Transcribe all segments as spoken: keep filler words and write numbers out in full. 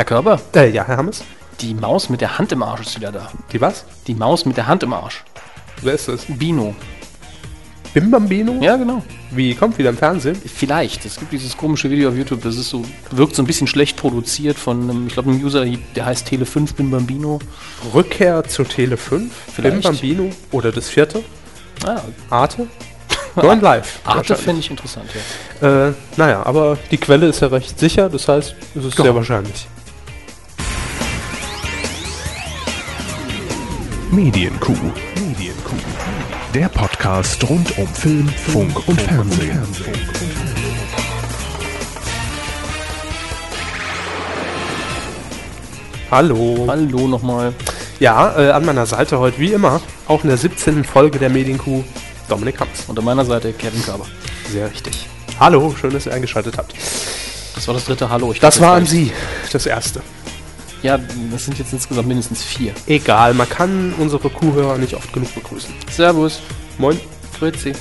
Herr Körber? Äh, ja, Herr Hammes? Die Maus mit der Hand im Arsch ist wieder da. Die was? Die Maus mit der Hand im Arsch. Wer ist das? Bino. Bimbambino? Ja, genau. Wie, kommt wieder im Fernsehen? Vielleicht. Es gibt dieses komische Video auf YouTube, das ist so, wirkt so ein bisschen schlecht produziert von einem, ich glaube, einem User, der heißt Tele fünf Bimbambino. Rückkehr zu Tele fünf? Bimbambino? Oder das vierte? Ah. Arte? Going live. Arte finde ich interessant, ja. Äh, naja, aber die Quelle ist ja recht sicher, das heißt, es ist Doch. sehr wahrscheinlich. Medien-Coup. Medien-Coup. Der Podcast rund um Film, Funk und Fernsehen. Hallo. Hallo nochmal. Ja, äh, an meiner Seite heute wie immer, auch in der siebzehnten Folge der Medien-Coup, Dominik Hans. Und an meiner Seite Kevin Kaber. Sehr richtig. Hallo, schön, dass ihr eingeschaltet habt. Das war das dritte Hallo. Ich das war an Sie, das erste. Ja, das sind jetzt insgesamt mindestens vier. Egal, man kann unsere Kuhhörer nicht oft genug begrüßen. Servus. Moin. Grüezi.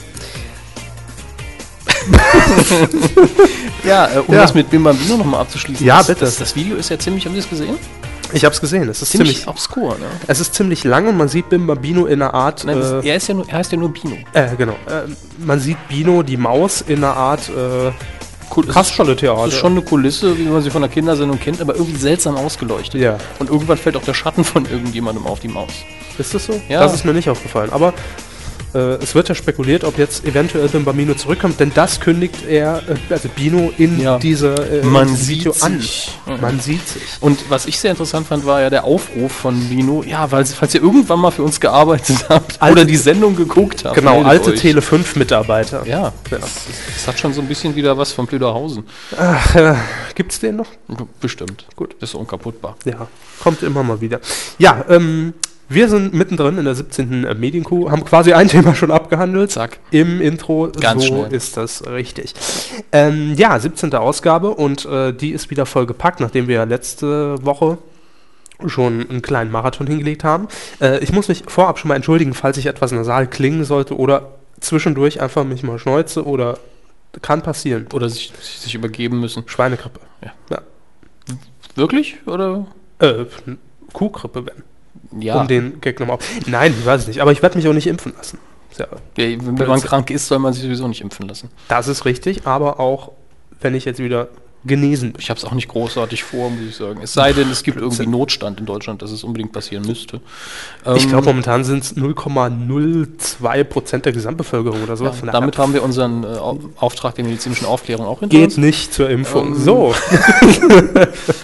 ja, äh, um ja. das mit Bimbambino nochmal abzuschließen. Ja, das, bitte. Das, das Video ist ja ziemlich, haben Sie es gesehen? Ich hab's gesehen. Es ist ziemlich, ziemlich obskur, ne? Es ist ziemlich lang und man sieht Bimbambino in einer Art... Nein, äh, er, ist ja nur, er heißt ja nur Bino. Äh, genau. Äh, man sieht Bino, die Maus, in einer Art... Äh, Kasperle Theater. Das ist schon eine Kulisse, wie man sie von der Kindersendung kennt, aber irgendwie seltsam ausgeleuchtet. Ja. Und irgendwann fällt auch der Schatten von irgendjemandem auf die Maus. Ist das so? Ja. Das ist mir nicht aufgefallen. Aber äh, es wird ja spekuliert, ob jetzt eventuell Bimbambino zurückkommt, denn das kündigt er, äh, also Bino, in ja. dieser äh, Man Video sieht an. Sich. Mhm. Man sieht sich. Und was ich sehr interessant fand, war ja der Aufruf von Bino, ja, weil, falls ihr irgendwann mal für uns gearbeitet habt alte, oder die Sendung geguckt habt. Genau, alte Tele fünf Mitarbeiter. Ja, ja. Das, das hat schon so ein bisschen wieder was von Plüderhausen. Ach, äh, gibt's den noch? Bestimmt. Gut. Ist unkaputtbar. Ja, kommt immer mal wieder. Ja, ähm, wir sind mittendrin in der siebzehnten Medien-Coup, haben quasi ein Thema schon abgehandelt. Zack. Im Intro, Ganz so schnell. Ist das richtig. Ähm, ja, siebzehnte Ausgabe und äh, die ist wieder vollgepackt, nachdem wir letzte Woche schon einen kleinen Marathon hingelegt haben. Äh, ich muss mich vorab schon mal entschuldigen, falls ich etwas nasal klingen sollte oder zwischendurch einfach mich mal schneuze oder kann passieren. Oder sich, sich übergeben müssen. Schweinegrippe. Ja. Ja. Wirklich? Oder? Äh, Kuhgrippe, wenn. Ja. Um den Gag nochmal auf. Nein, ich weiß es nicht. Aber ich werde mich auch nicht impfen lassen. Ja, wenn man krank ist, soll man sich sowieso nicht impfen lassen. Das ist richtig, aber auch, wenn ich jetzt wieder genesen bin. Ich habe es auch nicht großartig vor, muss ich sagen. Es sei denn, es gibt irgendwie Notstand in Deutschland, dass es unbedingt passieren müsste. Ähm, ich glaube, momentan sind es null Komma null zwei Prozent der Gesamtbevölkerung oder so. Ja, damit haben wir unseren äh, Auftrag der medizinischen Aufklärung auch hinter uns. Geht nicht zur Impfung. Ähm, so.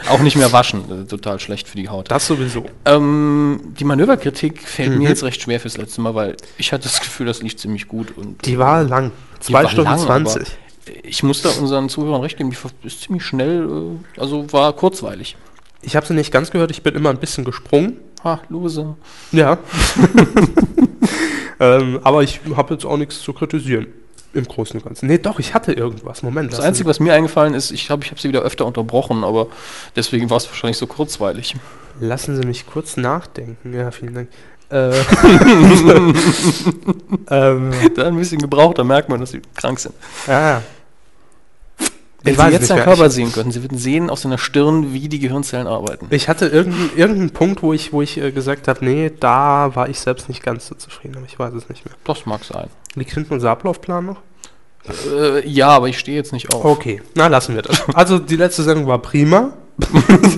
Auch nicht mehr waschen. Total schlecht für die Haut. Das sowieso. Ähm, die Manöverkritik fällt mhm. mir jetzt recht schwer fürs letzte Mal, weil ich hatte das Gefühl, das lief ziemlich gut. Und die war lang. zwei Stunden zwanzig. Ich muss da unseren Zuhörern recht geben, die ist ziemlich schnell, also war kurzweilig. Ich habe sie nicht ganz gehört, ich bin immer ein bisschen gesprungen. Ha, lose. Ja. ähm, aber ich habe jetzt auch nichts zu kritisieren, im Großen und Ganzen. Nee, doch, ich hatte irgendwas, Moment. Das, das Einzige, was mir eingefallen ist, ich glaube, ich habe sie wieder öfter unterbrochen, aber deswegen war es wahrscheinlich so kurzweilig. Lassen Sie mich kurz nachdenken, ja, vielen Dank. ähm. Da ein bisschen gebraucht, da merkt man, dass sie krank sind. Ja. Wenn Sie jetzt den Körper sehen könnten, Sie würden sehen aus seiner Stirn, wie die Gehirnzellen arbeiten. Ich hatte irgendeinen irgendeinen Punkt, wo ich, wo ich äh, gesagt habe, nee, da war ich selbst nicht ganz so zufrieden, aber ich weiß es nicht mehr. Das mag sein. Wie kriegt unser Ablaufplan noch? Äh, ja, aber ich stehe jetzt nicht auf. Okay, na lassen wir das. Also die letzte Sendung war prima.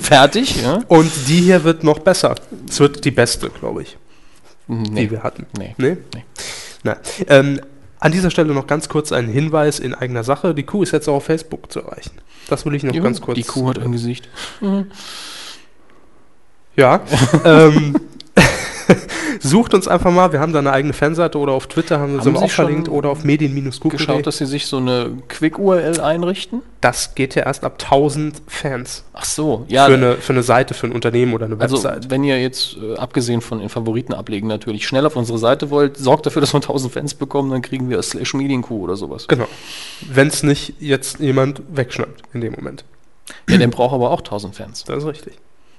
Fertig, ja. Und die hier wird noch besser. Es wird die beste, glaube ich. Nee. Die wir hatten. Nee. Nee? Nee. Nein. Ähm, an dieser Stelle noch ganz kurz ein Hinweis in eigener Sache. Die Kuh ist jetzt auch auf Facebook zu erreichen. Das will ich noch Juhu, ganz kurz... Die Kuh hat ein Gesicht. Mhm. Ja. ähm, sucht uns einfach mal. Wir haben da eine eigene Fanseite oder auf Twitter haben wir sie auch verlinkt oder auf medien-coup. Geschaut, dass Sie sich so eine Quick-U R L einrichten? Das geht ja erst ab tausend Fans. Ach so. Ja, für, eine, für eine Seite, für ein Unternehmen oder eine Website. Also wenn ihr jetzt, äh, abgesehen von den Favoriten ablegen natürlich, schnell auf unsere Seite wollt, sorgt dafür, dass wir tausend Fans bekommen, dann kriegen wir slash Medien-Coup oder sowas. Genau. Wenn es nicht jetzt jemand wegschnappt in dem Moment. Ja, der braucht aber auch tausend Fans. Das ist richtig.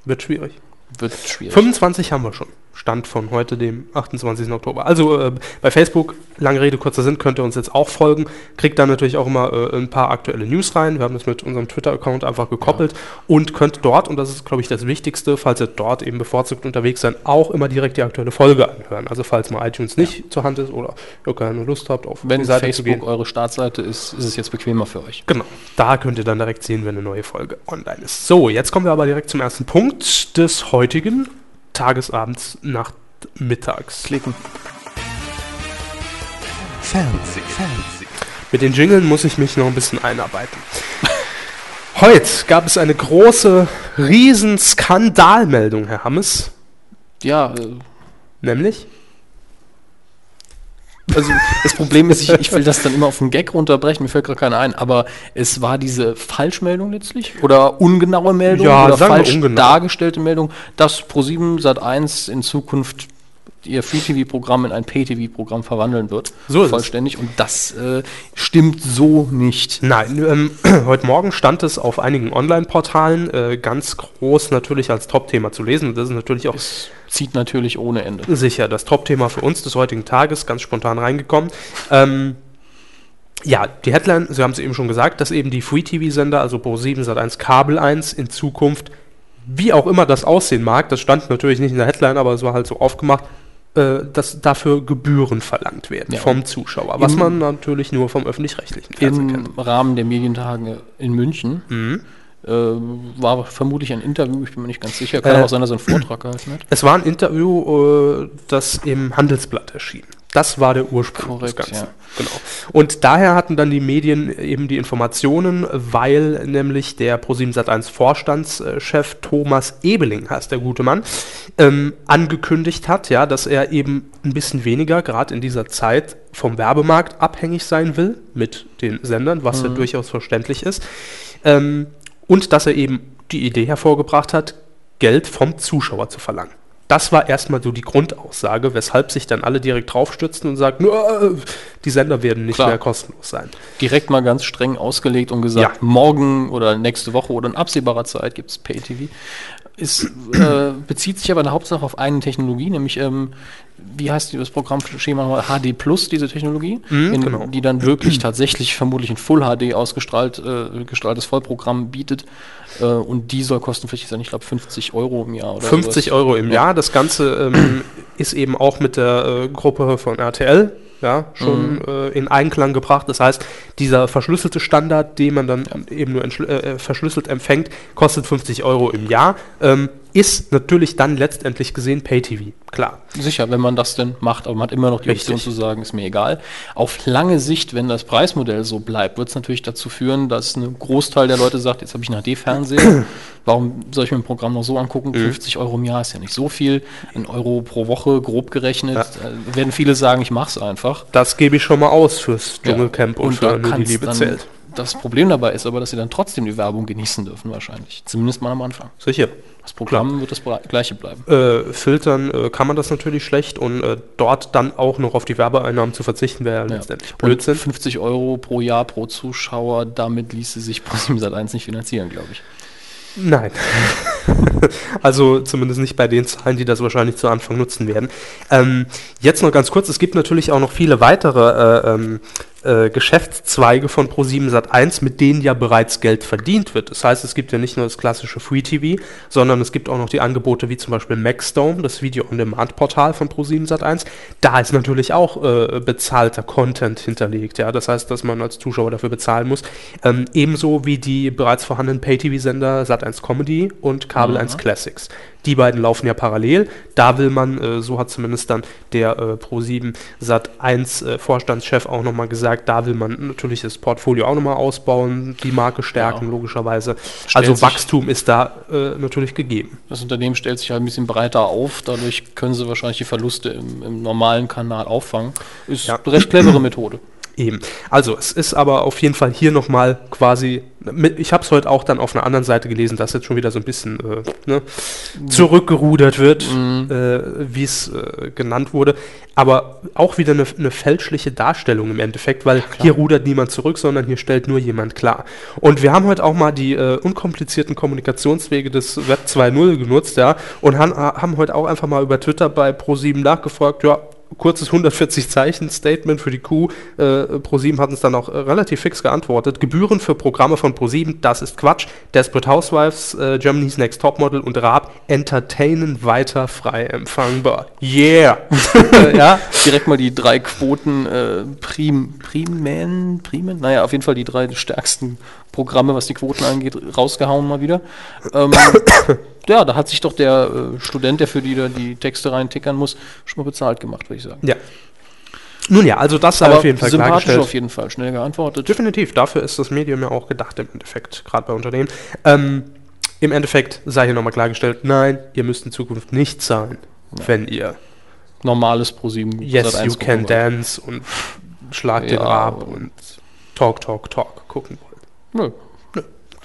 Wird schwierig. Wird schwierig. fünfundzwanzig haben wir schon. Stand von heute, dem achtundzwanzigsten Oktober. Also äh, bei Facebook, lange Rede, kurzer Sinn, könnt ihr uns jetzt auch folgen. Kriegt dann natürlich auch immer äh, ein paar aktuelle News rein. Wir haben das mit unserem Twitter-Account einfach gekoppelt ja. und könnt dort, und das ist, glaube ich, das Wichtigste, falls ihr dort eben bevorzugt unterwegs seid, auch immer direkt die aktuelle Folge anhören. Also falls mal iTunes nicht ja. zur Hand ist oder ihr keine Lust habt, auf wenn die Seite Facebook zu gehen. Eure Startseite ist, ist es jetzt bequemer für euch. Genau. Da könnt ihr dann direkt sehen, wenn eine neue Folge online ist. So, jetzt kommen wir aber direkt zum ersten Punkt des heutigen Tagesabends, Nachtmittags. Klicken. Fernseh, Fernseh. Mit den Jingeln muss ich mich noch ein bisschen einarbeiten. Heute gab es eine große, riesen Skandalmeldung, Herr Hammes. Ja. Äh Nämlich? Also das Problem ist, ich, ich will das dann immer auf einen Gag runterbrechen, mir fällt gerade keiner ein, aber es war diese Falschmeldung letztlich oder ungenaue Meldung ja, oder falsch ungenau. dargestellte Meldung, dass ProSieben Sat eins in Zukunft ihr Free-T V-Programm in ein Pay-T V-Programm verwandeln wird. So ist vollständig. Es. Und das äh, stimmt so nicht. Nein, ähm, heute Morgen stand es auf einigen Online-Portalen äh, ganz groß natürlich als Top-Thema zu lesen. Und das ist natürlich auch... Es zieht natürlich ohne Ende. Sicher, das Top-Thema für uns des heutigen Tages, ganz spontan reingekommen. Ähm, ja, die Headline, Sie haben es eben schon gesagt, dass eben die Free-T V-Sender, also ProSieben Sat eins, Kabel eins in Zukunft, wie auch immer das aussehen mag, das stand natürlich nicht in der Headline, aber es war halt so aufgemacht, dass dafür Gebühren verlangt werden ja. vom Zuschauer, was Im, man natürlich nur vom öffentlich-rechtlichen Fernsehen kennt. Im Rahmen der Medientage in München mhm. äh, war vermutlich ein Interview, ich bin mir nicht ganz sicher, kann äh, auch sein, dass er einen Vortrag gehalten hat. Es war ein Interview, äh, das im Handelsblatt erschien. Das war der Ursprung Korrekt, des Ganzen. Ja. Genau. Und daher hatten dann die Medien eben die Informationen, weil nämlich der ProSieben Sat eins Vorstandschef Thomas Ebeling, heißt der gute Mann, ähm, angekündigt hat, ja, dass er eben ein bisschen weniger, gerade in dieser Zeit, vom Werbemarkt abhängig sein will mit den Sendern, was mhm. ja durchaus verständlich ist. Ähm, und dass er eben die Idee hervorgebracht hat, Geld vom Zuschauer zu verlangen. Das war erstmal so die Grundaussage, weshalb sich dann alle direkt draufstürzten und sagten, die Sender werden nicht Klar. mehr kostenlos sein. Direkt mal ganz streng ausgelegt und gesagt, ja. morgen oder nächste Woche oder in absehbarer Zeit gibt es Pay-T V. Es äh, bezieht sich aber in der Hauptsache auf eine Technologie, nämlich, ähm, wie heißt das Programmschema, H D Plus, diese Technologie, mhm, in, genau. die dann wirklich tatsächlich vermutlich ein Full H D ausgestrahlt, äh, gestaltetes Vollprogramm bietet äh, und die soll kostenpflichtig sein, ich glaube fünfzig Euro im Jahr. Oder fünfzig Euro im ja. Jahr, das Ganze ähm, ist eben auch mit der äh, Gruppe von R T L ja, schon mhm. äh, in Einklang gebracht. Das heißt, dieser verschlüsselte Standard, den man dann ja. eben nur äh, verschlüsselt empfängt, kostet fünfzig Euro im Jahr, ähm, ist natürlich dann letztendlich gesehen Pay-T V, klar. Sicher, wenn man das denn macht, aber man hat immer noch die Richtig. Option zu sagen, ist mir egal. Auf lange Sicht, wenn das Preismodell so bleibt, wird es natürlich dazu führen, dass ein Großteil der Leute sagt, jetzt habe ich einen H D-Fernseher, warum soll ich mir ein Programm noch so angucken? Mhm. fünfzig Euro im Jahr ist ja nicht so viel, ein Euro pro Woche, grob gerechnet, ja. werden viele sagen, ich mache es einfach. Das gebe ich schon mal aus fürs Dschungelcamp ja. und, und für alle, die Liebe zählt. Das Problem dabei ist aber, dass sie dann trotzdem die Werbung genießen dürfen wahrscheinlich, zumindest mal am Anfang. Sicher. Das Programm Klar. wird das gleiche bleiben. Äh, filtern äh, kann man das natürlich schlecht und äh, dort dann auch noch auf die Werbeeinnahmen zu verzichten, wäre ja letztendlich Blödsinn. Und fünfzig Euro pro Jahr pro Zuschauer, damit ließe sich ProSieben Sat eins nicht finanzieren, glaube ich. Nein. Also zumindest nicht bei den Zahlen, die das wahrscheinlich zu Anfang nutzen werden. Ähm, jetzt noch ganz kurz, es gibt natürlich auch noch viele weitere äh, ähm, äh, Geschäftszweige von ProSieben Sat eins, mit denen ja bereits Geld verdient wird. Das heißt, es gibt ja nicht nur das klassische Free-T V, sondern es gibt auch noch die Angebote wie zum Beispiel Maxdome, das Video-on-Demand-Portal von ProSieben Sat eins. Da ist natürlich auch äh, bezahlter Content hinterlegt. Ja? Das heißt, dass man als Zuschauer dafür bezahlen muss. Ähm, ebenso wie die bereits vorhandenen Pay-T V-Sender Sat eins Comedy und Kabel eins mhm. Classics. Die beiden laufen ja parallel. Da will man, äh, so hat zumindest dann der äh, ProSieben Sat eins äh, Vorstandschef auch nochmal gesagt, da will man natürlich das Portfolio auch nochmal ausbauen, die Marke stärken, ja. logischerweise. Stellt also Wachstum ist da äh, natürlich gegeben. Das Unternehmen stellt sich halt ein bisschen breiter auf, dadurch können sie wahrscheinlich die Verluste im, im normalen Kanal auffangen. Ist ja. eine recht clevere Methode. Eben. Also es ist aber auf jeden Fall hier nochmal quasi, mit, ich habe es heute auch dann auf einer anderen Seite gelesen, dass jetzt schon wieder so ein bisschen äh, ne, zurückgerudert wird, mhm. äh, wie es äh, genannt wurde, aber auch wieder eine, eine fälschliche Darstellung im Endeffekt, weil hier rudert niemand zurück, sondern hier stellt nur jemand klar. Und wir haben heute auch mal die äh, unkomplizierten Kommunikationswege des Web zwei Punkt null genutzt, ja, und han, haben heute auch einfach mal über Twitter bei ProSieben nachgefragt, ja, kurzes hundertvierzig-Zeichen-Statement für die Kuh. Äh, ProSieben hat uns dann auch äh, relativ fix geantwortet. Gebühren für Programme von ProSieben, das ist Quatsch. Desperate Housewives, äh, Germany's Next Topmodel und Raab entertainen weiter frei empfangbar. Yeah! äh, ja, direkt mal die drei Quoten äh, Prim, Primen, Primen? Naja, auf jeden Fall die drei stärksten Programme, was die Quoten angeht, rausgehauen mal wieder. Ähm, ja, da hat sich doch der äh, Student, der für die da die Texte reintickern muss, schon mal bezahlt gemacht, würde ich sagen. Ja. Nun ja, also das aber auf jeden Fall sympathisch auf jeden Fall, schnell geantwortet. Definitiv, dafür ist das Medium ja auch gedacht im Endeffekt, gerade bei Unternehmen. Ähm, im Endeffekt sei hier nochmal klargestellt, nein, ihr müsst in Zukunft nicht zahlen, ja, wenn ihr normales ProSieben Yes, Sat eins you can wollt. Dance und Schlag den ja, Raab und Talk, Talk, Talk gucken wollt. Nö. Nö.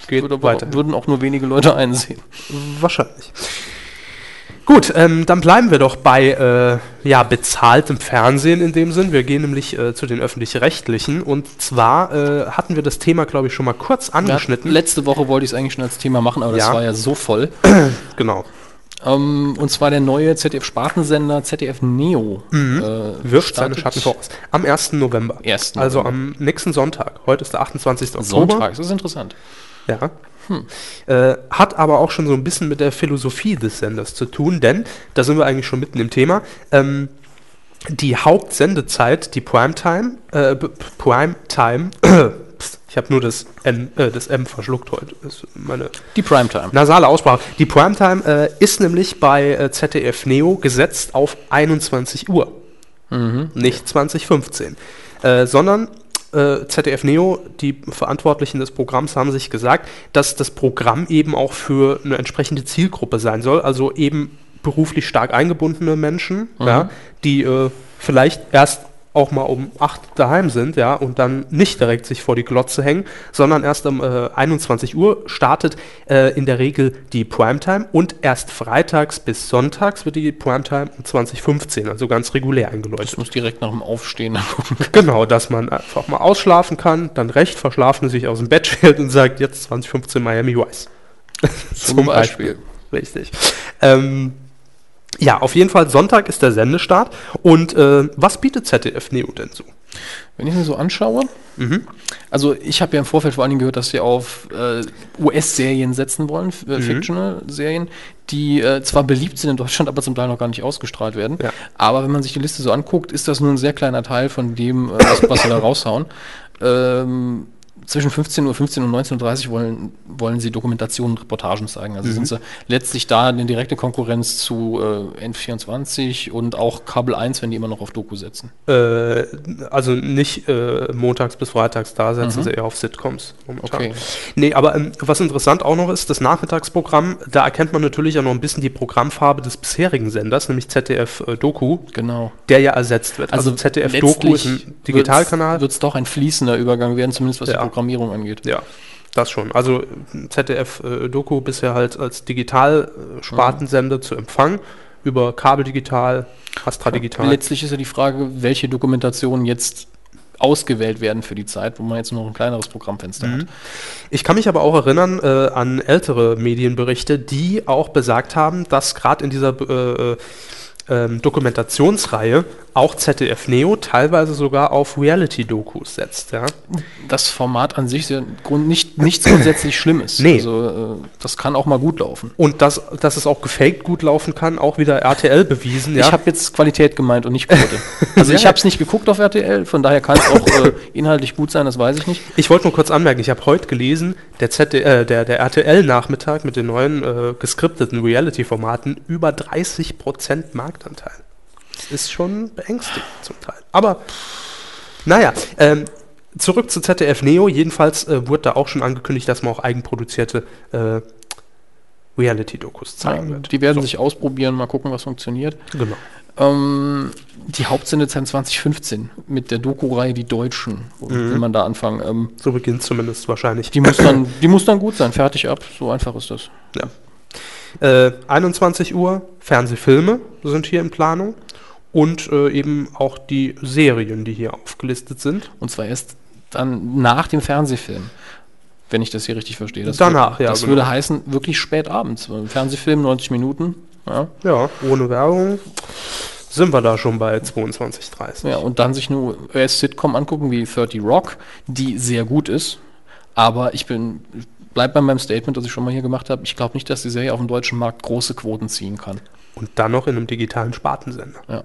Geht Würde weiter. Würden auch nur wenige Leute einsehen. Wahrscheinlich. Gut, ähm, dann bleiben wir doch bei äh, ja, bezahltem Fernsehen in dem Sinn. Wir gehen nämlich äh, zu den Öffentlich-Rechtlichen. Und zwar äh, hatten wir das Thema, glaube ich, schon mal kurz angeschnitten. Ja, letzte Woche wollte ich es eigentlich schon als Thema machen, aber ja, das war ja so voll. Genau. Um, und zwar der neue Z D F-Spartensender Z D F Neo. Mhm. Äh, wirft seine Schatten voraus. Am ersten November. ersten Also am nächsten Sonntag. Heute ist der achtundzwanzigste Oktober. Sonntag, das ist interessant. Ja. Hm. Äh, hat aber auch schon so ein bisschen mit der Philosophie des Senders zu tun, denn, da sind wir eigentlich schon mitten im Thema, ähm, die Hauptsendezeit, die Primetime, äh, Primetime, ich habe nur das, N, äh, das M verschluckt heute. Das ist meine die Primetime. Nasale Aussprache. Die Primetime äh, ist nämlich bei äh, Z D F Neo gesetzt auf einundzwanzig Uhr. Mhm. Nicht zwanzig fünfzehn. Äh, sondern äh, Z D F Neo, die Verantwortlichen des Programms, haben sich gesagt, dass das Programm eben auch für eine entsprechende Zielgruppe sein soll. Also eben beruflich stark eingebundene Menschen, mhm, ja, die äh, vielleicht erst auch mal um acht daheim sind, ja, und dann nicht direkt sich vor die Glotze hängen, sondern erst um äh, einundzwanzig Uhr startet äh, in der Regel die Primetime und erst freitags bis sonntags wird die Primetime um zwanzig fünfzehn, also ganz regulär eingeläutet. Das muss direkt nach dem Aufstehen angucken. Genau, dass man einfach mal ausschlafen kann, dann recht verschlafen sich aus dem Bett schält und sagt, jetzt zwanzig fünfzehn Miami Vice. Zum Beispiel. Richtig. Ähm, Ja, auf jeden Fall, Sonntag ist der Sendestart. Und äh, was bietet Z D F Neo denn so? Wenn ich mir so anschaue, mhm, also ich habe ja im Vorfeld vor allen Dingen gehört, dass sie auf äh, U S-Serien setzen wollen, äh, mhm, Fictional-Serien, die äh, zwar beliebt sind in Deutschland, aber zum Teil noch gar nicht ausgestrahlt werden. Ja. Aber wenn man sich die Liste so anguckt, ist das nur ein sehr kleiner Teil von dem, äh, was, was sie da raushauen. Ähm, Zwischen fünfzehn Uhr fünfzehn und neunzehn Uhr dreißig wollen, wollen sie Dokumentationen und Reportagen zeigen. Also mhm, sind sie letztlich da in direkter Konkurrenz zu äh, N vierundzwanzig und auch Kabel eins, wenn die immer noch auf Doku setzen. Äh, also nicht äh, montags bis freitags, da setzen mhm, sie eher auf Sitcoms. Momentan. Okay. Nee, aber ähm, was interessant auch noch ist, das Nachmittagsprogramm, da erkennt man natürlich auch noch ein bisschen die Programmfarbe des bisherigen Senders, nämlich Z D F äh, Doku, genau, der ja ersetzt wird. Also, also Z D F Doku ist ein Digitalkanal. Wird es doch ein fließender Übergang werden, zumindest was ja, die Programmierung angeht. Ja, das schon. Also Z D F äh, Doku bisher halt als Digital-Spartensender mhm, zu empfangen, über Kabel Digital, Astra Digital. Letztlich ist ja die Frage, welche Dokumentationen jetzt ausgewählt werden für die Zeit, wo man jetzt noch ein kleineres Programmfenster mhm, hat. Ich kann mich aber auch erinnern äh, an ältere Medienberichte, die auch besagt haben, dass gerade in dieser äh, Ähm, Dokumentationsreihe auch Z D F Neo teilweise sogar auf Reality-Dokus setzt. Ja? Das Format an sich ist ja nicht, nichts grundsätzlich Schlimmes. Nee. Also, äh, das kann auch mal gut laufen. Und dass, dass es auch gefaked gut laufen kann, auch wieder R T L bewiesen. Ja? Ich habe jetzt Qualität gemeint und nicht Quote. Also ja, ich habe es nicht geguckt auf R T L, von daher kann es auch äh, inhaltlich gut sein, das weiß ich nicht. Ich wollte nur kurz anmerken, ich habe heute gelesen, der, äh, der, der R T L-Nachmittag mit den neuen äh, geskripteten Reality-Formaten über dreißig Prozent Markt Anteil. Das ist schon beängstigend zum Teil. Aber naja, ähm, zurück zu Z D F Neo. Jedenfalls äh, wurde da auch schon angekündigt, dass man auch eigenproduzierte äh, Reality-Dokus zeigen ja, wird. Die werden so sich ausprobieren, mal gucken, was funktioniert. Genau. Ähm, die Hauptsendezeit zwanzig fünfzehn mit der Doku-Reihe Die Deutschen, wo mhm. will man da anfangen. Ähm, so beginnt zumindest wahrscheinlich. Die muss, dann, die muss dann gut sein, fertig ab, so einfach ist das. Ja. Äh, einundzwanzig Uhr, Fernsehfilme sind hier in Planung und äh, eben auch die Serien, die hier aufgelistet sind. Und zwar erst dann nach dem Fernsehfilm. Wenn ich das hier richtig verstehe. Das Danach, würde, ja. Das genau. würde heißen, wirklich spät abends. Fernsehfilm, neunzig Minuten. Ja. ja, ohne Werbung sind wir da schon bei zweiundzwanzig Uhr dreißig. Ja, und dann sich eine U S-Sitcom angucken wie thirty Rock, die sehr gut ist. Aber ich bin, bleib bei meinem Statement, das ich schon mal hier gemacht habe. Ich glaube nicht, dass die Serie auf dem deutschen Markt große Quoten ziehen kann. Und dann noch in einem digitalen Spartensender. Ja.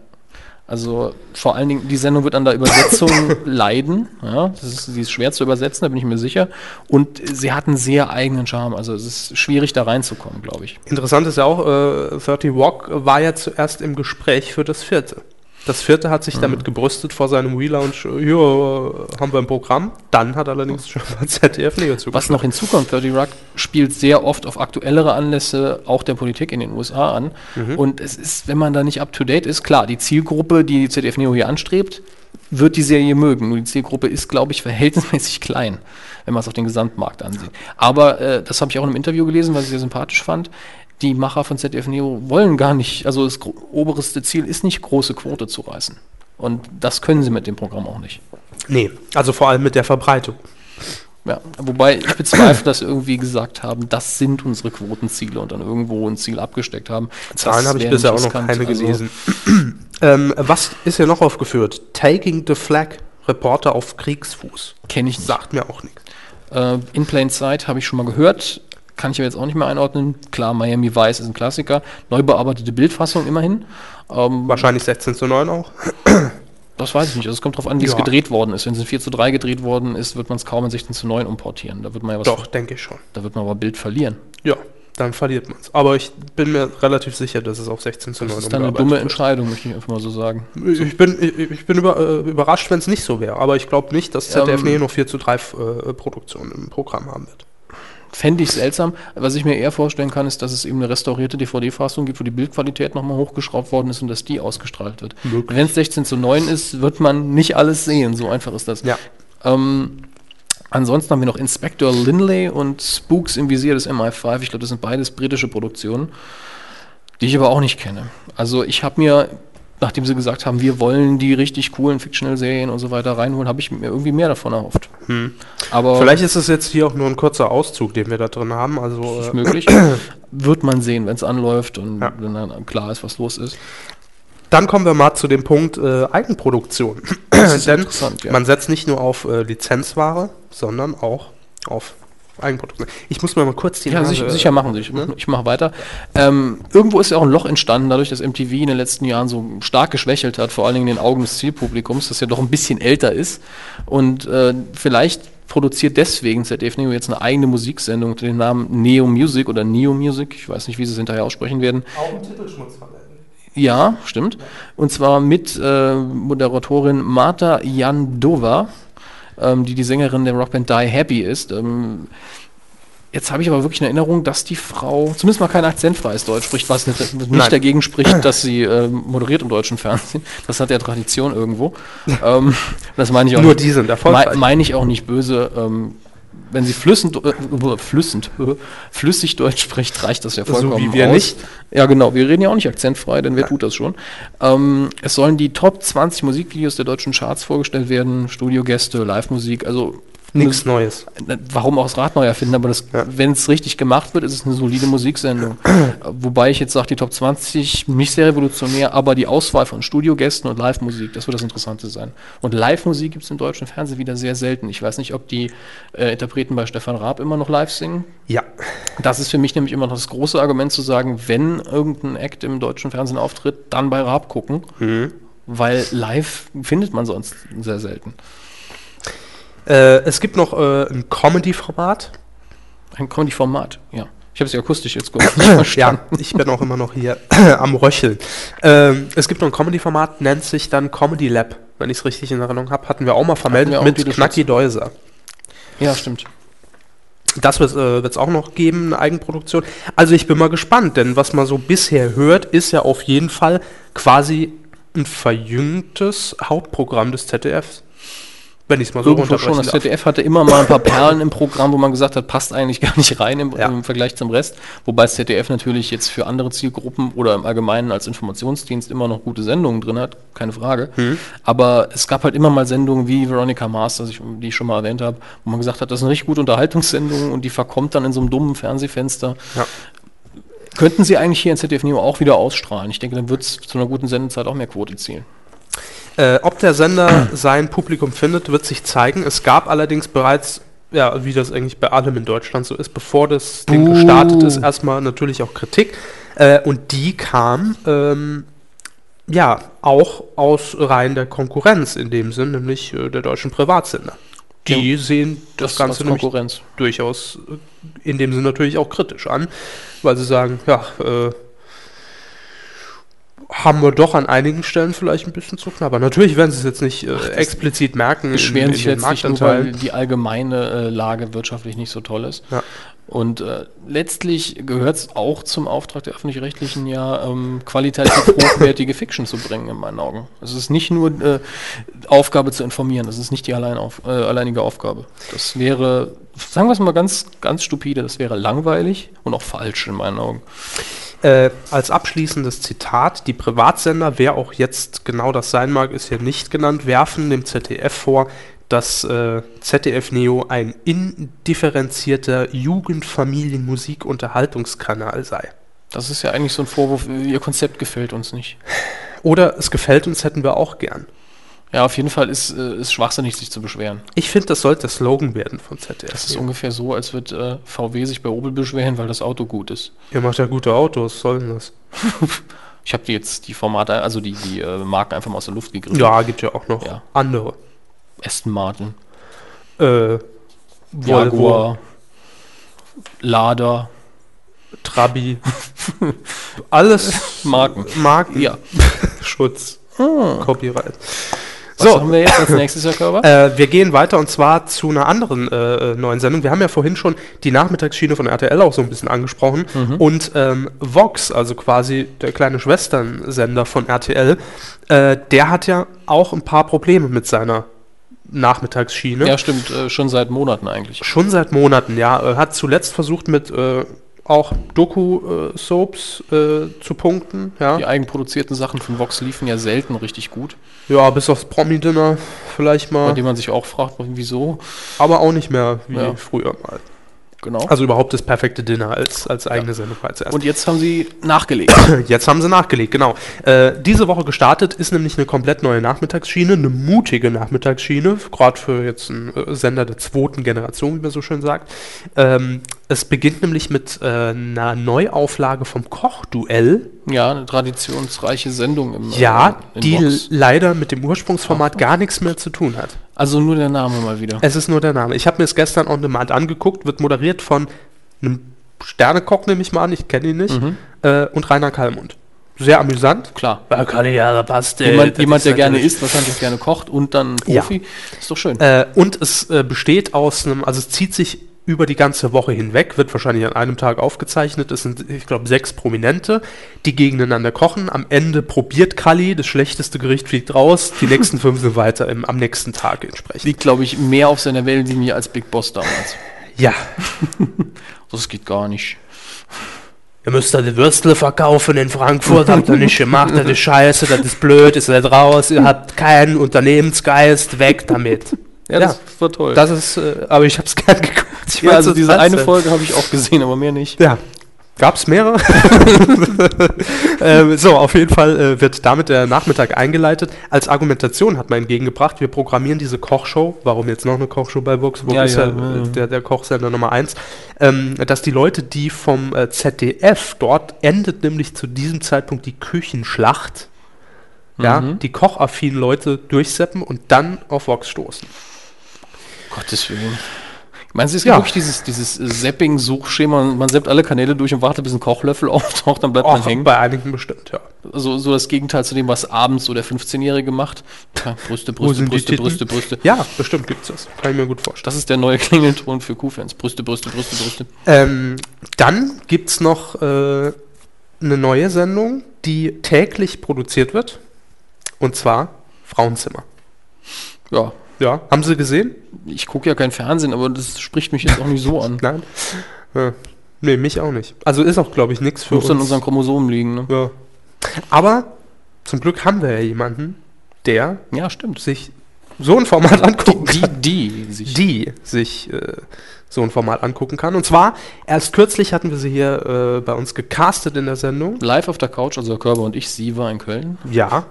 Also vor allen Dingen, die Sendung wird an der Übersetzung leiden. Ja, das ist, sie ist schwer zu übersetzen, da bin ich mir sicher. Und sie hat einen sehr eigenen Charme. Also es ist schwierig, da reinzukommen, glaube ich. Interessant ist ja auch, äh, thirty Rock war ja zuerst im Gespräch für das vierte. Das vierte hat sich mhm. damit gebrüstet vor seinem Relaunch. Jo, haben wir ein Programm. Dann hat allerdings schon mal Z D F Neo zugeschaut. Was noch hinzukommt, thirty Rock spielt sehr oft auf aktuellere Anlässe auch der Politik in den U S A an. Mhm. Und es ist, wenn man da nicht up-to-date ist, klar, die Zielgruppe, die Z D F Neo hier anstrebt, wird die Serie mögen. Nur die Zielgruppe ist, glaube ich, verhältnismäßig klein, wenn man es auf den Gesamtmarkt ansieht. Aber äh, das habe ich auch in einem Interview gelesen, was ich sehr sympathisch fand. Die Macher von Z D F Neo wollen gar nicht, also das oberste Ziel ist nicht, große Quote zu reißen. Und das können sie mit dem Programm auch nicht. Nee, also vor allem mit der Verbreitung. Ja, wobei ich bezweifle, dass sie irgendwie gesagt haben, das sind unsere Quotenziele und dann irgendwo ein Ziel abgesteckt haben. Zahlen habe ich bisher auch noch keine gelesen. ähm, was ist hier noch aufgeführt? Taking the Flag, Reporter auf Kriegsfuß. Kenne ich nicht. Sagt mir auch nichts. Äh, In Plain Sight habe ich schon mal gehört. Kann ich aber jetzt auch nicht mehr einordnen. Klar, Miami Vice ist ein Klassiker. Neu bearbeitete Bildfassung immerhin. Ähm, Wahrscheinlich sechzehn zu neun auch. Das weiß ich nicht. Also es kommt darauf an, wie ja. es gedreht worden ist. Wenn es in vier zu drei gedreht worden ist, wird man es kaum in sechzehn zu neun umportieren. Da wird man ja was. Doch, denke ich schon. Da wird man aber Bild verlieren. Ja, dann verliert man es. Aber ich bin mir relativ sicher, dass es auf sechzehn zu neun umgearbeitet wird. Das ist dann eine dumme Entscheidung, möchte ich einfach mal so sagen. Ich bin, ich, ich bin über, äh, überrascht, wenn es nicht so wäre. Aber ich glaube nicht, dass Z D F ähm, noch vier zu drei äh, Produktionen im Programm haben wird. Fände ich seltsam. Was ich mir eher vorstellen kann, ist, dass es eben eine restaurierte D V D-Fassung gibt, wo die Bildqualität nochmal hochgeschraubt worden ist und dass die ausgestrahlt wird. Wenn es sechzehn zu neun ist, wird man nicht alles sehen. So einfach ist das. Ja. Ähm, ansonsten haben wir noch Inspector Lynley und Spooks im Visier des M I fünf. Ich glaube, das sind beides britische Produktionen, die ich aber auch nicht kenne. Also ich habe mir, nachdem sie gesagt haben, wir wollen die richtig coolen Fictional-Serien und so weiter reinholen, habe ich mir irgendwie mehr davon erhofft. Hm. Aber vielleicht ist es jetzt hier auch nur ein kurzer Auszug, den wir da drin haben. Also das ist äh möglich. Wird man sehen, wenn es anläuft und ja. wenn dann klar ist, was los ist. Dann kommen wir mal zu dem Punkt äh, Eigenproduktion. Das ist Denn interessant, ja. man setzt nicht nur auf äh, Lizenzware, sondern auch auf Eigenproduktion. Ich muss mir mal kurz die... Ja, Nase, sicher, sicher machen Sie. Ich, ne? ich mache weiter. Ähm, irgendwo ist ja auch ein Loch entstanden, dadurch, dass M T V in den letzten Jahren so stark geschwächelt hat, vor allen Dingen in den Augen des Zielpublikums, das ja doch ein bisschen älter ist. Und äh, vielleicht produziert deswegen Z D F Neo jetzt eine eigene Musiksendung unter dem Namen Neo Music oder Neo Music. Ich weiß nicht, wie Sie es hinterher aussprechen werden. Augentitelschmutz verwenden. Ja, stimmt. Und zwar mit äh, Moderatorin Marta Jandová, die die Sängerin der Rockband Die Happy ist. Jetzt habe ich aber wirklich in Erinnerung, dass die Frau zumindest mal kein akzentfreies Deutsch spricht, was nicht Nein. dagegen spricht, dass sie moderiert im deutschen Fernsehen. Das hat ja Tradition irgendwo. Das meine ich auch Nur nicht, die sind erfolgreich. Meine ich auch nicht böse. Wenn sie flüssend, äh, flüssend, äh, flüssig Deutsch spricht, reicht das ja vollkommen aus. So wie wir aus. nicht. Ja genau, wir reden ja auch nicht akzentfrei, denn wer ja. tut das schon? Ähm, es sollen die Top zwanzig Musikvideos der deutschen Charts vorgestellt werden, Studiogäste, Live-Musik, also... Nichts Neues. Warum auch das Rad neu erfinden, aber ja. wenn es richtig gemacht wird, ist es eine solide Musiksendung. Wobei ich jetzt sage, die Top zwanzig, nicht sehr revolutionär, aber die Auswahl von Studiogästen und Live-Musik, das wird das Interessante sein. Und Live-Musik gibt es im deutschen Fernsehen wieder sehr selten. Ich weiß nicht, ob die äh, Interpreten bei Stefan Raab immer noch live singen. Ja. Das ist für mich nämlich immer noch das große Argument zu sagen, wenn irgendein Act im deutschen Fernsehen auftritt, dann bei Raab gucken, mhm. weil live findet man sonst sehr selten. Äh, es gibt noch äh, ein Comedy-Format. Ein Comedy-Format, ja. Ich habe es ja akustisch jetzt gut verstanden. Ja, ich bin auch immer noch hier am Röcheln. Ähm, es gibt noch ein Comedy-Format, nennt sich dann Comedy Lab, wenn ich es richtig in Erinnerung habe. Hatten wir auch mal vermeldet auch mit Knacki Deuser. Ja, stimmt. Das wird es äh, auch noch geben, eine Eigenproduktion. Also ich bin mal gespannt, denn was man so bisher hört, ist ja auf jeden Fall quasi ein verjüngtes Hauptprogramm des Z D Fs. Wenn ich es mal so runterbrechen schon. Das Z D F hatte immer mal ein paar Perlen im Programm, wo man gesagt hat, passt eigentlich gar nicht rein im, ja. im Vergleich zum Rest. Wobei das Z D F natürlich jetzt für andere Zielgruppen oder im Allgemeinen als Informationsdienst immer noch gute Sendungen drin hat, keine Frage. Hm. Aber es gab halt immer mal Sendungen wie Veronica Mars, die ich schon mal erwähnt habe, wo man gesagt hat, das ist eine richtig gute Unterhaltungssendung und die verkommt dann in so einem dummen Fernsehfenster. Ja. Könnten sie eigentlich hier in Z D F Neo auch wieder ausstrahlen? Ich denke, dann wird es zu einer guten Sendezeit auch mehr Quote zielen. Äh, ob der Sender sein Publikum findet, wird sich zeigen. Es gab allerdings bereits, ja, wie das eigentlich bei allem in Deutschland so ist, bevor das Ding uh. gestartet ist, erstmal natürlich auch Kritik. Äh, und die kam ähm, ja auch aus Reihen der Konkurrenz in dem Sinn, nämlich äh, der deutschen Privatsender. Die ja, sehen das, das Ganze nämlich durchaus äh, in dem Sinn natürlich auch kritisch an, weil sie sagen, ja, äh, haben wir doch an einigen Stellen vielleicht ein bisschen zu knapp. Aber natürlich werden sie es jetzt nicht äh, Ach, explizit merken. Beschweren sich letztlich nur, weil die allgemeine äh, Lage wirtschaftlich nicht so toll ist. Ja. Und äh, letztlich gehört es auch zum Auftrag der Öffentlich-Rechtlichen ja, ähm, qualitativ hochwertige Fiction zu bringen, in meinen Augen. Es ist nicht nur äh, Aufgabe zu informieren, das ist nicht die allein auf, äh, alleinige Aufgabe. Das wäre, sagen wir es mal ganz, ganz stupide, das wäre langweilig und auch falsch in meinen Augen. Äh, als abschließendes Zitat, die Privatsender, wer auch jetzt genau das sein mag, ist hier nicht genannt, werfen dem Z D F vor, dass äh, Z D F Neo ein indifferenzierter Jugendfamilienmusik-Unterhaltungskanal sei. Das ist ja eigentlich so ein Vorwurf, ihr Konzept gefällt uns nicht. Oder es gefällt uns, hätten wir auch gern. Ja, auf jeden Fall ist es schwachsinnig, sich zu beschweren. Ich finde, das sollte der Slogan werden von Z D F. Das ist ja ungefähr so, als wird äh, V W sich bei Opel beschweren, weil das Auto gut ist. Ihr macht ja gute Autos, was soll denn das? Ich habe jetzt die Formate, also die, die äh, Marken einfach mal aus der Luft gegriffen. Ja, gibt ja auch noch ja. andere. Aston Martin. Äh, Jaguar. Lada. Trabi. Alles Marken. Marken. Ja. Schutz. Hm. Copyright. Was so, haben wir jetzt als nächstes, Herr Körber? Äh, wir gehen weiter und zwar zu einer anderen äh, neuen Sendung. Wir haben ja vorhin schon die Nachmittagsschiene von R T L auch so ein bisschen angesprochen. Mhm. Und ähm, Vox, also quasi der kleine Schwestern-Sender von R T L, äh, der hat ja auch ein paar Probleme mit seiner Nachmittagsschiene. Ja, stimmt. Äh, schon seit Monaten eigentlich. Schon seit Monaten, ja. Äh, hat zuletzt versucht mit... Äh, auch Doku-Soaps äh, äh, zu punkten. Ja. Die eigenproduzierten Sachen von Vox liefen ja selten richtig gut. Ja, bis aufs Promi-Dinner vielleicht mal. Bei dem man sich auch fragt, wieso. Aber auch nicht mehr wie ja. früher mal. Genau. Also überhaupt das perfekte Dinner als, als eigene ja. Sendung war zuerst. Und jetzt haben sie nachgelegt. Jetzt haben sie nachgelegt, genau. Äh, diese Woche gestartet ist nämlich eine komplett neue Nachmittagsschiene, eine mutige Nachmittagsschiene, gerade für jetzt einen äh, Sender der zweiten Generation, wie man so schön sagt. Ähm, es beginnt nämlich mit äh, einer Neuauflage vom Kochduell. Ja, eine traditionsreiche Sendung im Ja, äh, die Box. leider mit dem Ursprungsformat ja. gar nichts mehr zu tun hat. Also nur der Name mal wieder. Es ist nur der Name. Ich habe mir es gestern on demand angeguckt, wird moderiert von einem Sternekoch, nehme ich mal an, ich kenne ihn nicht, mhm. äh, und Reiner Calmund. Sehr amüsant. Klar. Jemand, jemand der gerne isst, wahrscheinlich gerne kocht und dann Profi. Ja. Ist doch schön. Äh, und es äh, besteht aus einem, also es zieht sich über die ganze Woche hinweg, wird wahrscheinlich an einem Tag aufgezeichnet. Es sind, ich glaube, sechs Prominente, die gegeneinander kochen. Am Ende probiert Kalli, das schlechteste Gericht fliegt raus. Die nächsten fünf sind weiter im, am nächsten Tag entsprechend. Liegt, glaube ich, mehr auf seiner Wellenlinie als Big Boss damals. Ja. Das geht gar nicht. Ihr müsst da die Würstle verkaufen in Frankfurt, habt ihr nicht gemacht, das ist scheiße, das ist blöd, ist nicht raus, ihr habt keinen Unternehmensgeist, weg damit. Ja, ja, das war toll. Das ist, äh, aber ich habe es gern geguckt. Ich ja, also diese eine Folge habe ich auch gesehen, aber mehr nicht. Ja, gab es mehrere. ähm, so, auf jeden Fall äh, wird damit der Nachmittag eingeleitet. Als Argumentation hat man entgegengebracht, wir programmieren diese Kochshow. Warum jetzt noch eine Kochshow bei Vox? Wo ja, ist ja, ja, ja. Der, der Kochsender Nummer eins? Ähm, dass die Leute, die vom äh, Z D F, dort endet nämlich zu diesem Zeitpunkt die Küchenschlacht, ja, mhm. die kochaffinen Leute durchseppen und dann auf Vox stoßen. Gottes Willen. Meinst du, es gibt ja. wirklich dieses, dieses Zapping-Suchschema, man zappt alle Kanäle durch und wartet, bis ein Kochlöffel auftaucht, dann bleibt Och, man hängen? Bei einigen bestimmt, ja. So, so das Gegenteil zu dem, was abends so der fünfzehnjährige macht. Ja, Brüste, Brüste, Brüste, Brüste, Brüste. Ja, bestimmt gibt's das. Kann ich mir gut vorstellen. Das ist der neue Klingelton für Q-Fans. Brüste, Brüste, Brüste, Brüste. Ähm, dann gibt's noch äh, eine neue Sendung, die täglich produziert wird. Und zwar Frauenzimmer. Ja. Ja, haben Sie gesehen? Ich gucke ja kein Fernsehen, aber das spricht mich jetzt auch nicht so an. Nein. Ja. Nee, mich auch nicht. Also ist auch, glaube ich, nichts für uns. Muss an unseren Chromosomen liegen, ne? Ja. Aber zum Glück haben wir ja jemanden, der ja, stimmt. sich so ein Format angucken die, kann. Die, die sich, die sich äh, so ein Format angucken kann. Und zwar, erst kürzlich hatten wir sie hier äh, bei uns gecastet in der Sendung. Live auf der Couch, also Herr Körber und ich, sie war in Köln. Ja.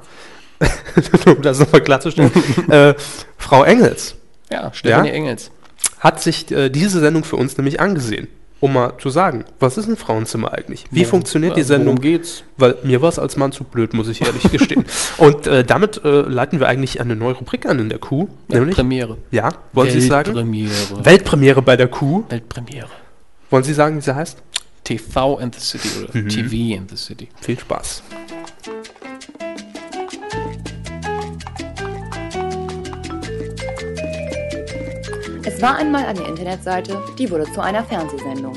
um das nochmal klarzustellen, äh, Frau Engels. Ja, Stefanie ja, Engels. Hat sich äh, diese Sendung für uns nämlich angesehen, um mal zu sagen, was ist ein Frauenzimmer eigentlich? Wie ja, funktioniert die Sendung? Worum geht's? Weil mir war es als Mann zu blöd, muss ich ehrlich gestehen. Und äh, damit äh, leiten wir eigentlich eine neue Rubrik an in der Kuh. Ja, nämlich, Premiere. Ja, wollen Sie sagen? Weltpremiere. Weltpremiere bei der Kuh. Weltpremiere. Wollen Sie sagen, wie sie heißt? T V and the City oder mhm. T V and the City. Viel Spaß. Es war einmal eine Internetseite, die wurde zu einer Fernsehsendung.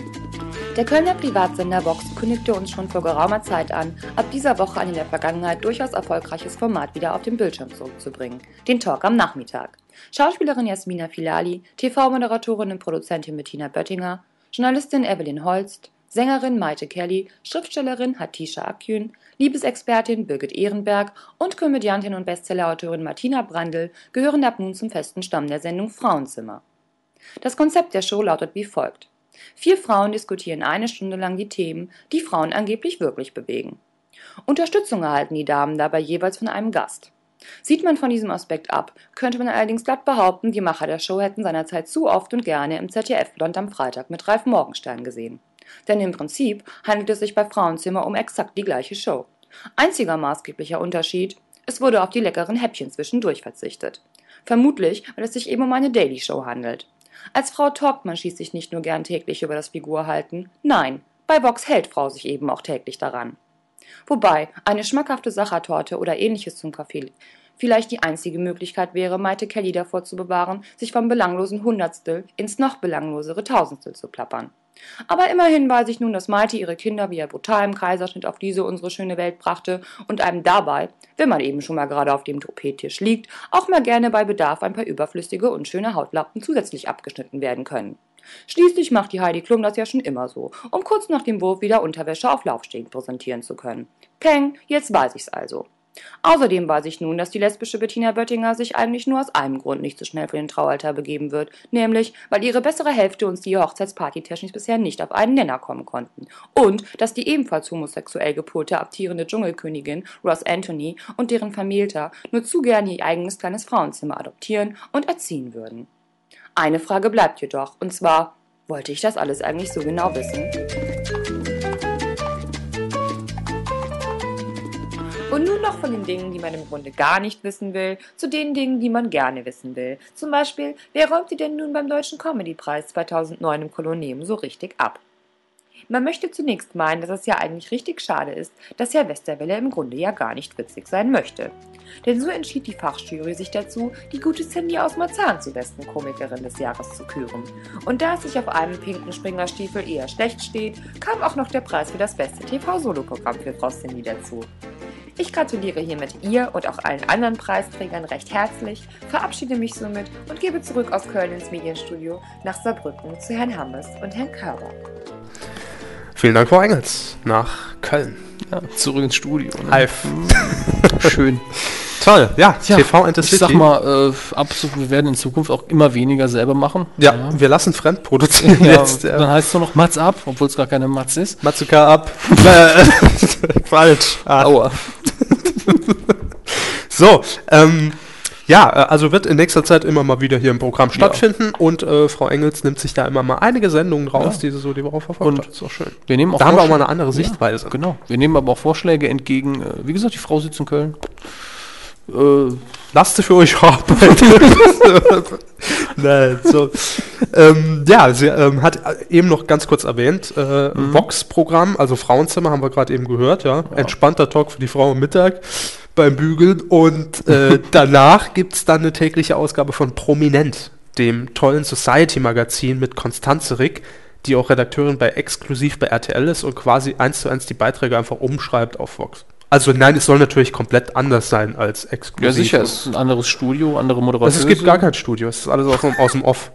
Der Kölner Privatsender Vox kündigte uns schon vor geraumer Zeit an, ab dieser Woche ein in der Vergangenheit durchaus erfolgreiches Format wieder auf den Bildschirm zurückzubringen, den Talk am Nachmittag. Schauspielerin Jasmina Filali, T V-Moderatorin und Produzentin Bettina Böttinger, Journalistin Evelyn Holst, Sängerin Maite Kelly, Schriftstellerin Hatisha Akün, Liebesexpertin Birgit Ehrenberg und Komödiantin und Bestsellerautorin Martina Brandl gehören ab nun zum festen Stamm der Sendung Frauenzimmer. Das Konzept der Show lautet wie folgt. Vier Frauen diskutieren eine Stunde lang die Themen, die Frauen angeblich wirklich bewegen. Unterstützung erhalten die Damen dabei jeweils von einem Gast. Sieht man von diesem Aspekt ab, könnte man allerdings glatt behaupten, die Macher der Show hätten seinerzeit zu oft und gerne im Z D F Blond am Freitag mit Ralf Morgenstern gesehen. Denn im Prinzip handelt es sich bei Frauenzimmer um exakt die gleiche Show. Einziger maßgeblicher Unterschied, es wurde auf die leckeren Häppchen zwischendurch verzichtet. Vermutlich, weil es sich eben um eine Daily Show handelt. Als Frau talkt man schließlich nicht nur gern täglich über das Figurhalten, nein, bei Vox hält Frau sich eben auch täglich daran. Wobei eine schmackhafte Sachertorte oder ähnliches zum Kaffee vielleicht die einzige Möglichkeit wäre, Maite Kelly davor zu bewahren, sich vom belanglosen Hundertstel ins noch belanglosere Tausendstel zu plappern. Aber immerhin weiß ich nun, dass Maite ihre Kinder via brutalem Kaiserschnitt auf diese unsere schöne Welt brachte und einem dabei, wenn man eben schon mal gerade auf dem O P-Tisch liegt, auch mal gerne bei Bedarf ein paar überflüssige und schöne Hautlappen zusätzlich abgeschnitten werden können. Schließlich macht die Heidi Klum das ja schon immer so, um kurz nach dem Wurf wieder Unterwäsche auf Laufstehend präsentieren zu können. Peng, jetzt weiß ich's also. Außerdem weiß ich nun, dass die lesbische Bettina Böttinger sich eigentlich nur aus einem Grund nicht so schnell für den Traualtar begeben wird, nämlich, weil ihre bessere Hälfte und die Hochzeitsparty-Technisch bisher nicht auf einen Nenner kommen konnten und dass die ebenfalls homosexuell gepurte amtierende Dschungelkönigin Ross Anthony und deren Vermählter nur zu gern ihr eigenes kleines Frauenzimmer adoptieren und erziehen würden. Eine Frage bleibt jedoch, und zwar, wollte ich das alles eigentlich so genau wissen? Und nun noch von den Dingen, die man im Grunde gar nicht wissen will, zu den Dingen, die man gerne wissen will. Zum Beispiel, wer räumt die denn nun beim Deutschen Comedy Preis zweitausendneun im Kolonium so richtig ab? Man möchte zunächst meinen, dass es ja eigentlich richtig schade ist, dass Herr Westerwelle im Grunde ja gar nicht witzig sein möchte. Denn so entschied die Fachjury sich dazu, die gute Cindy aus Marzahn zur besten Komikerin des Jahres zu küren. Und da es sich auf einem pinken Springerstiefel eher schlecht steht, kam auch noch der Preis für das beste T V-Soloprogramm für Frau Cindy dazu. Ich gratuliere hiermit ihr und auch allen anderen Preisträgern recht herzlich, verabschiede mich somit und gebe zurück aus Köln ins Medienstudio nach Saarbrücken zu Herrn Hammes und Herrn Körber. Vielen Dank, Frau Engels, nach Köln. Ja, zurück ins Studio. Ne? Alf. Schön. Toll, ja, ja, T V and the City. Ich sag mal, äh, absolut, wir werden in Zukunft auch immer weniger selber machen. Ja, ja. Wir lassen fremd produzieren ja, jetzt. Ja. Dann heißt es nur noch Mats ab, obwohl es gar keine Mats ist. Matsuka ab. Falsch. Ah. Aua. So, ähm, ja, also wird in nächster Zeit immer mal wieder hier im Programm stattfinden ja. und äh, Frau Engels nimmt sich da immer mal einige Sendungen raus, ja. die sie so die Woche verfolgt hat. Das ist auch schön. Wir nehmen auch da haben wir auch mal eine andere Sichtweise. Ja, genau, wir nehmen aber auch Vorschläge entgegen. Wie gesagt, die Frau sitzt in Köln. äh, lasst es für euch arbeiten. Nein, so. ähm, ja, sie ähm, hat eben noch ganz kurz erwähnt, äh, mhm. Vox-Programm, also Frauenzimmer, haben wir gerade eben gehört, ja. ja. Entspannter Talk für die Frau am Mittag beim Bügeln. Und äh, danach gibt es dann eine tägliche Ausgabe von Prominent, dem tollen Society-Magazin mit Constanze Rick, die auch Redakteurin bei Exklusiv bei R T L ist und quasi eins zu eins die Beiträge einfach umschreibt auf Vox. Also nein, es soll natürlich komplett anders sein als Exklusiv. Ja sicher, es ist ein anderes Studio, andere Moderatoren. Es gibt gar kein Studio, es ist alles aus, aus dem Off.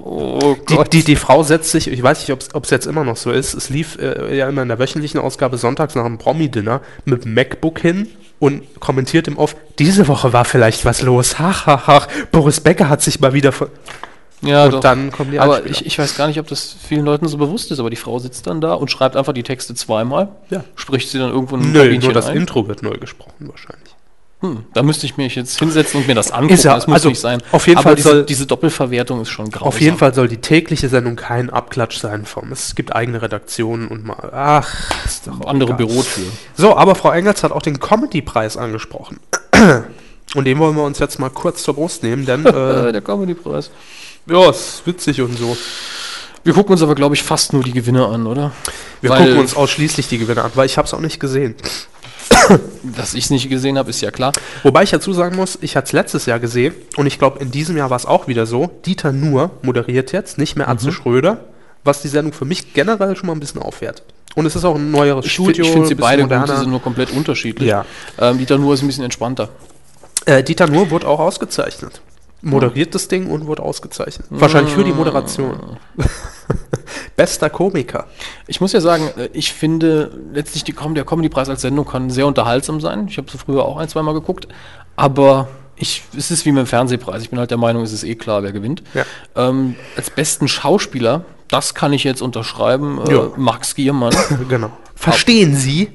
Oh Gott. Die, die, die Frau setzt sich, ich weiß nicht, ob es jetzt immer noch so ist, es lief äh, ja immer in der wöchentlichen Ausgabe sonntags nach dem Promi-Dinner mit dem MacBook hin und kommentiert im Off, diese Woche war vielleicht was los, hach, hach, hach, Boris Becker hat sich mal wieder ver... Ja, und doch. Dann kommen die Einspieler. Aber ich, ich weiß gar nicht, ob das vielen Leuten so bewusst ist, aber die Frau sitzt dann da und schreibt einfach die Texte zweimal. Ja. Spricht sie dann irgendwo in ein Nö, Kabinchen nur das ein. Intro wird neu gesprochen wahrscheinlich. Hm, da müsste ich mich jetzt hinsetzen und mir das angucken, ja, das muss also nicht sein. Auf jeden aber Fall diese, soll, diese Doppelverwertung ist schon grausam. Auf jeden Fall soll die tägliche Sendung kein Abklatsch sein vom, es gibt eigene Redaktionen und mal, ach, ist doch andere Bürotür. So, aber Frau Engels hat auch den Comedy-Preis angesprochen. Und den wollen wir uns jetzt mal kurz zur Brust nehmen, denn... Äh, der Comedy-Preis. Ja, ist witzig und so. Wir gucken uns aber, glaube ich, fast nur die Gewinne an, oder? Wir weil gucken uns ausschließlich die Gewinne an, weil ich habe es auch nicht gesehen. Dass ich es nicht gesehen habe, ist ja klar. Wobei ich dazu sagen muss, ich hatte es letztes Jahr gesehen und ich glaube, in diesem Jahr war es auch wieder so. Dieter Nuhr moderiert jetzt, nicht mehr Atze mhm. Schröder, was die Sendung für mich generell schon mal ein bisschen aufwertet. Und es ist auch ein neueres ich Studio. Ich finde sie beide gut, die sind nur komplett unterschiedlich. Ja. Ähm, Dieter Nuhr ist ein bisschen entspannter. Äh, Dieter Nuhr wurde auch ausgezeichnet. Moderiert das Ding und wurde ausgezeichnet. Mmh. Wahrscheinlich für die Moderation. Bester Komiker. Ich muss ja sagen, ich finde letztlich die Com- der Comedy-Preis als Sendung kann sehr unterhaltsam sein. Ich habe so früher auch ein, zweimal geguckt. Aber ich, es ist wie mit dem Fernsehpreis. Ich bin halt der Meinung, es ist eh klar, wer gewinnt. Ja. Ähm, als besten Schauspieler, das kann ich jetzt unterschreiben, äh, Max Giermann. Genau. Verstehen Ab- Sie?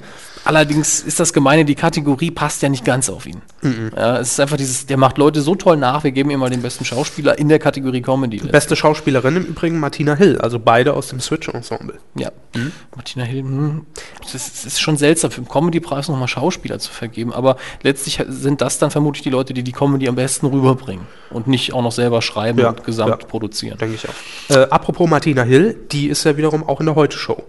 Allerdings ist das Gemeine, die Kategorie passt ja nicht ganz auf ihn. Mhm. Ja, es ist einfach dieses, der macht Leute so toll nach, wir geben ihm mal den besten Schauspieler in der Kategorie Comedy. Beste Schauspielerin im Übrigen Martina Hill, also beide aus dem Switch-Ensemble. Ja, mhm. Martina Hill, es ist, ist schon seltsam, für den Comedy-Preis nochmal Schauspieler zu vergeben, aber letztlich sind das dann vermutlich die Leute, die die Comedy am besten rüberbringen und nicht auch noch selber schreiben ja, und gesamt ja, produzieren. Denke ich auch. Äh, apropos Martina Hill, die ist ja wiederum auch in der Heute-Show.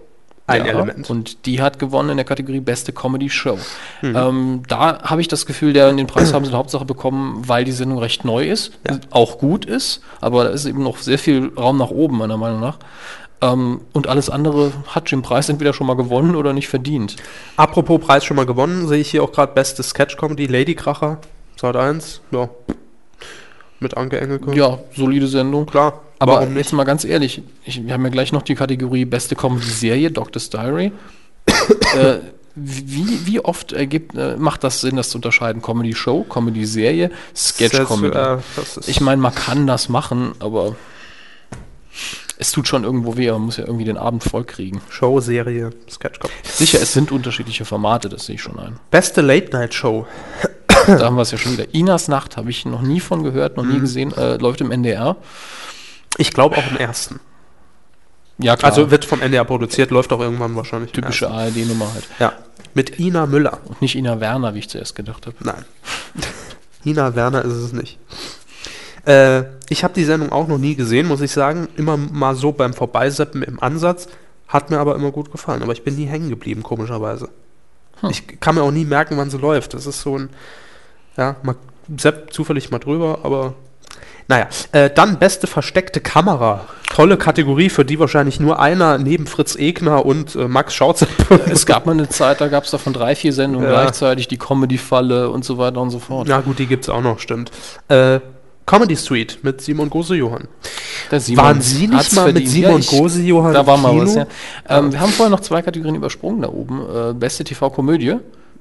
Ein ja, Element. Und die hat gewonnen in der Kategorie Beste Comedy Show. Mhm. Ähm, da habe ich das Gefühl, der, den Preis haben sie in der Hauptsache bekommen, weil die Sendung recht neu ist, ja. auch gut ist, aber da ist eben noch sehr viel Raum nach oben, meiner Meinung nach. Ähm, und alles andere hat den Preis entweder schon mal gewonnen oder nicht verdient. Apropos Preis schon mal gewonnen, sehe ich hier auch gerade Beste Sketch Comedy, Lady Kracher, Sat eins, ja, mit Anke Engelke. Ja, solide Sendung. Klar. Aber warum nicht? Jetzt mal ganz ehrlich, ich, wir haben ja gleich noch die Kategorie Beste Comedy-Serie, Doctor's Diary. äh, wie, wie oft ergibt, äh, macht das Sinn, das zu unterscheiden? Comedy-Show, Comedy-Serie, Sketch-Comedy. Äh, ich meine, man kann das machen, aber es tut schon irgendwo weh, man muss ja irgendwie den Abend vollkriegen. Show, Serie, Sketch-Comedy. Sicher, es sind unterschiedliche Formate, das sehe ich schon ein. Beste Late-Night-Show. Da haben wir es ja schon wieder. Inas Nacht habe ich noch nie von gehört, noch nie mhm. gesehen, äh, läuft im N D R. Ich glaube auch im ersten. Ja, klar. Also wird vom N D R produziert, läuft auch irgendwann wahrscheinlich. Typische A R D-Nummer halt. Ja. Mit Ina Müller. Und nicht Ina Werner, wie ich zuerst gedacht habe. Nein. Ina Werner ist es nicht. Äh, ich habe die Sendung auch noch nie gesehen, muss ich sagen. Immer mal so beim Vorbeiseppen im Ansatz. Hat mir aber immer gut gefallen. Aber ich bin nie hängen geblieben, komischerweise. Hm. Ich kann mir auch nie merken, wann sie läuft. Das ist so ein. Ja, man seppt zufällig mal drüber, aber. Naja, äh, dann beste versteckte Kamera. Tolle Kategorie, für die wahrscheinlich nur einer neben Fritz Egner und äh, Max Schautzer. Es gab mal eine Zeit, da gab es davon drei, vier Sendungen ja. gleichzeitig, die Comedy-Falle und so weiter und so fort. Na gut, die gibt's auch noch, stimmt. Äh, Comedy Street mit Simon Gose-Johann. Waren Sie nicht mal verdient. Mit Simon ja, Gose-Johann? Da war mal was, ja. Ähm, wir haben vorher noch zwei Kategorien übersprungen da oben. Äh, beste T V-Komödie.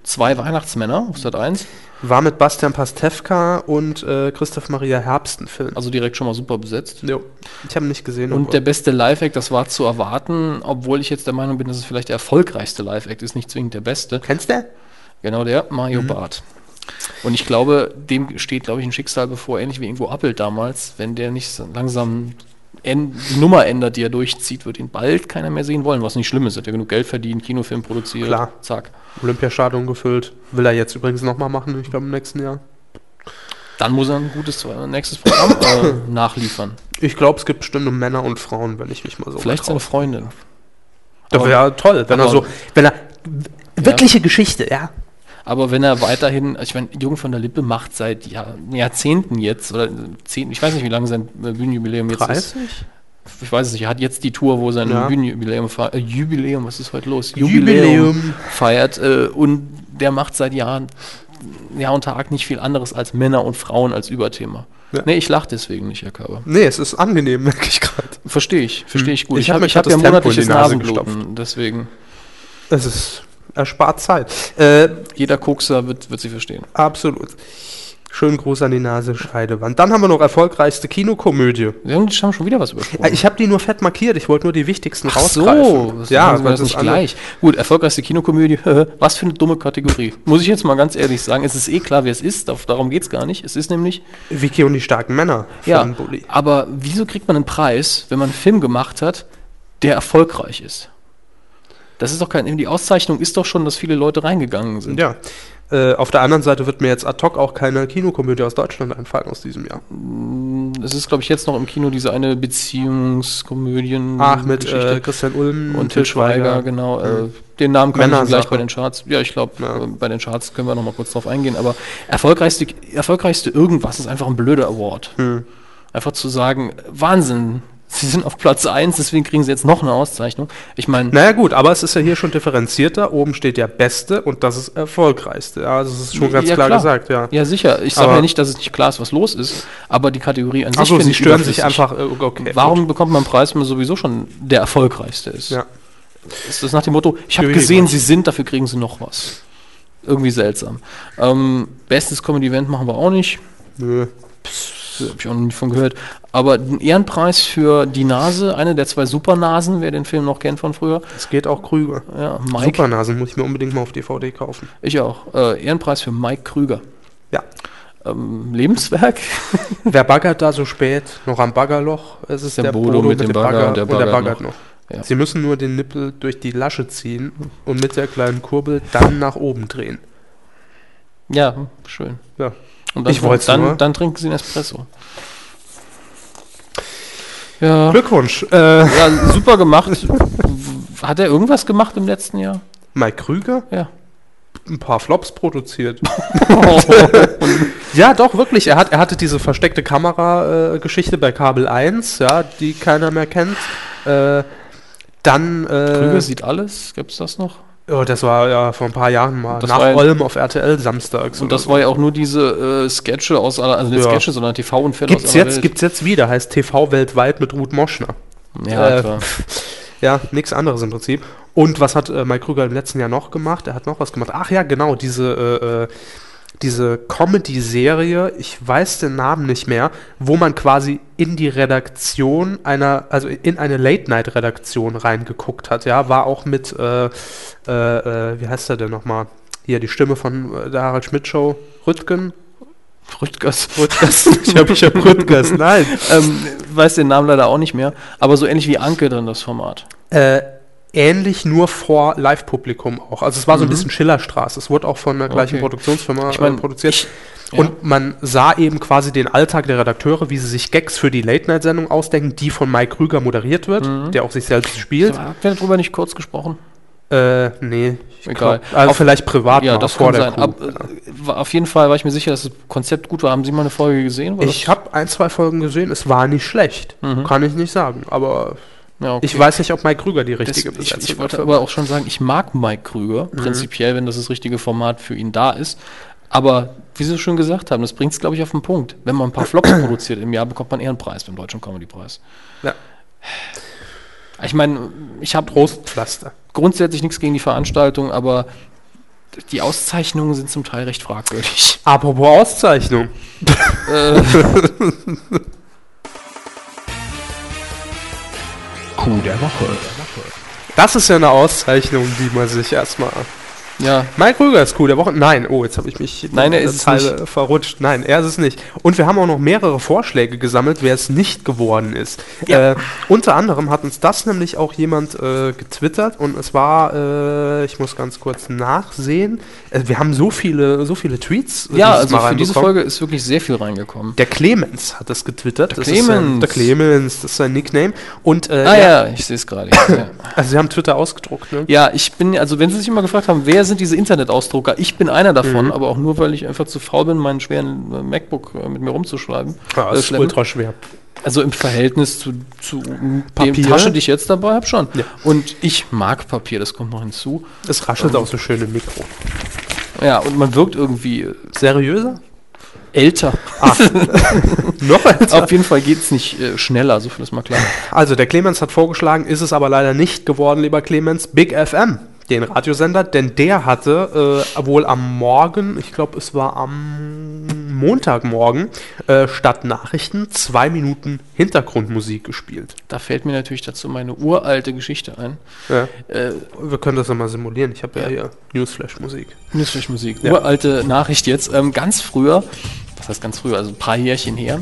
Zwei Weihnachtsmänner auf Sat eins. War mit Bastian Pastewka und äh, Christoph Maria Herbst ein Film. Also direkt schon mal super besetzt. Jo, ich habe ihn nicht gesehen. Und der beste Live-Act, das war zu erwarten, obwohl ich jetzt der Meinung bin, dass es vielleicht der erfolgreichste Live-Act ist, nicht zwingend der beste. Kennst du? Genau der, Mario mhm. Barth. Und ich glaube, dem steht, glaube ich, ein Schicksal bevor, ähnlich wie Ingo Appelt damals, wenn der nicht langsam die Nummer ändert, die er durchzieht, wird ihn bald keiner mehr sehen wollen, was nicht schlimm ist. Hat er genug Geld verdient, Kinofilm produziert, klar. Zack. Olympiastadion gefüllt. Will er jetzt übrigens nochmal machen, ich glaube im nächsten Jahr. Dann muss er ein gutes nächstes Programm äh, nachliefern. Ich glaube, es gibt bestimmt Männer und Frauen, wenn ich mich mal so. Vielleicht seine Freundin. Das wäre toll, wenn er so, wenn er, wirkliche ja. Geschichte, ja. Aber wenn er weiterhin, ich meine, Jürgen von der Lippe macht seit Jahr, Jahrzehnten jetzt, oder zehn, ich weiß nicht, wie lange sein Bühnenjubiläum jetzt dreißig? Ist. Ich weiß es nicht, er hat jetzt die Tour, wo sein ja. Bühnenjubiläum, äh, Jubiläum, was ist heute los? Jubiläum, Jubiläum. feiert äh, und der macht seit Jahren, Jahr und Tag nicht viel anderes als Männer und Frauen als Überthema. Ja. Nee, ich lache deswegen nicht, Herr Kaber. Nee, es ist angenehm, merke ich gerade. Verstehe ich, verstehe ich gut. Ich, ich habe hab ja monatliches Nasenbluten, deswegen. Es ist... Erspart Zeit. Äh, Jeder Kokser wird, wird sie verstehen. Absolut. Schönen Gruß an die Nase, Scheidewand. Dann haben wir noch erfolgreichste Kinokomödie. Wir haben schon wieder was übersprungen. Ich habe die nur fett markiert, ich wollte nur die wichtigsten Ach rausgreifen. So, das ja, das ist nicht gleich. Gut, erfolgreichste Kinokomödie, was für eine dumme Kategorie. Muss ich jetzt mal ganz ehrlich sagen, es ist eh klar, wer es ist, darum geht es gar nicht. Es ist nämlich... Vicky und die starken Männer. Ja, aber wieso kriegt man einen Preis, wenn man einen Film gemacht hat, der erfolgreich ist? Das ist doch kein, die Auszeichnung ist doch schon, dass viele Leute reingegangen sind. Ja. Äh, auf der anderen Seite wird mir jetzt ad hoc auch keine Kinokomödie aus Deutschland einfallen aus diesem Jahr. Es ist, glaube ich, jetzt noch im Kino diese eine Beziehungskomödien. Ach, mit äh, Christian Ulm und Til Schweiger, genau. Mhm. Äh, den Namen können wir gleich bei den Charts. Ja, ich glaube, ja. bei den Charts können wir noch mal kurz drauf eingehen. Aber erfolgreichste, erfolgreichste irgendwas ist einfach ein blöder Award. Mhm. Einfach zu sagen, Wahnsinn. Sie sind auf Platz eins, deswegen kriegen sie jetzt noch eine Auszeichnung. Ich meine... Naja gut, aber es ist ja hier schon differenzierter. Oben steht ja Beste und das ist Erfolgreichste. Ja, also das ist schon ganz ja, klar, klar gesagt, ja. Ja, sicher. Ich sage ja nicht, dass es nicht klar ist, was los ist, aber die Kategorie an sich... Also sie stören sich einfach... Okay, warum gut. bekommt man einen Preis, wenn man sowieso schon der Erfolgreichste ist? Ja. Ist das nach dem Motto, ich habe gesehen, sie sind, dafür kriegen sie noch was. Irgendwie seltsam. Ähm, bestes Comedy-Event machen wir auch nicht. Nö. Psst. Habe ich auch noch nicht von gehört. Aber ein Ehrenpreis für die Nase, eine der zwei Supernasen, wer den Film noch kennt von früher. Es geht auch Krüger. Ja, Mike. Supernasen muss ich mir unbedingt mal auf D V D kaufen. Ich auch. Äh, Ehrenpreis für Mike Krüger. Ja. Ähm, Lebenswerk. Wer baggert da so spät? Noch am Baggerloch? Es ist der, der Bodo, Bodo mit, mit dem, dem Bagger, Bagger und der baggert noch. noch. Ja. Sie müssen nur den Nippel durch die Lasche ziehen und mit der kleinen Kurbel dann nach oben drehen. Ja, schön. Ja. Und dann, ich wollte dann, dann trinken sie einen Espresso. Ja. Glückwunsch. Äh. Ja, super gemacht. Hat er irgendwas gemacht im letzten Jahr? Mike Krüger? Ja. Ein paar Flops produziert. Oh. Ja, doch, wirklich. Er, hat, er hatte diese versteckte Kamera-Geschichte äh, bei Kabel eins, ja, die keiner mehr kennt. Äh, dann. Äh, Krüger sieht alles. Gibt's das noch? Ja, oh, das war ja vor ein paar Jahren mal das nach ja Olm auf R T L samstags. Und das so. War ja auch nur diese äh, Sketche aus aller, also nicht ja. Sketche, sondern T V-Unfälle aus aller Welt. Gibt's jetzt wieder, heißt T V weltweit mit Ruth Moschner. Ja, äh, klar. Ja, nichts anderes im Prinzip. Und was hat äh, Mike Krüger im letzten Jahr noch gemacht? Er hat noch was gemacht. Ach ja, genau, diese, äh, diese Comedy-Serie, ich weiß den Namen nicht mehr, wo man quasi in die Redaktion einer, also in eine Late-Night-Redaktion reingeguckt hat, ja, war auch mit, äh, äh, äh, wie heißt der denn nochmal? Hier, die Stimme von der Harald-Schmidt-Show, Rüttgen? Rüttgers. Rüttgers. Ich hab, ich hab Rüttgers, nein. Ähm, weiß den Namen leider auch nicht mehr, aber so ähnlich wie Anke dann das Format. Äh, Ähnlich, nur vor Live-Publikum auch. Also es war so ein mhm. bisschen Schillerstraße. Es wurde auch von der gleichen okay. Produktionsfirma ich mein, äh, produziert. Ich, ja. Und man sah eben quasi den Alltag der Redakteure, wie sie sich Gags für die Late-Night-Sendung ausdenken, die von Mike Krüger moderiert wird, mhm. der auch sich selbst spielt. Haben wir darüber nicht kurz gesprochen? Äh, nee. Egal. Glaub, also auf, vielleicht privat ja, mal das vor kann der sein. Ab, ja. Auf jeden Fall war ich mir sicher, dass das Konzept gut war. Haben Sie mal eine Folge gesehen? War ich habe ein, zwei Folgen gesehen. Es war nicht schlecht. Mhm. Kann ich nicht sagen. Aber... Ja, okay. Ich weiß nicht, ob Mike Krüger die richtige das, Besetzung ich, ich wollte aber auch schon sagen, ich mag Mike Krüger, mhm. prinzipiell, wenn das das richtige Format für ihn da ist. Aber, wie Sie schon gesagt haben, das bringt es, glaube ich, auf den Punkt. Wenn man ein paar Flops produziert im Jahr, bekommt man eher einen Preis beim Deutschen Comedy Preis. Ja. Ich meine, ich habe Trostpflaster. Grundsätzlich nichts gegen die Veranstaltung, aber die Auszeichnungen sind zum Teil recht fragwürdig. Apropos Auszeichnung. äh... Der Woche. Das ist ja eine Auszeichnung, die man sich erstmal Ja. Mike Krüger ist cool, der Woche. Nein, oh, jetzt habe ich mich Nein, er ist es verrutscht. Nein, er ist es nicht. Und wir haben auch noch mehrere Vorschläge gesammelt, wer es nicht geworden ist. Ja. Äh, unter anderem hat uns das nämlich auch jemand äh, getwittert und es war, äh, ich muss ganz kurz nachsehen, äh, wir haben so viele, so viele Tweets. Ja, also für diese Folge ist wirklich sehr viel reingekommen. Der Clemens hat das getwittert. Der Clemens. Ist sein, der Clemens, das ist sein Nickname. Und, äh, ah ja, ja, ich sehe es gerade. Ja. Also Sie haben Twitter ausgedruckt, ne? Ja, ich bin, also wenn Sie sich immer gefragt haben, wer sind diese Internetausdrucker? Ich bin einer davon, mhm. aber auch nur, weil ich einfach zu faul bin, meinen schweren MacBook mit mir rumzuschreiben. Ja, das äh, ist ultra schwer. Also im Verhältnis zu, zu der Tasche, die ich jetzt dabei habe, schon. Ja. Und ich mag Papier, das kommt noch hinzu. Es raschelt ähm, auch so schön im Mikro. Ja, und man wirkt irgendwie seriöser? Älter. Ah. Noch älter. Auf jeden Fall geht es nicht äh, schneller, so viel ist mal klar. Also der Clemens hat vorgeschlagen, ist es aber leider nicht geworden, lieber Clemens, Big F M, den Radiosender, denn der hatte äh, wohl am Morgen, ich glaube es war am Montagmorgen, äh, statt Nachrichten zwei Minuten Hintergrundmusik gespielt. Da fällt mir natürlich dazu meine uralte Geschichte ein. Ja. Äh, Wir können das nochmal simulieren. Ich habe ja, ja hier Newsflash-Musik. Newsflash-Musik. Ja. Uralte Nachricht jetzt. Ähm, ganz früher, was heißt ganz früher, also ein paar Jährchen her,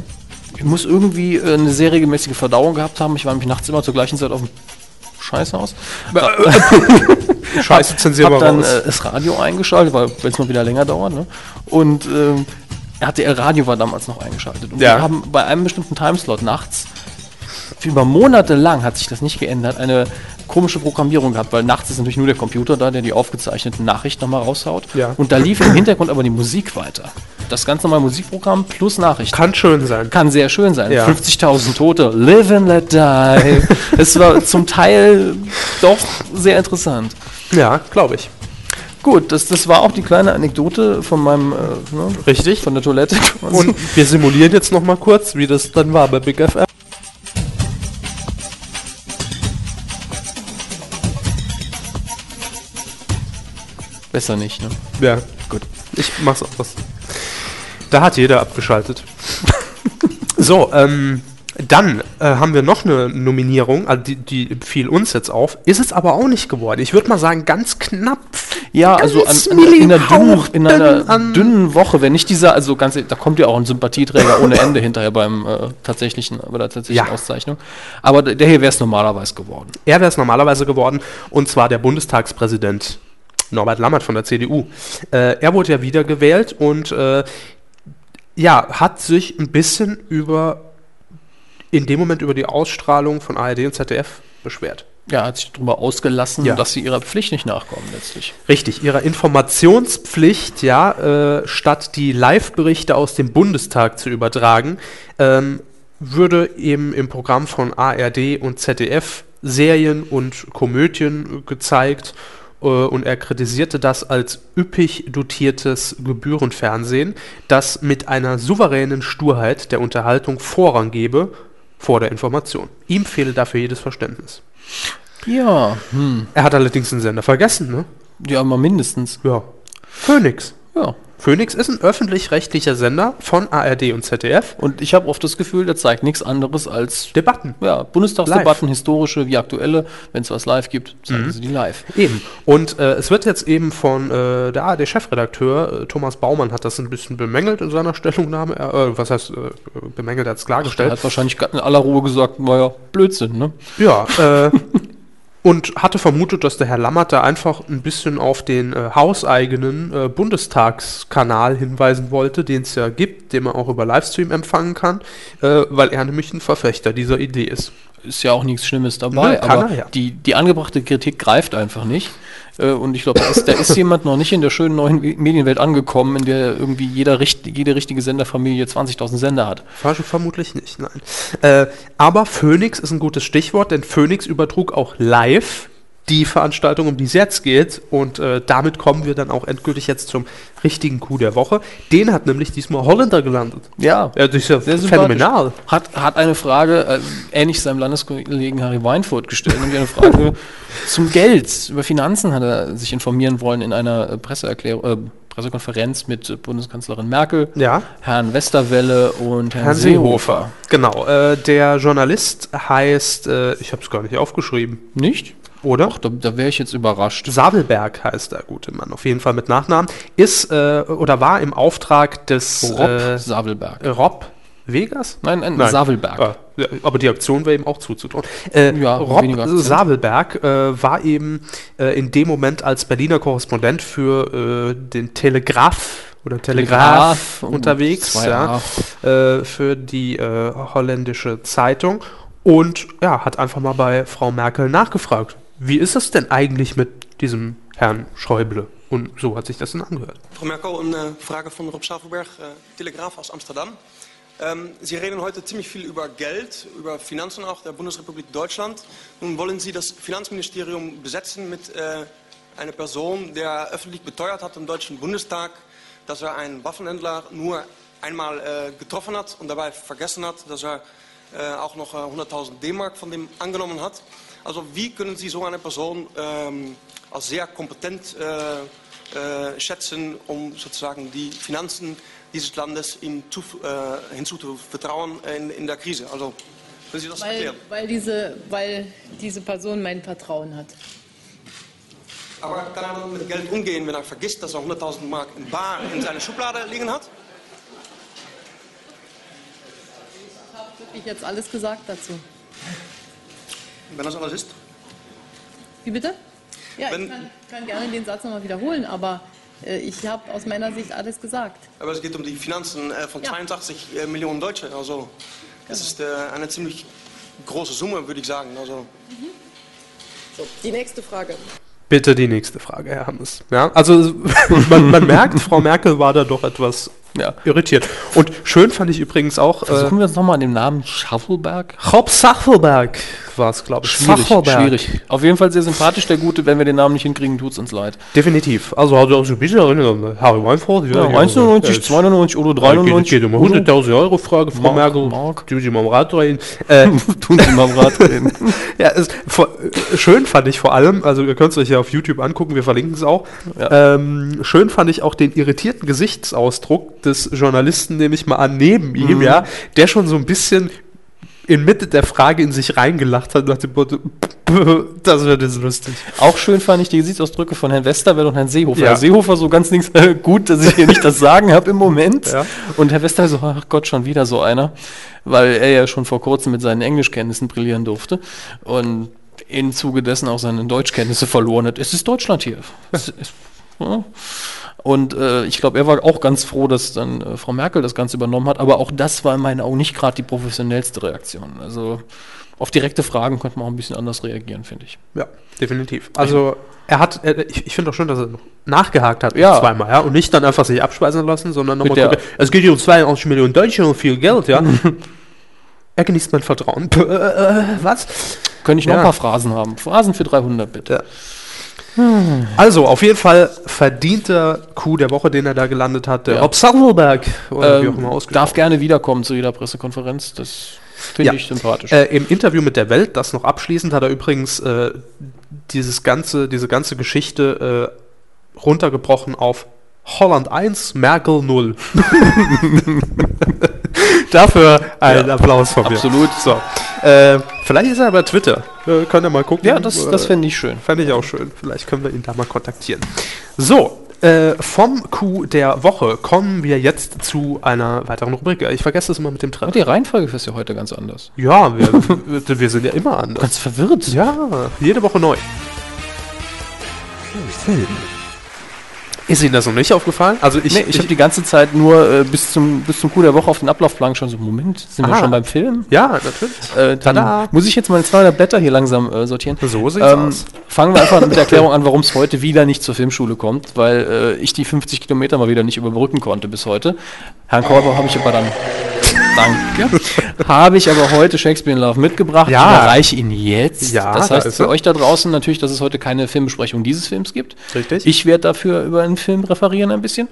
ich muss irgendwie äh, eine sehr regelmäßige Verdauung gehabt haben. Ich war nämlich nachts immer zur gleichen Zeit auf dem Scheißhaus. Scheiße, zensier mal raus. Hab dann äh, das Radio eingeschaltet, weil wenn es mal wieder länger dauert. Ne? Und ähm, R T L Radio war damals noch eingeschaltet. Und ja. wir haben bei einem bestimmten Timeslot nachts, über Monate lang hat sich das nicht geändert, eine komische Programmierung gehabt, weil nachts ist natürlich nur der Computer da, der die aufgezeichneten Nachrichten nochmal raushaut. Ja. Und da lief im Hintergrund aber die Musik weiter. Das ganz normale Musikprogramm plus Nachrichten. Kann schön sein. Kann sehr schön sein. Ja. fünfzigtausend Tote. Live and let die. Es war zum Teil doch sehr interessant. Ja, glaube ich. Gut, das, das war auch die kleine Anekdote von meinem, äh, ne, richtig, von der Toilette. Und wir simulieren jetzt noch mal kurz, wie das dann war bei Big F M. Besser nicht, ne? Ja, gut. Ich mach's auch was. Da hat jeder abgeschaltet. So, ähm... Dann äh, haben wir noch eine Nominierung, also die, die fiel uns jetzt auf, ist es aber auch nicht geworden. Ich würde mal sagen, ganz knapp. Ja, ganz also an, an, in, einer dünnen, in einer dünnen Woche, wenn nicht dieser, also ganz, da kommt ja auch ein Sympathieträger ohne Ende hinterher beim äh, tatsächlichen, bei der tatsächlichen ja. Auszeichnung. Aber der hier wäre es normalerweise geworden. Er wäre es normalerweise geworden, und zwar der Bundestagspräsident Norbert Lammert von der C D U. Äh, er wurde ja wiedergewählt und äh, ja, hat sich ein bisschen über... in dem Moment über die Ausstrahlung von A R D und Z D F beschwert. Ja, hat sich darüber ausgelassen, ja. dass sie ihrer Pflicht nicht nachkommen letztlich. Richtig, ihrer Informationspflicht, ja, äh, statt die Live-Berichte aus dem Bundestag zu übertragen, ähm, würde eben im Programm von A R D und Z D F Serien und Komödien gezeigt. Und er kritisierte das als üppig dotiertes Gebührenfernsehen, das mit einer souveränen Sturheit der Unterhaltung Vorrang gebe vor der Information. Ihm fehle dafür jedes Verständnis. Ja. Hm. Er hat allerdings den Sender vergessen, ne? Ja, mal mindestens. Ja. Phoenix. Ja. Phoenix ist ein öffentlich-rechtlicher Sender von A R D und Z D F. Und ich habe oft das Gefühl, der zeigt nichts anderes als Debatten. Ja, Bundestagsdebatten, live. Historische wie aktuelle. Wenn es was live gibt, zeigen mhm. sie die live. Eben. Und äh, es wird jetzt eben von äh, der A R D-Chefredakteur, äh, Thomas Baumann, hat das ein bisschen bemängelt in seiner Stellungnahme. Äh, was heißt, äh, bemängelt, er hat es klargestellt. Er hat wahrscheinlich in aller Ruhe gesagt, naja, Blödsinn, ne? Ja, äh... Und hatte vermutet, dass der Herr Lammert da einfach ein bisschen auf den äh, hauseigenen äh, Bundestagskanal hinweisen wollte, den es ja gibt, den man auch über Livestream empfangen kann, äh, weil er nämlich ein Verfechter dieser Idee ist. Ist ja auch nichts Schlimmes dabei, ne, aber er, ja. die, die angebrachte Kritik greift einfach nicht. Äh, und ich glaube, da ist, da ist jemand noch nicht in der schönen neuen Medienwelt angekommen, in der irgendwie jeder richt, jede richtige Senderfamilie zwanzigtausend Sender hat. Vermutlich nicht, nein. Äh, aber Phoenix ist ein gutes Stichwort, denn Phoenix übertrug auch live die Veranstaltung, um die es jetzt geht, und äh, damit kommen wir dann auch endgültig jetzt zum richtigen Coup der Woche. Den hat nämlich diesmal Holländer gelandet. Ja, ja, das ist ja phänomenal. Hat, hat eine Frage, äh, ähnlich seinem Landeskollegen Harry Weinfurt gestellt, nämlich eine Frage zum Geld. Über Finanzen hat er sich informieren wollen in einer Presseerklärung, äh, Pressekonferenz mit Bundeskanzlerin Merkel, ja. Herrn Westerwelle und Herrn, Herrn Seehofer. Seehofer. Genau, äh, der Journalist heißt, äh, ich habe es gar nicht aufgeschrieben. Nicht? Oder? Ach, da, da wäre ich jetzt überrascht. Sabelberg heißt der gute Mann, auf jeden Fall mit Nachnamen. Ist äh, oder war im Auftrag des Rob äh, Sabelberg. Rob Vegas? Nein, nein, nein. Sabelberg. Ah, ja, aber die Aktion wäre eben auch zuzutrauen. Äh, ja, Rob Sabelberg äh, war eben äh, in dem Moment als Berliner Korrespondent für äh, den Telegraph oder Telegraph, Telegraph unterwegs, ja, äh, für die äh, holländische Zeitung und ja, hat einfach mal bei Frau Merkel nachgefragt. Wie ist es denn eigentlich mit diesem Herrn Schäuble? Und so hat sich das dann angehört. Frau Merkel, eine Frage von Rob Savelberg, äh, Telegraph aus Amsterdam. Ähm, Sie reden heute ziemlich viel über Geld, über Finanzen auch der Bundesrepublik Deutschland. Nun wollen Sie das Finanzministerium besetzen mit äh, einer Person, der öffentlich beteuert hat im Deutschen Bundestag, dass er einen Waffenhändler nur einmal äh, getroffen hat und dabei vergessen hat, dass er äh, auch noch äh, hunderttausend D-Mark von dem angenommen hat. Also wie können Sie so eine Person ähm, als sehr kompetent äh, äh, schätzen, um sozusagen die Finanzen dieses Landes ihm zu, äh, hinzuzuvertrauen in, in der Krise? Also können Sie das weil, erklären? Weil diese, weil diese Person mein Vertrauen hat. Aber kann er dann mit Geld umgehen, wenn er vergisst, dass er hunderttausend Mark in bar in seiner Schublade liegen hat? Ich habe wirklich jetzt alles gesagt dazu. Wenn das alles ist? Wie bitte? Ja, wenn, ich kann, kann gerne den Satz nochmal wiederholen, aber äh, ich habe aus meiner Sicht alles gesagt. Aber es geht um die Finanzen äh, von ja. zweiundachtzig Millionen Deutsche. Also genau. Das ist äh, eine ziemlich große Summe, würde ich sagen. Also. Mhm. So, die nächste Frage. Bitte die nächste Frage, Herr Hammes. Ja, also man, man merkt, Frau Merkel war da doch etwas ja. irritiert. Und schön fand ich übrigens auch... Versuchen äh, wir uns nochmal an dem Namen Schaffelberg. Rob Savelberg war es, glaube ich. Schwierig, schwierig. Auf jeden Fall sehr sympathisch, der Gute. Wenn wir den Namen nicht hinkriegen, tut es uns leid. Definitiv. Also hat er auch so ein bisschen erinnert. Harry Weinfurt. Ja, einundneunzig, zweiundneunzig oder dreiundneunzig. Geht um hunderttausend Euro Frage, Frau Merkel. Tun Sie mal am Rad drehen. Äh, Tun Sie mal am Rad drehen. Ja, es, vor, schön fand ich vor allem, also ihr könnt es euch ja auf YouTube angucken, wir verlinken es auch. Ja. Ähm, schön fand ich auch den irritierten Gesichtsausdruck des Journalisten, nehme ich mal an, neben ihm, mhm. ja, der schon so ein bisschen in Mitte der Frage in sich reingelacht hat, nach dem Motto, das wird jetzt lustig. Auch schön fand ich die Gesichtsausdrücke von Herrn Westerwelle und Herrn Seehofer. Ja. Herr Seehofer so ganz links, äh, gut, dass ich hier nicht das Sagen habe im Moment. Ja. Und Herr Westerwelle so, ach Gott, schon wieder so einer, weil er ja schon vor kurzem mit seinen Englischkenntnissen brillieren durfte. Und im Zuge dessen auch seine Deutschkenntnisse verloren hat. Es ist Deutschland hier. Es, es, ja. Und äh, ich glaube, er war auch ganz froh, dass dann äh, Frau Merkel das Ganze übernommen hat. Aber auch das war in meinen Augen nicht gerade die professionellste Reaktion. Also auf direkte Fragen könnte man auch ein bisschen anders reagieren, finde ich. Ja, definitiv. Also er hat, er, ich, ich finde auch schön, dass er noch nachgehakt hat ja. zweimal, ja, und nicht dann einfach sich abspeisen lassen, sondern nochmal, es geht hier um zweiundachtzig Millionen Deutsche und viel Geld, ja. Er genießt mein Vertrauen. Äh, äh, was? Könnte ich noch ja. ein paar Phrasen haben? Phrasen für dreihundert, bitte. Ja. Hm. Also, auf jeden Fall verdienter Coup der Woche, den er da gelandet hat. Ja. Rob Savelberg, oder ähm, wie auch immer ausgesprochen. Darf gerne wiederkommen zu jeder Pressekonferenz. Das finde ja. ich sympathisch. Äh, im Interview mit der Welt, das noch abschließend, hat er übrigens äh, dieses ganze, diese ganze Geschichte äh, runtergebrochen auf Holland eins, Merkel null. Dafür einen ja, Applaus von mir. Absolut. So. Äh, vielleicht ist er bei Twitter. Äh, könnt ihr mal gucken. Ja, das, das fände ich schön. Fände ich auch schön. Vielleicht können wir ihn da mal kontaktieren. So, äh, vom Coup der Woche kommen wir jetzt zu einer weiteren Rubrik. Ich vergesse es immer mit dem Treffen. Die Reihenfolge ist ja heute ganz anders. Ja, wir, wir sind ja immer anders. Ganz verwirrt. Ja, jede Woche neu. Film. Ist Ihnen das noch nicht aufgefallen? Also ich, nee, ich habe die ganze Zeit nur äh, bis zum bis zum Coup der Woche auf den Ablaufplan schon so, Moment, sind Aha. wir schon beim Film? Ja, natürlich. Äh, dann Tada. Muss ich jetzt meine zweihundert Blätter hier langsam äh, sortieren. So sieht's ähm, aus. Fangen wir einfach mit der Erklärung an, warum es heute wieder nicht zur Filmschule kommt, weil äh, ich die fünfzig Kilometer mal wieder nicht überbrücken konnte bis heute. Herrn Kolber habe ich aber dann... Danke. Habe ich aber heute Shakespeare in Love mitgebracht. Ja. Ich erreiche ihn jetzt. Ja, das heißt da für er. euch da draußen natürlich, dass es heute keine Filmbesprechung dieses Films gibt. Richtig. Ich werde dafür über einen Film referieren ein bisschen.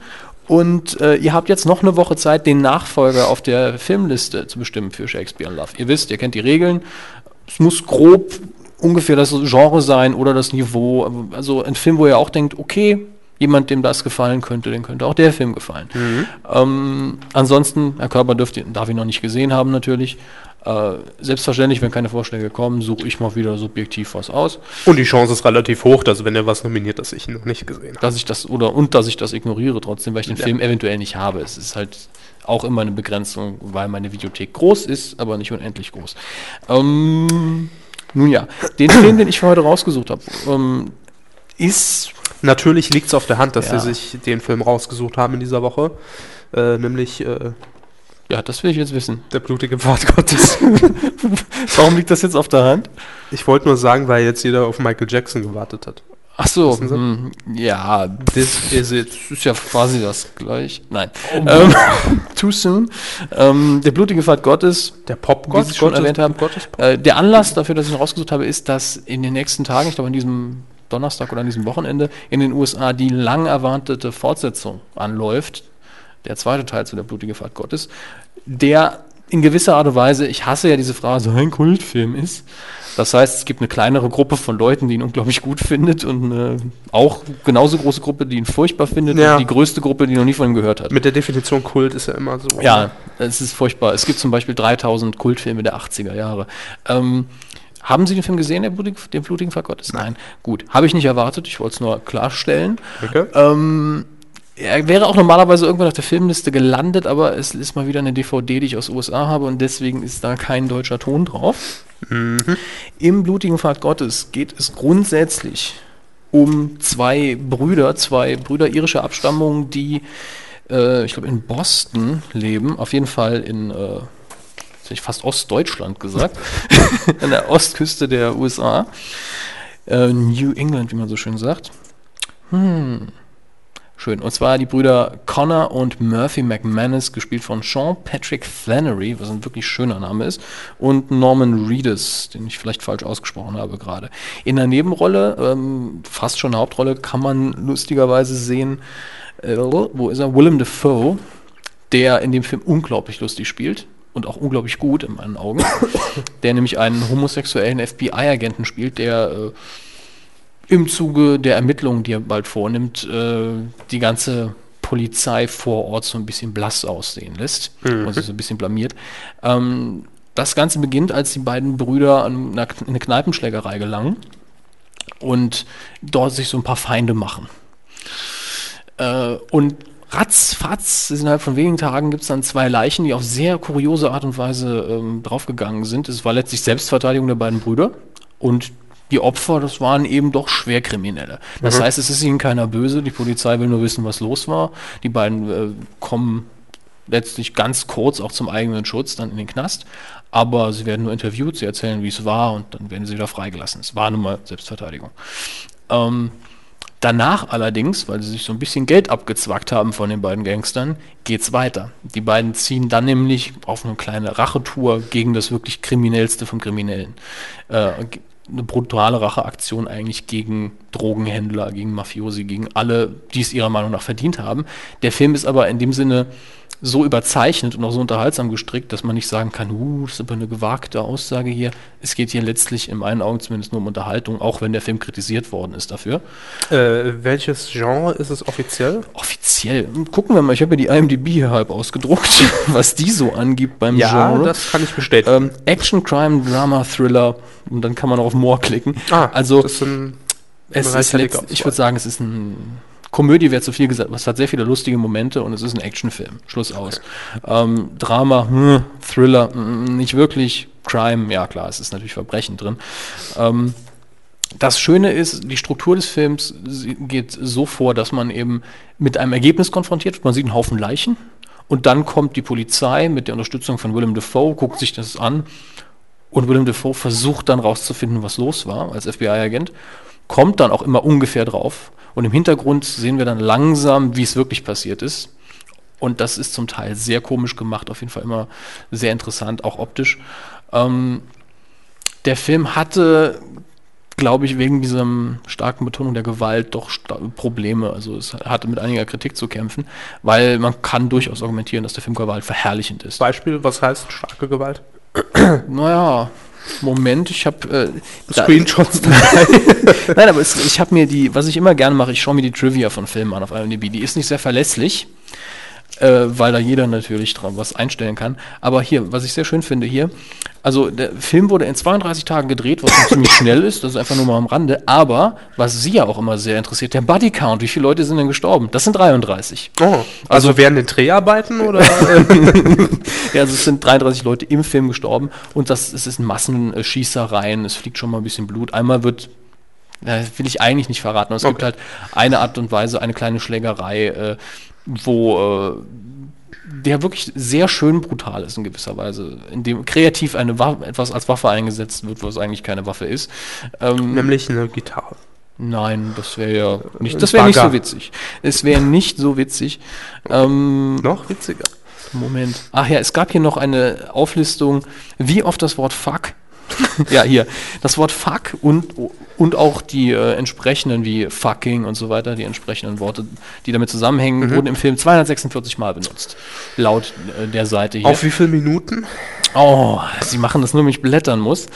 Und äh, ihr habt jetzt noch eine Woche Zeit, den Nachfolger auf der Filmliste zu bestimmen für Shakespeare in Love. Ihr wisst, ihr kennt die Regeln. Es muss grob ungefähr das Genre sein oder das Niveau. Also ein Film, wo ihr auch denkt, okay, jemand, dem das gefallen könnte, dem könnte auch der Film gefallen. Mhm. Ähm, ansonsten, Herr Körber dürft, darf ihn noch nicht gesehen haben natürlich, Äh, selbstverständlich, wenn keine Vorschläge kommen, suche ich mal wieder subjektiv was aus. Und die Chance ist relativ hoch, dass wenn er was nominiert, dass ich ihn noch nicht gesehen habe. Dass ich das, oder, und dass ich das ignoriere trotzdem, weil ich den ja. Film eventuell nicht habe. Es ist halt auch immer eine Begrenzung, weil meine Videothek groß ist, aber nicht unendlich groß. Ähm, nun ja, den Film, den ich für heute rausgesucht habe, ähm, ist... Natürlich liegt es auf der Hand, dass ja. sie sich den Film rausgesucht haben in dieser Woche, äh, nämlich... Äh, Ja, das will ich jetzt wissen. Der blutige Pfad Gottes. Warum liegt das jetzt auf der Hand? Ich wollte nur sagen, weil jetzt jeder auf Michael Jackson gewartet hat. Ach so. Mh, ja, this is it. Ist ja quasi das gleich. Nein. Oh, ähm, too soon. Ähm, der blutige Pfad Gottes. Der Pop-Gott, wie Sie schon erwähnt haben. Äh, der Anlass dafür, dass ich ihn rausgesucht habe, ist, dass in den nächsten Tagen, ich glaube an diesem Donnerstag oder an diesem Wochenende, in den U S A die lang erwartete Fortsetzung anläuft. Der zweite Teil zu der blutige Pfad Gottes, der in gewisser Art und Weise, ich hasse ja diese Phrase, ein Kultfilm ist. Das heißt, es gibt eine kleinere Gruppe von Leuten, die ihn unglaublich gut findet und eine auch genauso große Gruppe, die ihn furchtbar findet ja. und die größte Gruppe, die noch nie von ihm gehört hat. Mit der Definition Kult ist ja immer so. Ja, es ist furchtbar. Es gibt zum Beispiel dreitausend Kultfilme der achtziger Jahre. Ähm, haben Sie den Film gesehen, der Blutige, den blutigen Pfad Gottes? Nein. Nein. Gut, habe ich nicht erwartet. Ich wollte es nur klarstellen. Okay. Ähm, Er wäre auch normalerweise irgendwann auf der Filmliste gelandet, aber es ist mal wieder eine D V D, die ich aus den U S A habe und deswegen ist da kein deutscher Ton drauf. Mhm. Im blutigen Pfad Gottes geht es grundsätzlich um zwei Brüder, zwei Brüder irischer Abstammung, die, äh, ich glaube, in Boston leben, auf jeden Fall in, äh, jetzt hätte ich fast Ostdeutschland gesagt, an der Ostküste der U S A, äh, New England, wie man so schön sagt. Hm... Schön. Und zwar die Brüder Connor und Murphy McManus, gespielt von Sean Patrick Flannery, was ein wirklich schöner Name ist, und Norman Reedus, den ich vielleicht falsch ausgesprochen habe gerade. In der Nebenrolle, ähm, fast schon eine Hauptrolle, kann man lustigerweise sehen, äh, wo ist er? Willem Dafoe, der in dem Film unglaublich lustig spielt und auch unglaublich gut in meinen Augen, der nämlich einen homosexuellen F B I-Agenten spielt, der... Äh, im Zuge der Ermittlungen, die er bald vornimmt, äh, die ganze Polizei vor Ort so ein bisschen blass aussehen lässt mhm. und sich so ein bisschen blamiert. Ähm, das Ganze beginnt, als die beiden Brüder an einer, in eine Kneipenschlägerei gelangen und dort sich so ein paar Feinde machen. Äh, und ratzfatz, innerhalb von wenigen Tagen gibt es dann zwei Leichen, die auf sehr kuriose Art und Weise ähm, draufgegangen sind. Es war letztlich Selbstverteidigung der beiden Brüder und die Opfer, das waren eben doch Schwerkriminelle. Das mhm. heißt, es ist ihnen keiner böse, die Polizei will nur wissen, was los war. Die beiden äh, kommen letztlich ganz kurz auch zum eigenen Schutz dann in den Knast, aber sie werden nur interviewt, sie erzählen, wie es war und dann werden sie wieder freigelassen. Es war nun mal Selbstverteidigung. Ähm, danach allerdings, weil sie sich so ein bisschen Geld abgezwackt haben von den beiden Gangstern, geht's weiter. Die beiden ziehen dann nämlich auf eine kleine Rachetour gegen das wirklich Kriminellste vom Kriminellen. Äh, eine brutale Racheaktion eigentlich gegen Drogenhändler, gegen Mafiosi, gegen alle, die es ihrer Meinung nach verdient haben. Der Film ist aber in dem Sinne so überzeichnet und auch so unterhaltsam gestrickt, dass man nicht sagen kann, uh, das ist aber eine gewagte Aussage hier. Es geht hier letztlich in meinen Augen zumindest nur um Unterhaltung, auch wenn der Film kritisiert worden ist dafür. Äh, welches Genre ist es offiziell? Offiziell? Gucken wir mal, ich habe mir die I M D B hier halb ausgedruckt, was die so angibt beim ja, Genre. Ja, das kann ich bestätigen. Ähm, Action, Crime, Drama, Thriller und dann kann man auch auf More klicken. Ah, also, das ist ein es ist letzt, ich würde sagen, es ist ein Komödie wäre zu viel gesagt, es hat sehr viele lustige Momente und es ist ein Actionfilm. Schluss aus. Okay. Ähm, Drama, hm, Thriller, hm, nicht wirklich. Crime, ja klar, es ist natürlich Verbrechen drin. Ähm, das Schöne ist, die Struktur des Films geht so vor, dass man eben mit einem Ergebnis konfrontiert wird. Man sieht einen Haufen Leichen und dann kommt die Polizei mit der Unterstützung von Willem Dafoe, guckt sich das an und Willem Dafoe versucht dann rauszufinden, was los war als F B I-Agent. Kommt dann auch immer ungefähr drauf. Und im Hintergrund sehen wir dann langsam, wie es wirklich passiert ist. Und das ist zum Teil sehr komisch gemacht, auf jeden Fall immer sehr interessant, auch optisch. Ähm, der Film hatte, glaube ich, wegen dieser starken Betonung der Gewalt doch Probleme. Also es hatte mit einiger Kritik zu kämpfen, weil man kann durchaus argumentieren, dass der Film Gewalt verherrlichend ist. Beispiel, was heißt starke Gewalt? Naja... Moment, ich habe äh, Screenshots dabei. Nein, aber es, ich habe mir die, was ich immer gerne mache, ich schaue mir die Trivia von Filmen an auf I M D B. Die ist nicht sehr verlässlich. äh, weil da jeder natürlich dran was einstellen kann. Aber hier, was ich sehr schön finde hier, also der Film wurde in zweiunddreißig Tagen gedreht, was ziemlich schnell ist, das ist einfach nur mal am Rande, aber was Sie ja auch immer sehr interessiert, der Body Count, wie viele Leute sind denn gestorben? Das sind dreiunddreißig. Oh, also, also während den Dreharbeiten oder? Ja, also es sind dreiunddreißig Leute im Film gestorben und das, es ist Massenschießereien, es fliegt schon mal ein bisschen Blut. Einmal wird, das will ich eigentlich nicht verraten, aber es okay. gibt halt eine Art und Weise, eine kleine Schlägerei, äh, wo äh, der wirklich sehr schön brutal ist in gewisser Weise, in dem kreativ eine Waffe, etwas als Waffe eingesetzt wird, was eigentlich keine Waffe ist. Ähm, Nämlich eine Gitarre. Nein, das wäre ja nicht, das wäre nicht so witzig. Es wäre nicht so witzig. Ähm, Noch witziger. Moment. Ach ja, es gab hier noch eine Auflistung, wie oft das Wort Fuck ja, hier. Das Wort Fuck und, und auch die äh, entsprechenden, wie Fucking und so weiter, die entsprechenden Worte, die damit zusammenhängen, mhm. wurden im Film zweihundertsechsundvierzig Mal benutzt. Laut äh, der Seite hier. Auf wie viele Minuten? Oh, sie machen das nur, wenn ich blättern muss.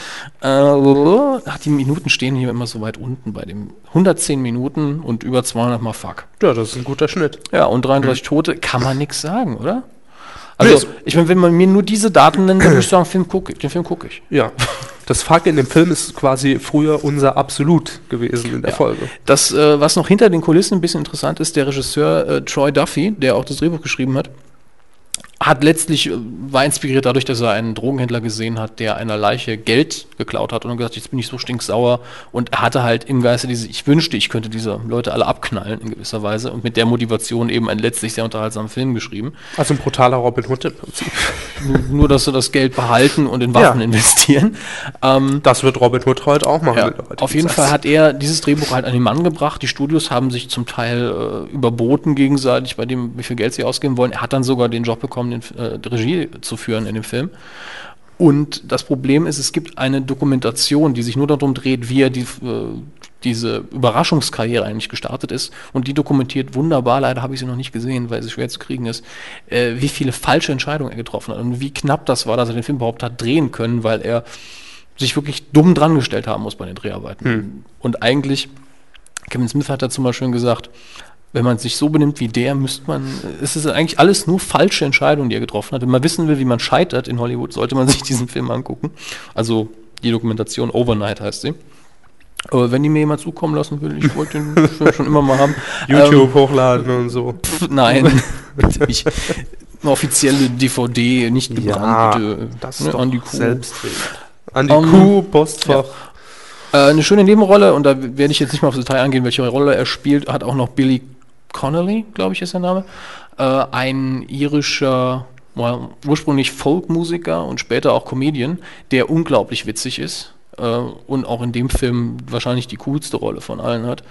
Äh, ach, die Minuten stehen hier immer so weit unten bei dem. hundertzehn Minuten und über zweihundert Mal Fuck. Ja, das ist ein guter Schnitt. Ja, und dreiunddreißig mhm. Tote, kann man nichts sagen, oder? Also, ich meine, wenn man mir nur diese Daten nennt, dann würde ich sagen, Film guck, den Film gucke ich. Ja. Das Fuck in dem Film ist quasi früher unser Absolut gewesen in der ja. Folge. Das, äh, was noch hinter den Kulissen ein bisschen interessant ist, der Regisseur äh, Troy Duffy, der auch das Drehbuch geschrieben hat, hat letztlich, äh, war inspiriert dadurch, dass er einen Drogenhändler gesehen hat, der einer Leiche Geld geklaut hat und hat gesagt, jetzt bin ich so stinksauer. Und er hatte halt im Geiste diese, ich wünschte, ich könnte diese Leute alle abknallen in gewisser Weise und mit der Motivation eben einen letztlich sehr unterhaltsamen Film geschrieben. Also ein brutaler Robin Hood im Prinzip. Nur, dass sie das Geld behalten und in Waffen ja. investieren. Ähm, das wird Robin Hood heute auch machen. Ja, auf jeden Fall hat er dieses Drehbuch halt an den Mann gebracht. Die Studios haben sich zum Teil äh, überboten gegenseitig bei dem, wie viel Geld sie ausgeben wollen. Er hat dann sogar den Job bekommen, den, äh, die Regie zu führen in dem Film. Und das Problem ist, es gibt eine Dokumentation, die sich nur darum dreht, wie er die, äh, diese Überraschungskarriere eigentlich gestartet ist. Und die dokumentiert wunderbar, leider habe ich sie noch nicht gesehen, weil sie schwer zu kriegen ist, äh, wie viele falsche Entscheidungen er getroffen hat und wie knapp das war, dass er den Film überhaupt hat drehen können, weil er sich wirklich dumm dran gestellt haben muss bei den Dreharbeiten. Hm. Und eigentlich, Kevin Smith hat dazu mal schön gesagt, wenn man sich so benimmt wie der, müsste man, es ist eigentlich alles nur falsche Entscheidungen, die er getroffen hat. Wenn man wissen will, wie man scheitert in Hollywood, sollte man sich diesen Film angucken. Also die Dokumentation Overnight heißt sie. Aber wenn die mir jemand zukommen lassen will, ich wollte den Film schon immer mal haben. YouTube ähm, hochladen und so. Pf, nein, ich, eine offizielle D V D, nicht gebrannte. Ja, das ne, ist an die Kuh. An die um, Kuh, Postfach. Ja. Eine schöne Nebenrolle, und da werde ich jetzt nicht mal aufs Detail eingehen, welche Rolle er spielt, hat auch noch Billy Connolly, glaube ich, ist der Name, äh, ein irischer, well, ursprünglich Folkmusiker und später auch Comedian, der unglaublich witzig ist äh, und auch in dem Film wahrscheinlich die coolste Rolle von allen hat.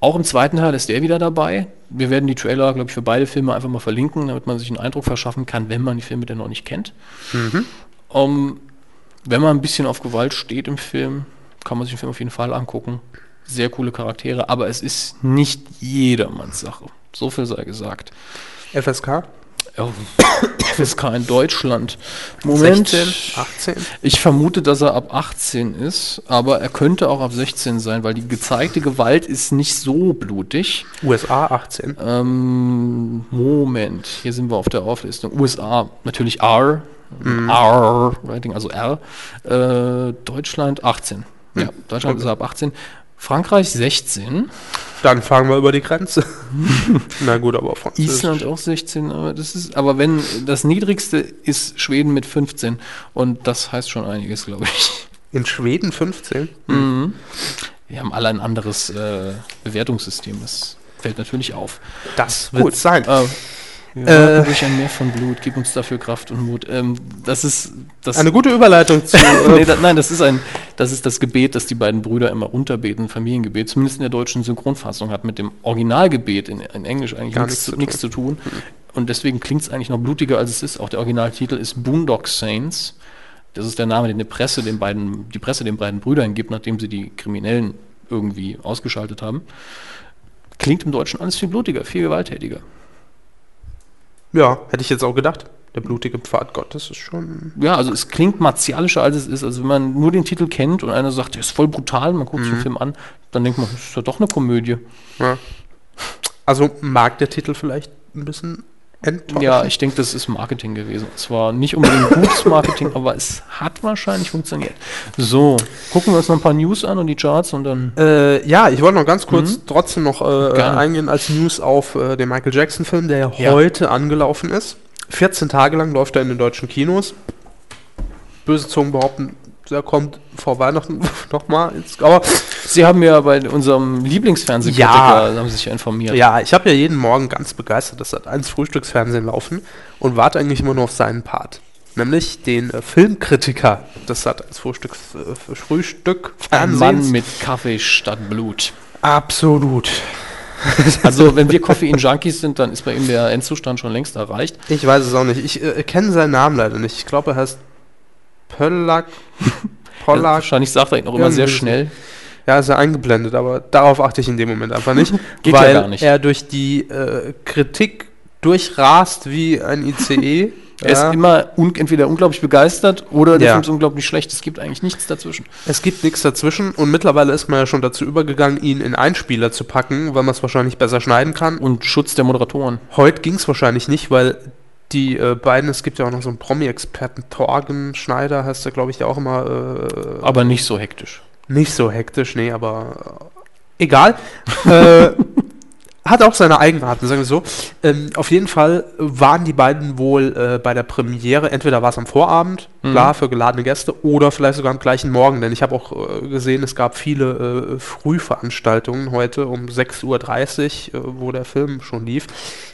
Auch im zweiten Teil ist der wieder dabei. Wir werden die Trailer, glaube ich, für beide Filme einfach mal verlinken, damit man sich einen Eindruck verschaffen kann, wenn man die Filme denn noch nicht kennt. Mhm. Um, wenn man ein bisschen auf Gewalt steht im Film, kann man sich den Film auf jeden Fall angucken. Sehr coole Charaktere, aber es ist nicht jedermanns Sache. So viel sei gesagt. F S K? Oh, F S K in Deutschland. Moment. sechzehn, achtzehn? Ich vermute, dass er ab achtzehn ist, aber er könnte auch ab sechzehn sein, weil die gezeigte Gewalt ist nicht so blutig. U S A achtzehn? Ähm, Moment, hier sind wir auf der Auflistung. U S A, natürlich R. Mm. R, also R. Äh, Deutschland achtzehn. Hm. Ja, Deutschland okay. ist ab achtzehn. Frankreich sechzehn. Dann fahren wir über die Grenze. Na gut, aber Französisch. Island auch sechzehn, aber das ist, aber wenn das niedrigste ist Schweden mit fünfzehn und das heißt schon einiges, glaube ich. In Schweden fünfzehn? Mhm. Wir haben alle ein anderes äh, Bewertungssystem, das fällt natürlich auf. Das wird es sein. Äh, Wir warten äh, durch ein Meer von Blut, gib uns dafür Kraft und Mut. Ähm, das ist das eine gute Überleitung zu. nee, da, nein, das ist ein, das ist das Gebet, das die beiden Brüder immer unterbeten, Familiengebet, zumindest in der deutschen Synchronfassung, hat mit dem Originalgebet in, in Englisch eigentlich nichts zu, nichts zu tun. Und deswegen klingt es eigentlich noch blutiger, als es ist. Auch der Originaltitel ist Boondock Saints. Das ist der Name, den die Presse den beiden, die Presse den beiden Brüdern gibt, nachdem sie die Kriminellen irgendwie ausgeschaltet haben. Klingt im Deutschen alles viel blutiger, viel gewalttätiger. Ja, hätte ich jetzt auch gedacht. Der blutige Pfad Gottes ist schon... Ja, also es klingt martialischer, als es ist. Also wenn man nur den Titel kennt und einer sagt, der ist voll brutal, man guckt mhm. sich den Film an, dann denkt man, das ist ja doch eine Komödie. Ja. Also mag der Titel vielleicht ein bisschen enttäuschen? Ja, ich denke, das ist Marketing gewesen. Es war nicht unbedingt gutes Marketing, aber es hat wahrscheinlich funktioniert. So, gucken wir uns noch ein paar News an und die Charts und dann... Äh, ja, ich wollte noch ganz kurz mhm. trotzdem noch äh, eingehen als News auf äh, den Michael Jackson-Film, der ja ja. heute angelaufen ist. vierzehn Tage lang läuft er in den deutschen Kinos. Böse Zungen behaupten, der kommt vor Weihnachten nochmal ins... Aber Sie haben ja bei unserem Lieblingsfernsehkritiker ja. haben sich ja informiert. Ja, ich habe ja jeden Morgen ganz begeistert das Sat eins Frühstücksfernsehen laufen und warte eigentlich immer nur auf seinen Part. Nämlich den äh, Filmkritiker des Sat eins Frühstücks, äh, Frühstück-Fernsehens. Ein Mann mit Kaffee statt Blut. Absolut. Also wenn wir Koffein-Junkies sind, dann ist bei ihm der Endzustand schon längst erreicht. Ich weiß es auch nicht. Ich äh, kenne seinen Namen leider nicht. Ich glaube, er heißt Pollack. Pollack. Ja, wahrscheinlich sagt er ihn noch immer sehr schnell. Ja, ist ja eingeblendet, aber darauf achte ich in dem Moment einfach nicht. Geht weil ja gar nicht. Er durch die äh, Kritik durchrast wie ein I C E. Er ja. ist immer un- entweder unglaublich begeistert oder der ja. Film ist unglaublich schlecht. Es gibt eigentlich nichts dazwischen. Es gibt nichts dazwischen und mittlerweile ist man ja schon dazu übergegangen, ihn in Einspieler zu packen, weil man es wahrscheinlich besser schneiden kann. Und Schutz der Moderatoren. Heute ging es wahrscheinlich nicht, weil die äh, beiden, es gibt ja auch noch so einen Promi-Experten, Torgen Schneider heißt er, glaube ich, ja auch immer. Äh, aber nicht so hektisch. Nicht so hektisch, nee, aber äh, egal. äh, hat auch seine Eigenarten, sagen wir so. Ähm, auf jeden Fall waren die beiden wohl äh, bei der Premiere, entweder war es am Vorabend, mhm. klar, für geladene Gäste, oder vielleicht sogar am gleichen Morgen, denn ich habe auch äh, gesehen, es gab viele äh, Frühveranstaltungen heute um sechs Uhr dreißig, äh, wo der Film schon lief,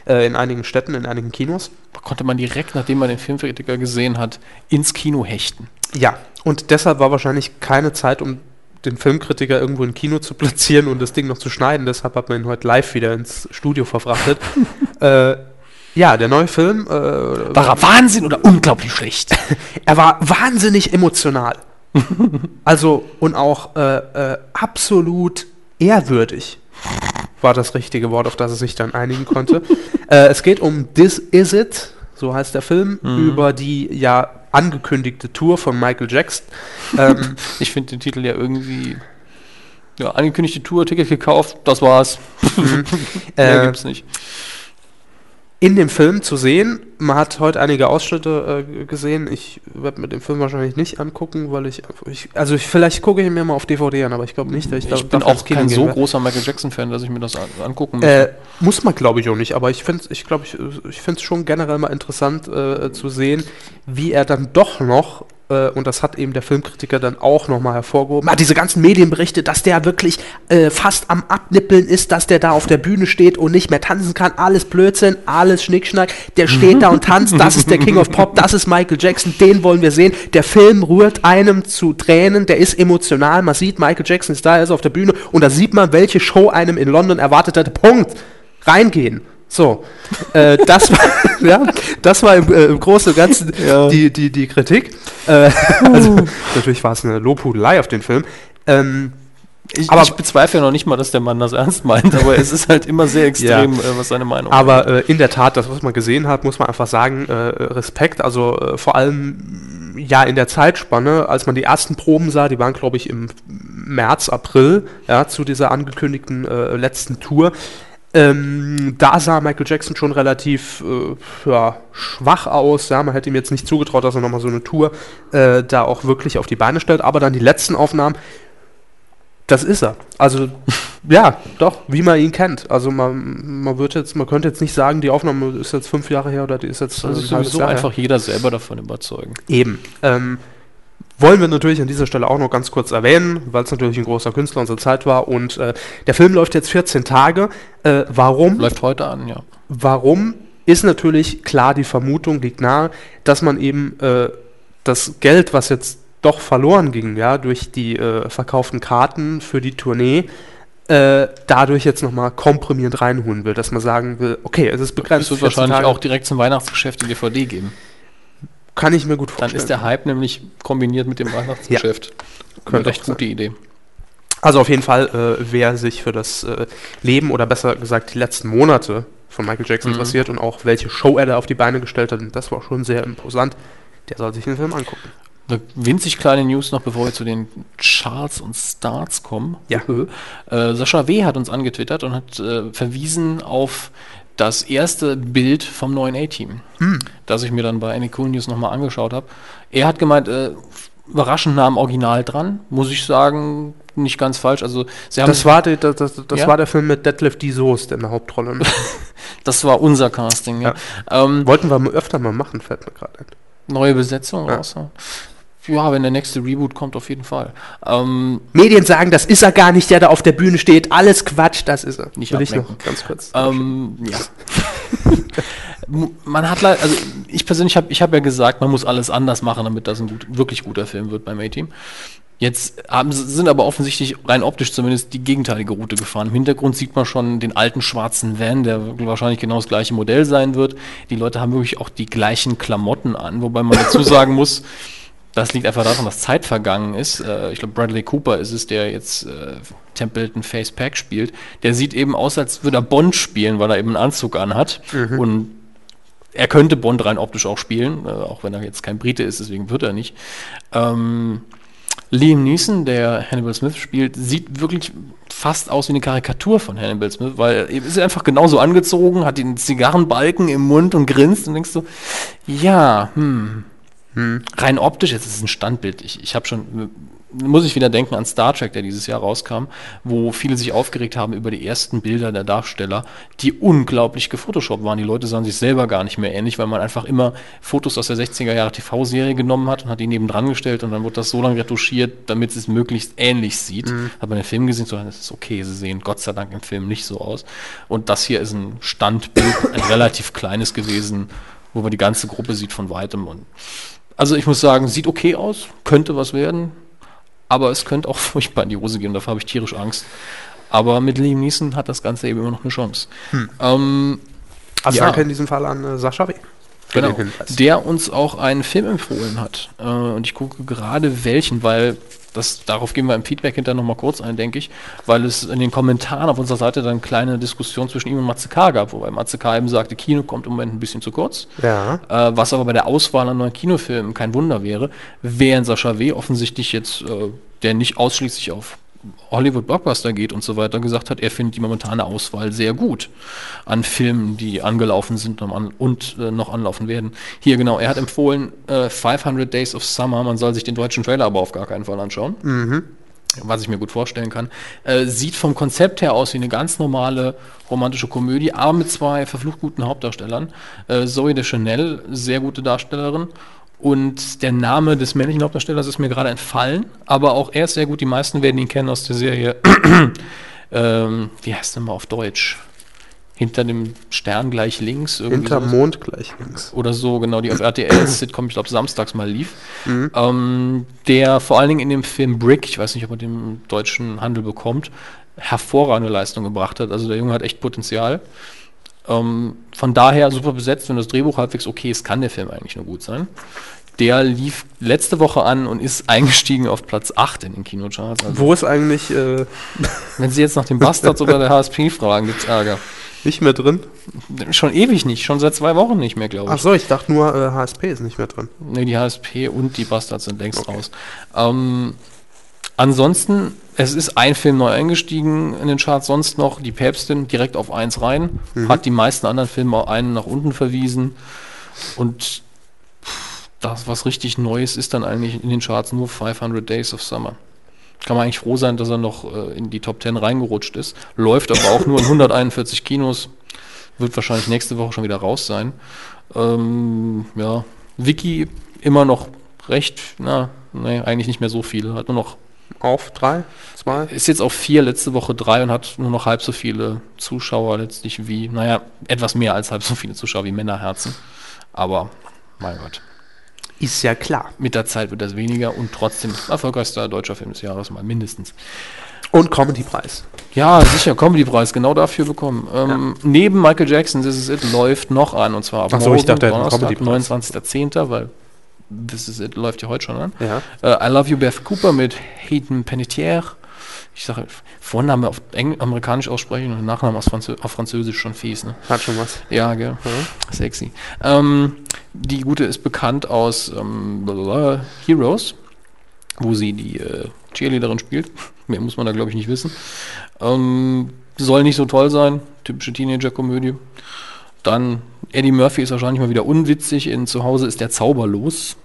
äh, in einigen Städten, in einigen Kinos. Da konnte man direkt, nachdem man den Filmkritiker gesehen hat, ins Kino hechten. Ja, und deshalb war wahrscheinlich keine Zeit, um den Filmkritiker irgendwo im Kino zu platzieren und das Ding noch zu schneiden. Deshalb hat man ihn heute live wieder ins Studio verfrachtet. äh, ja, der neue Film... Äh, war er Wahnsinn oder unglaublich schlecht? Er war wahnsinnig emotional. Also, und auch äh, äh, absolut ehrwürdig war das richtige Wort, auf das er sich dann einigen konnte. äh, es geht um This Is It, so heißt der Film, mhm. über die, ja, angekündigte Tour von Michael Jackson. ähm, ich finde den Titel ja irgendwie... Ja, angekündigte Tour, Ticket gekauft, das war's. Mhm. Mehr äh, gibt's nicht. In dem Film zu sehen, man hat heute einige Ausschnitte äh, gesehen, ich werde mir den Film wahrscheinlich nicht angucken, weil ich... ich also ich, vielleicht gucke ich ihn mir mal auf D V D an, aber ich glaube nicht, dass ich... Ich da, bin auch kein so großer Michael Jackson-Fan, dass ich mir das an, angucken muss. Äh, muss man, glaube ich, auch nicht, aber ich finde es ich glaube, ich, ich find's schon generell mal interessant äh, zu sehen, wie er dann doch noch... Und das hat eben der Filmkritiker dann auch nochmal hervorgehoben. Ah, diese ganzen Medienberichte, dass der wirklich äh, fast am Abnippeln ist, dass der da auf der Bühne steht und nicht mehr tanzen kann. Alles Blödsinn, alles Schnickschnack. Der steht da und tanzt. Das ist der King of Pop. Das ist Michael Jackson. Den wollen wir sehen. Der Film rührt einem zu Tränen. Der ist emotional. Man sieht, Michael Jackson ist da, er ist auf der Bühne. Und da sieht man, welche Show einem in London erwartet hat. Punkt. Reingehen. So, äh, das war, ja, das war im, äh, im Großen und Ganzen ja. die, die, die Kritik. Äh, also, natürlich war es eine Lobhudelei auf den Film. Ähm, ich, aber ich bezweifle ja noch nicht mal, dass der Mann das ernst meint, aber es ist halt immer sehr extrem, ja. äh, was seine Meinung ist. Aber äh, in der Tat, das, was man gesehen hat, muss man einfach sagen, äh, Respekt. Also äh, vor allem ja in der Zeitspanne, als man die ersten Proben sah, die waren, glaube ich, im März, April, ja, zu dieser angekündigten äh, letzten Tour. Ähm, da sah Michael Jackson schon relativ äh, ja, schwach aus. Ja, man hätte ihm jetzt nicht zugetraut, dass er nochmal so eine Tour äh, da auch wirklich auf die Beine stellt. Aber dann die letzten Aufnahmen, das ist er. Also ja, doch, wie man ihn kennt. Also man, man, wird jetzt, man könnte jetzt nicht sagen, die Aufnahme ist jetzt fünf Jahre her oder die ist jetzt... Also ist sowieso einfach jeder selber davon überzeugen. Eben. Ähm, Wollen wir natürlich an dieser Stelle auch noch ganz kurz erwähnen, weil es natürlich ein großer Künstler unserer Zeit war. Und äh, der Film läuft jetzt vierzehn Tage. Äh, warum? Läuft heute an, ja. Warum ist natürlich klar, die Vermutung liegt nahe, dass man eben äh, das Geld, was jetzt doch verloren ging, ja, durch die äh, verkauften Karten für die Tournee, äh, dadurch jetzt nochmal komprimierend reinholen will. Dass man sagen will, okay, es ist begrenzt. Es wird wahrscheinlich Tage. Auch direkt zum Weihnachtsgeschäft die D V D geben. Kann ich mir gut vorstellen. Dann ist der Hype nämlich kombiniert mit dem Weihnachtsgeschäft. Ja, eine recht gute Idee. Also auf jeden Fall, äh, wer sich für das äh, Leben oder besser gesagt die letzten Monate von Michael Jackson mhm. interessiert und auch welche Show er da auf die Beine gestellt hat, und das war schon sehr imposant, der soll sich den Film angucken. eine winzig kleine News noch, bevor wir zu den Charts und Starts kommen. Ja. Äh, Sascha W. hat uns angetwittert und hat äh, verwiesen auf das erste Bild vom neuen A-Team, hm. das ich mir dann bei Any Cool News nochmal angeschaut habe. Er hat gemeint, äh, überraschend nah am Original dran, muss ich sagen, nicht ganz falsch. Also sie haben das war, die, das, das, das ja? war der Film mit Detlef D. Soest in der Hauptrolle. Ne? Das war unser Casting, ja. ja. Ähm, Wollten wir öfter mal machen, fällt mir gerade ein. Neue Besetzung ja. raus. Ja, wenn der nächste Reboot kommt, auf jeden Fall. Ähm, Medien sagen, das ist er gar nicht, der da auf der Bühne steht. Alles Quatsch, das ist er. Nicht Will ablenken. Ich noch ganz kurz. Ähm, ja. Man hat leider, also ich persönlich habe ich hab ja gesagt, man muss alles anders machen, damit das ein gut, wirklich guter Film wird beim A-Team. Jetzt haben, sind aber offensichtlich, rein optisch zumindest, die gegenteilige Route gefahren. Im Hintergrund sieht man schon den alten schwarzen Van, der wahrscheinlich genau das gleiche Modell sein wird. Die Leute haben wirklich auch die gleichen Klamotten an, wobei man dazu sagen muss, das liegt einfach daran, dass Zeit vergangen ist. Ich glaube, Bradley Cooper ist es, der jetzt äh, Templeton Face Pack spielt. Der sieht eben aus, als würde er Bond spielen, weil er eben einen Anzug anhat. Mhm. Und er könnte Bond rein optisch auch spielen, äh, auch wenn er jetzt kein Brite ist, deswegen wird er nicht. Ähm, Liam Neeson, der Hannibal Smith spielt, sieht wirklich fast aus wie eine Karikatur von Hannibal Smith, weil er ist einfach genauso angezogen, hat den Zigarrenbalken im Mund und grinst und denkst so, ja, hm. Hm. Rein optisch, jetzt ist es ein Standbild. Ich, ich habe schon, muss ich wieder denken an Star Trek, der dieses Jahr rauskam, wo viele sich aufgeregt haben über die ersten Bilder der Darsteller, die unglaublich gefotoshoppt waren. Die Leute sahen sich selber gar nicht mehr ähnlich, weil man einfach immer Fotos aus der sechziger Jahre T V-Serie genommen hat und hat die nebendran gestellt und dann wurde das so lange retuschiert, damit es möglichst ähnlich sieht. Hm. Hat man den Film gesehen, so, das ist okay, sie sehen Gott sei Dank im Film nicht so aus. Und das hier ist ein Standbild, ein relativ kleines gewesen, wo man die ganze Gruppe sieht von weitem und also ich muss sagen, sieht okay aus, könnte was werden, aber es könnte auch furchtbar in die Hose gehen, dafür habe ich tierisch Angst. Aber mit Liam Neeson hat das Ganze eben immer noch eine Chance. Hm. Ähm, also ja. danke in diesem Fall an äh, Sascha W. Genau, der uns auch einen Film empfohlen hat. Äh, und ich gucke gerade welchen, weil das, darauf gehen wir im Feedback hinterher nochmal kurz ein, denke ich, weil es in den Kommentaren auf unserer Seite dann eine kleine Diskussion zwischen ihm und Matze K. gab, wobei Matze K. eben sagte, Kino kommt im Moment ein bisschen zu kurz, ja. äh, was aber bei der Auswahl an neuen Kinofilmen kein Wunder wäre, während Sascha W. offensichtlich jetzt, äh, der nicht ausschließlich auf Hollywood-Blockbuster geht und so weiter, gesagt hat, er findet die momentane Auswahl sehr gut an Filmen, die angelaufen sind und äh, noch anlaufen werden. Hier genau, er hat empfohlen äh, fünfhundert Days of Summer, man soll sich den deutschen Trailer aber auf gar keinen Fall anschauen, mhm. was ich mir gut vorstellen kann. Äh, sieht vom Konzept her aus wie eine ganz normale romantische Komödie, aber mit zwei verflucht guten Hauptdarstellern. Äh, Zoe Deschanel, sehr gute Darstellerin. Und der Name des männlichen Hauptdarstellers ist mir gerade entfallen, aber auch er ist sehr gut. Die meisten werden ihn kennen aus der Serie, ähm, wie heißt der mal auf Deutsch? Hinter dem Stern gleich links. Hinter so Mond gleich links. Oder so, genau, die auf R T L Sitcom, ich glaube, samstags mal lief. Mhm. Ähm, der vor allen Dingen in dem Film Brick, ich weiß nicht, ob er den deutschen Handel bekommt, hervorragende Leistung gebracht hat. Also der Junge hat echt Potenzial. Ähm, von daher super besetzt, wenn das Drehbuch halbwegs okay ist, kann der Film eigentlich nur gut sein. Der lief letzte Woche an und ist eingestiegen auf Platz acht in den Kinocharts. Also wo ist eigentlich... Äh wenn Sie jetzt nach den Bastards oder der H S P fragen, gibt's Ärger. Nicht mehr drin? Schon ewig nicht, schon seit zwei Wochen nicht mehr, glaube ich. Ach so, ich dachte nur, äh, H S P ist nicht mehr drin. Nee, die H S P und die Bastards sind längst okay. raus. Ähm, ansonsten... Es ist ein Film neu eingestiegen in den Charts, sonst noch Die Päpstin direkt auf eins rein, mhm. hat die meisten anderen Filme auf einen nach unten verwiesen und das, was richtig Neues ist dann eigentlich in den Charts nur fünfhundert Days of Summer. Kann man eigentlich froh sein, dass er noch äh, in die Top zehn reingerutscht ist, läuft aber auch nur in hunderteinundvierzig Kinos, wird wahrscheinlich nächste Woche schon wieder raus sein. Ähm, ja, Wiki immer noch recht, na, nee, eigentlich nicht mehr so viel, hat nur noch auf drei, zwei? Ist jetzt auf vier, letzte Woche drei und hat nur noch halb so viele Zuschauer letztlich wie, naja, etwas mehr als halb so viele Zuschauer wie Männerherzen. Aber, mein Gott. Ist ja klar. Mit der Zeit wird das weniger und trotzdem erfolgreichster deutscher Film des Jahres mal mindestens. Und Comedy-Preis. Ja, sicher, Comedy-Preis, genau dafür bekommen. Ähm, ja. Neben Michael Jackson, This Is It, läuft noch an und zwar ab Ach so, morgen, ich dachte, Donnerstag, neunundzwanzigster zehnter, weil This Is It läuft ja heute schon an. Ja. Uh, I Love You, Beth Cooper mit Hayden Panettiere. Ich sage, Vorname auf Engl- amerikanisch aussprechen und Nachname aus Franzö- auf Französisch schon fies. Ne? Hat schon was. Ja, gell. Mhm. Sexy. Ähm, Die Gute ist bekannt aus ähm, blablabla, Heroes, wo sie die äh, Cheerleaderin spielt. Mehr muss man da, glaube ich, nicht wissen. Ähm, soll nicht so toll sein. Typische Teenager-Komödie. Dann Eddie Murphy ist wahrscheinlich mal wieder unwitzig. In Zuhause ist der Zauber los.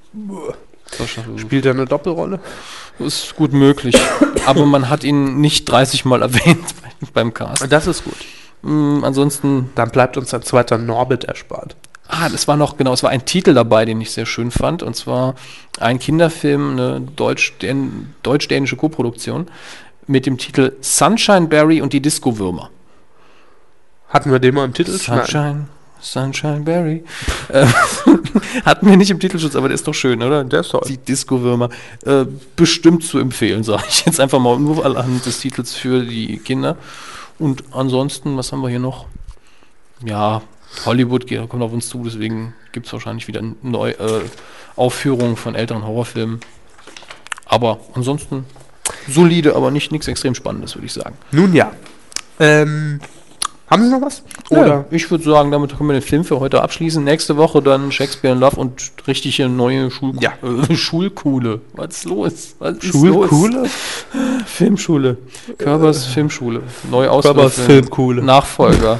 Spielt er eine Doppelrolle? Ist gut möglich. Aber man hat ihn nicht dreißig Mal erwähnt beim Cast. Das ist gut. Ähm, ansonsten... Dann bleibt uns ein zweiter Norbit erspart. Ah, das war noch, genau, es war ein Titel dabei, den ich sehr schön fand, und zwar ein Kinderfilm, eine deutsch-dän- deutsch-dänische Koproduktion mit dem Titel Sunshine Berry und die Disco-Würmer. Hatten wir den mal im Titel? Sunshine, Nein. Sunshine Berry. Hatten wir nicht im Titelschutz, aber der ist doch schön, oder? Der ist toll. Die Disco-Würmer. Äh, bestimmt zu empfehlen, sage ich jetzt einfach mal, nur anhand des Titels für die Kinder. Und ansonsten, was haben wir hier noch? Ja... Hollywood kommt auf uns zu, deswegen gibt es wahrscheinlich wieder Neu äh, Aufführungen von älteren Horrorfilmen. Aber ansonsten solide, aber nicht nichts extrem Spannendes, würde ich sagen. Nun ja. Ähm, haben Sie noch was? Oder? Ja, ich würde sagen, damit können wir den Film für heute abschließen. Nächste Woche dann Shakespeare in Love und richtige neue Schul- ja. äh, Schulkuhle. Was ist los? Was ist Schulkuhle? Los? Filmschule. Körbers äh, Filmschule. Neuausgabe. Körbers Filmkuhle. Nachfolger.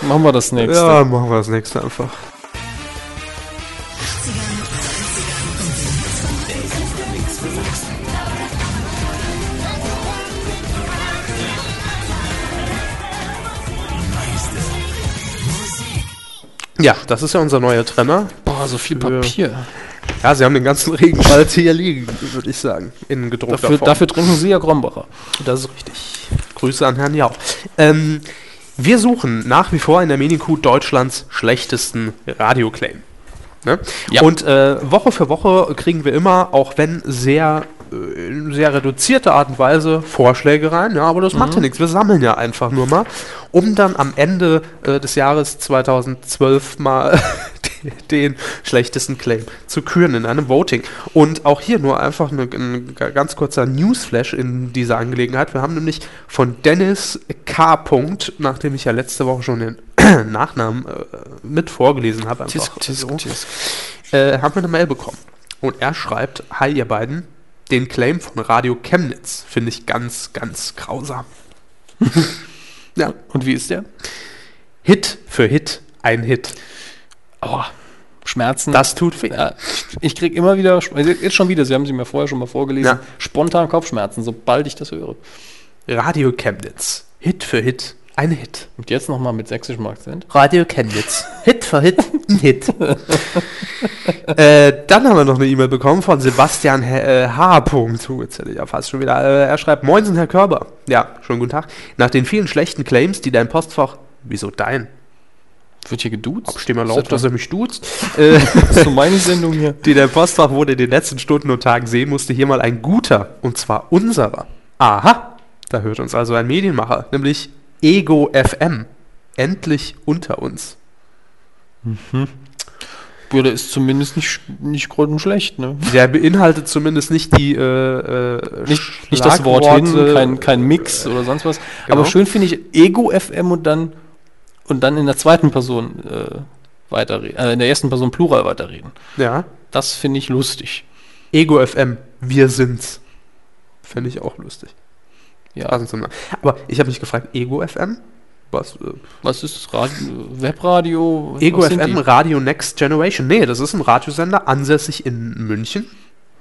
Machen wir das nächste. Ja, machen wir das nächste einfach. Ja, das ist ja unser neuer Trenner. Boah, so viel Papier. Ja, sie haben den ganzen Regenwald hier liegen, würde ich sagen. In gedruckter Form. Dafür trinken sie ja Grombacher. Das ist richtig. Grüße an Herrn Jau. Ähm... Wir suchen nach wie vor in der Medien-Coup Deutschlands schlechtesten Radioclaim. Ne? Ja. Und äh, Woche für Woche kriegen wir immer, auch wenn sehr, äh, sehr reduzierte Art und Weise, Vorschläge rein. Ja, aber das mhm. macht ja nichts. Wir sammeln ja einfach nur mal, um dann am Ende äh, des Jahres zweitausendzwölf mal den schlechtesten Claim zu küren in einem Voting. Und auch hier nur einfach eine, ein ganz kurzer Newsflash in dieser Angelegenheit. Wir haben nämlich von Dennis K. Punkt, nachdem ich ja letzte Woche schon den Nachnamen äh, mit vorgelesen habe, einfach, tisk, tisk, tisk. Äh, haben wir eine Mail bekommen. Und er schreibt: Hi ihr beiden, den Claim von Radio Chemnitz finde ich ganz, ganz grausam. Ja. Und wie ist der? Hit für Hit, ein Hit. Aua, Schmerzen. Das tut weh. Ja, ich kriege immer wieder, jetzt schon wieder, Sie haben sie mir vorher schon mal vorgelesen, ja. Spontan Kopfschmerzen, sobald ich das höre. Radio Chemnitz, Hit für Hit, ein Hit. Und jetzt nochmal mit sächsischem Akzent. Radio Chemnitz, Hit für Hit, ein Hit. äh, dann haben wir noch eine E-Mail bekommen von Sebastian H. H. Jetzt hätte ich ja fast schon wieder. Äh, er schreibt: Moinsen, Herr Körber. Ja, schönen guten Tag. Nach den vielen schlechten Claims, die dein Postfach, wieso dein? Wird hier geduzt? Ob ich dem erlaubt, dass er mich duzt? Das ist so meine Sendung hier. Die der Postfach wurde in den letzten Stunden und Tagen sehen musste, hier mal ein guter, und zwar unserer. Aha, da hört uns also ein Medienmacher, nämlich Ego F M. Endlich unter uns. Mhm. Ja, der ist zumindest nicht, nicht grundschlecht, ne? Der beinhaltet zumindest nicht die äh, äh, nicht, nicht das Wort hin, kein, kein Mix oder sonst was. Genau. Aber schön finde ich Ego F M und dann Und dann in der zweiten Person äh, weiterreden, äh, in der ersten Person Plural weiterreden. Ja. Das finde ich lustig. Ego F M, wir sind's. Finde ich auch lustig. Ja. Aber ich habe mich gefragt, Ego F M? Was, äh, was ist das? Radio, Webradio? Ego F M, Radio Next Generation. Nee, das ist ein Radiosender, ansässig in München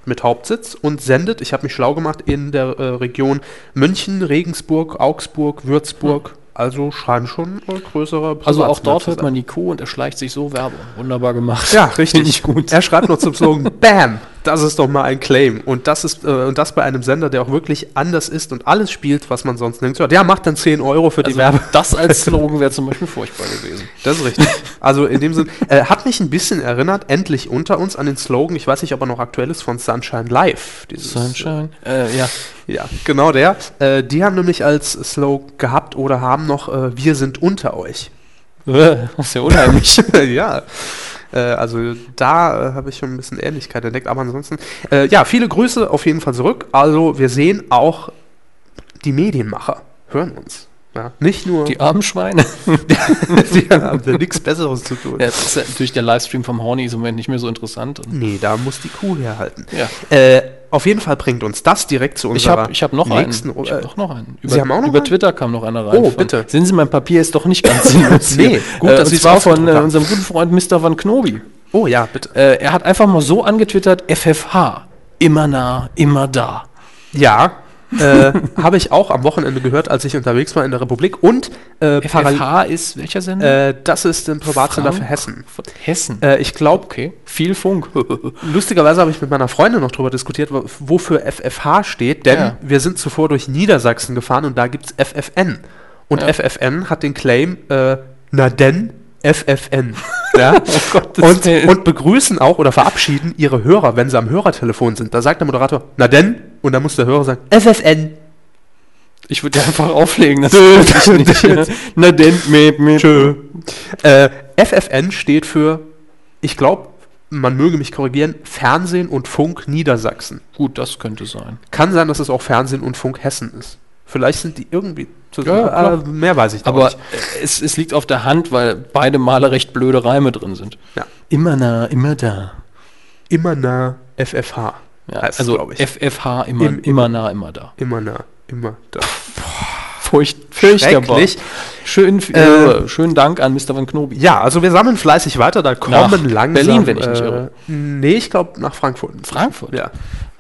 mit Hauptsitz und sendet, ich habe mich schlau gemacht, in der äh, Region München, Regensburg, Augsburg, Würzburg. Hm. Also scheint schon ein größerer Privat. Also auch dort hört man die Kuh und er schleicht sich so Werbung. Wunderbar gemacht. Ja, richtig. Gut. Er schreibt noch zum Slogan, bam, das ist doch mal ein Claim. Und das ist äh, und das bei einem Sender, der auch wirklich anders ist und alles spielt, was man sonst nirgends hört. Der macht dann zehn Euro für also die Werbung. Das als Slogan wäre zum Beispiel furchtbar gewesen. Das ist richtig. Also in dem Sinne, äh, hat mich ein bisschen erinnert, endlich unter uns, an den Slogan, ich weiß nicht, ob er noch aktuell ist, von Sunshine Live. Dieses, Sunshine, äh, ja. Ja, genau der. Äh, die haben nämlich als Slogan gehabt oder haben noch, äh, wir sind unter euch. Das ist ja unheimlich. Ja, äh, also da äh, habe ich schon ein bisschen Ähnlichkeit entdeckt, aber ansonsten, äh, ja, viele Grüße auf jeden Fall zurück. Also wir sehen auch, die Medienmacher hören uns. Ja, nicht nur. Die armen Schweine. Die haben ja nichts Besseres zu tun. Ja, das ist ja natürlich der Livestream vom Horny ist im Moment nicht mehr so interessant. Und nee, da muss die Kuh herhalten. Ja. Äh, auf jeden Fall bringt uns das direkt zu unserer ich hab, ich hab nächsten... Einen. Ich habe noch einen. Über, Sie haben auch noch über einen? Twitter kam noch einer rein. Oh, von, bitte. Sehen Sie, mein Papier ist doch nicht ganz sinnlos. Nee, gut, äh, das ist zwar von äh, unserem guten Freund Mister Van Knobi. Oh ja, bitte. Äh, er hat einfach mal so angetwittert, F F H, immer nah, immer da. Ja, äh, habe ich auch am Wochenende gehört, als ich unterwegs war in der Republik. Und äh, F F H ist welcher Sender? Äh, das ist ein Privatsender für Hessen. Von Hessen? Äh, ich glaube, okay. Viel Funk. Lustigerweise habe ich mit meiner Freundin noch darüber diskutiert, wofür F F H steht, denn ja. wir sind zuvor durch Niedersachsen gefahren und da gibt es F F N. Und ja. F F N hat den Claim, äh, na denn, F F N. Ja? Oh Gott, und, und begrüßen auch oder verabschieden ihre Hörer, wenn sie am Hörertelefon sind. Da sagt der Moderator, na denn, und dann muss der Hörer sagen, F F N. Ich würde einfach auflegen. Das ich nicht, ne? Na denn, meh, meh. Tschö. Äh, F F N steht für, ich glaube, man möge mich korrigieren, Fernsehen und Funk Niedersachsen. Gut, das könnte sein. Kann sein, dass es auch Fernsehen und Funk Hessen ist. Vielleicht sind die irgendwie zusammen, ja, mehr weiß ich aber nicht. Aber es, es liegt auf der Hand, weil beide Male recht blöde Reime drin sind. Ja. Immer nah, immer da. Immer nah, F F H. Ja, also glaube ich. F F H, immer, Im, immer nah, immer da. Immer nah, immer da. Furcht, furchtbar. Schön, äh, schönen Dank an Mister Van Knobi. Ja, also wir sammeln fleißig weiter, da kommen nach langsam... Berlin, wenn ich nicht irre. Äh, nee, ich glaube nach Frankfurt. Frankfurt? Ja.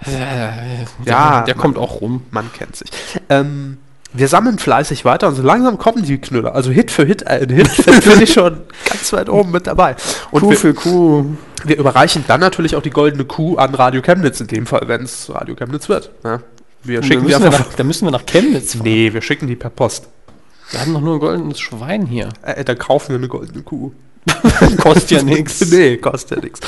Der, ja, der kommt man, auch rum. Man kennt sich. Ähm, wir sammeln fleißig weiter und so langsam kommen die Knüller. Also Hit für Hit, äh, Hit bin ich schon ganz weit oben mit dabei. Und Kuh für Kuh. Wir überreichen dann natürlich auch die goldene Kuh an Radio Chemnitz, in dem Fall, wenn es Radio Chemnitz wird. Ja, wir schicken wir die einfach, nach, da müssen wir nach Chemnitz fahren. Nee, wir schicken die per Post. Wir haben doch nur ein goldenes Schwein hier. Äh, da kaufen wir eine goldene Kuh. Kostet ja nichts. Nee, kostet ja nichts.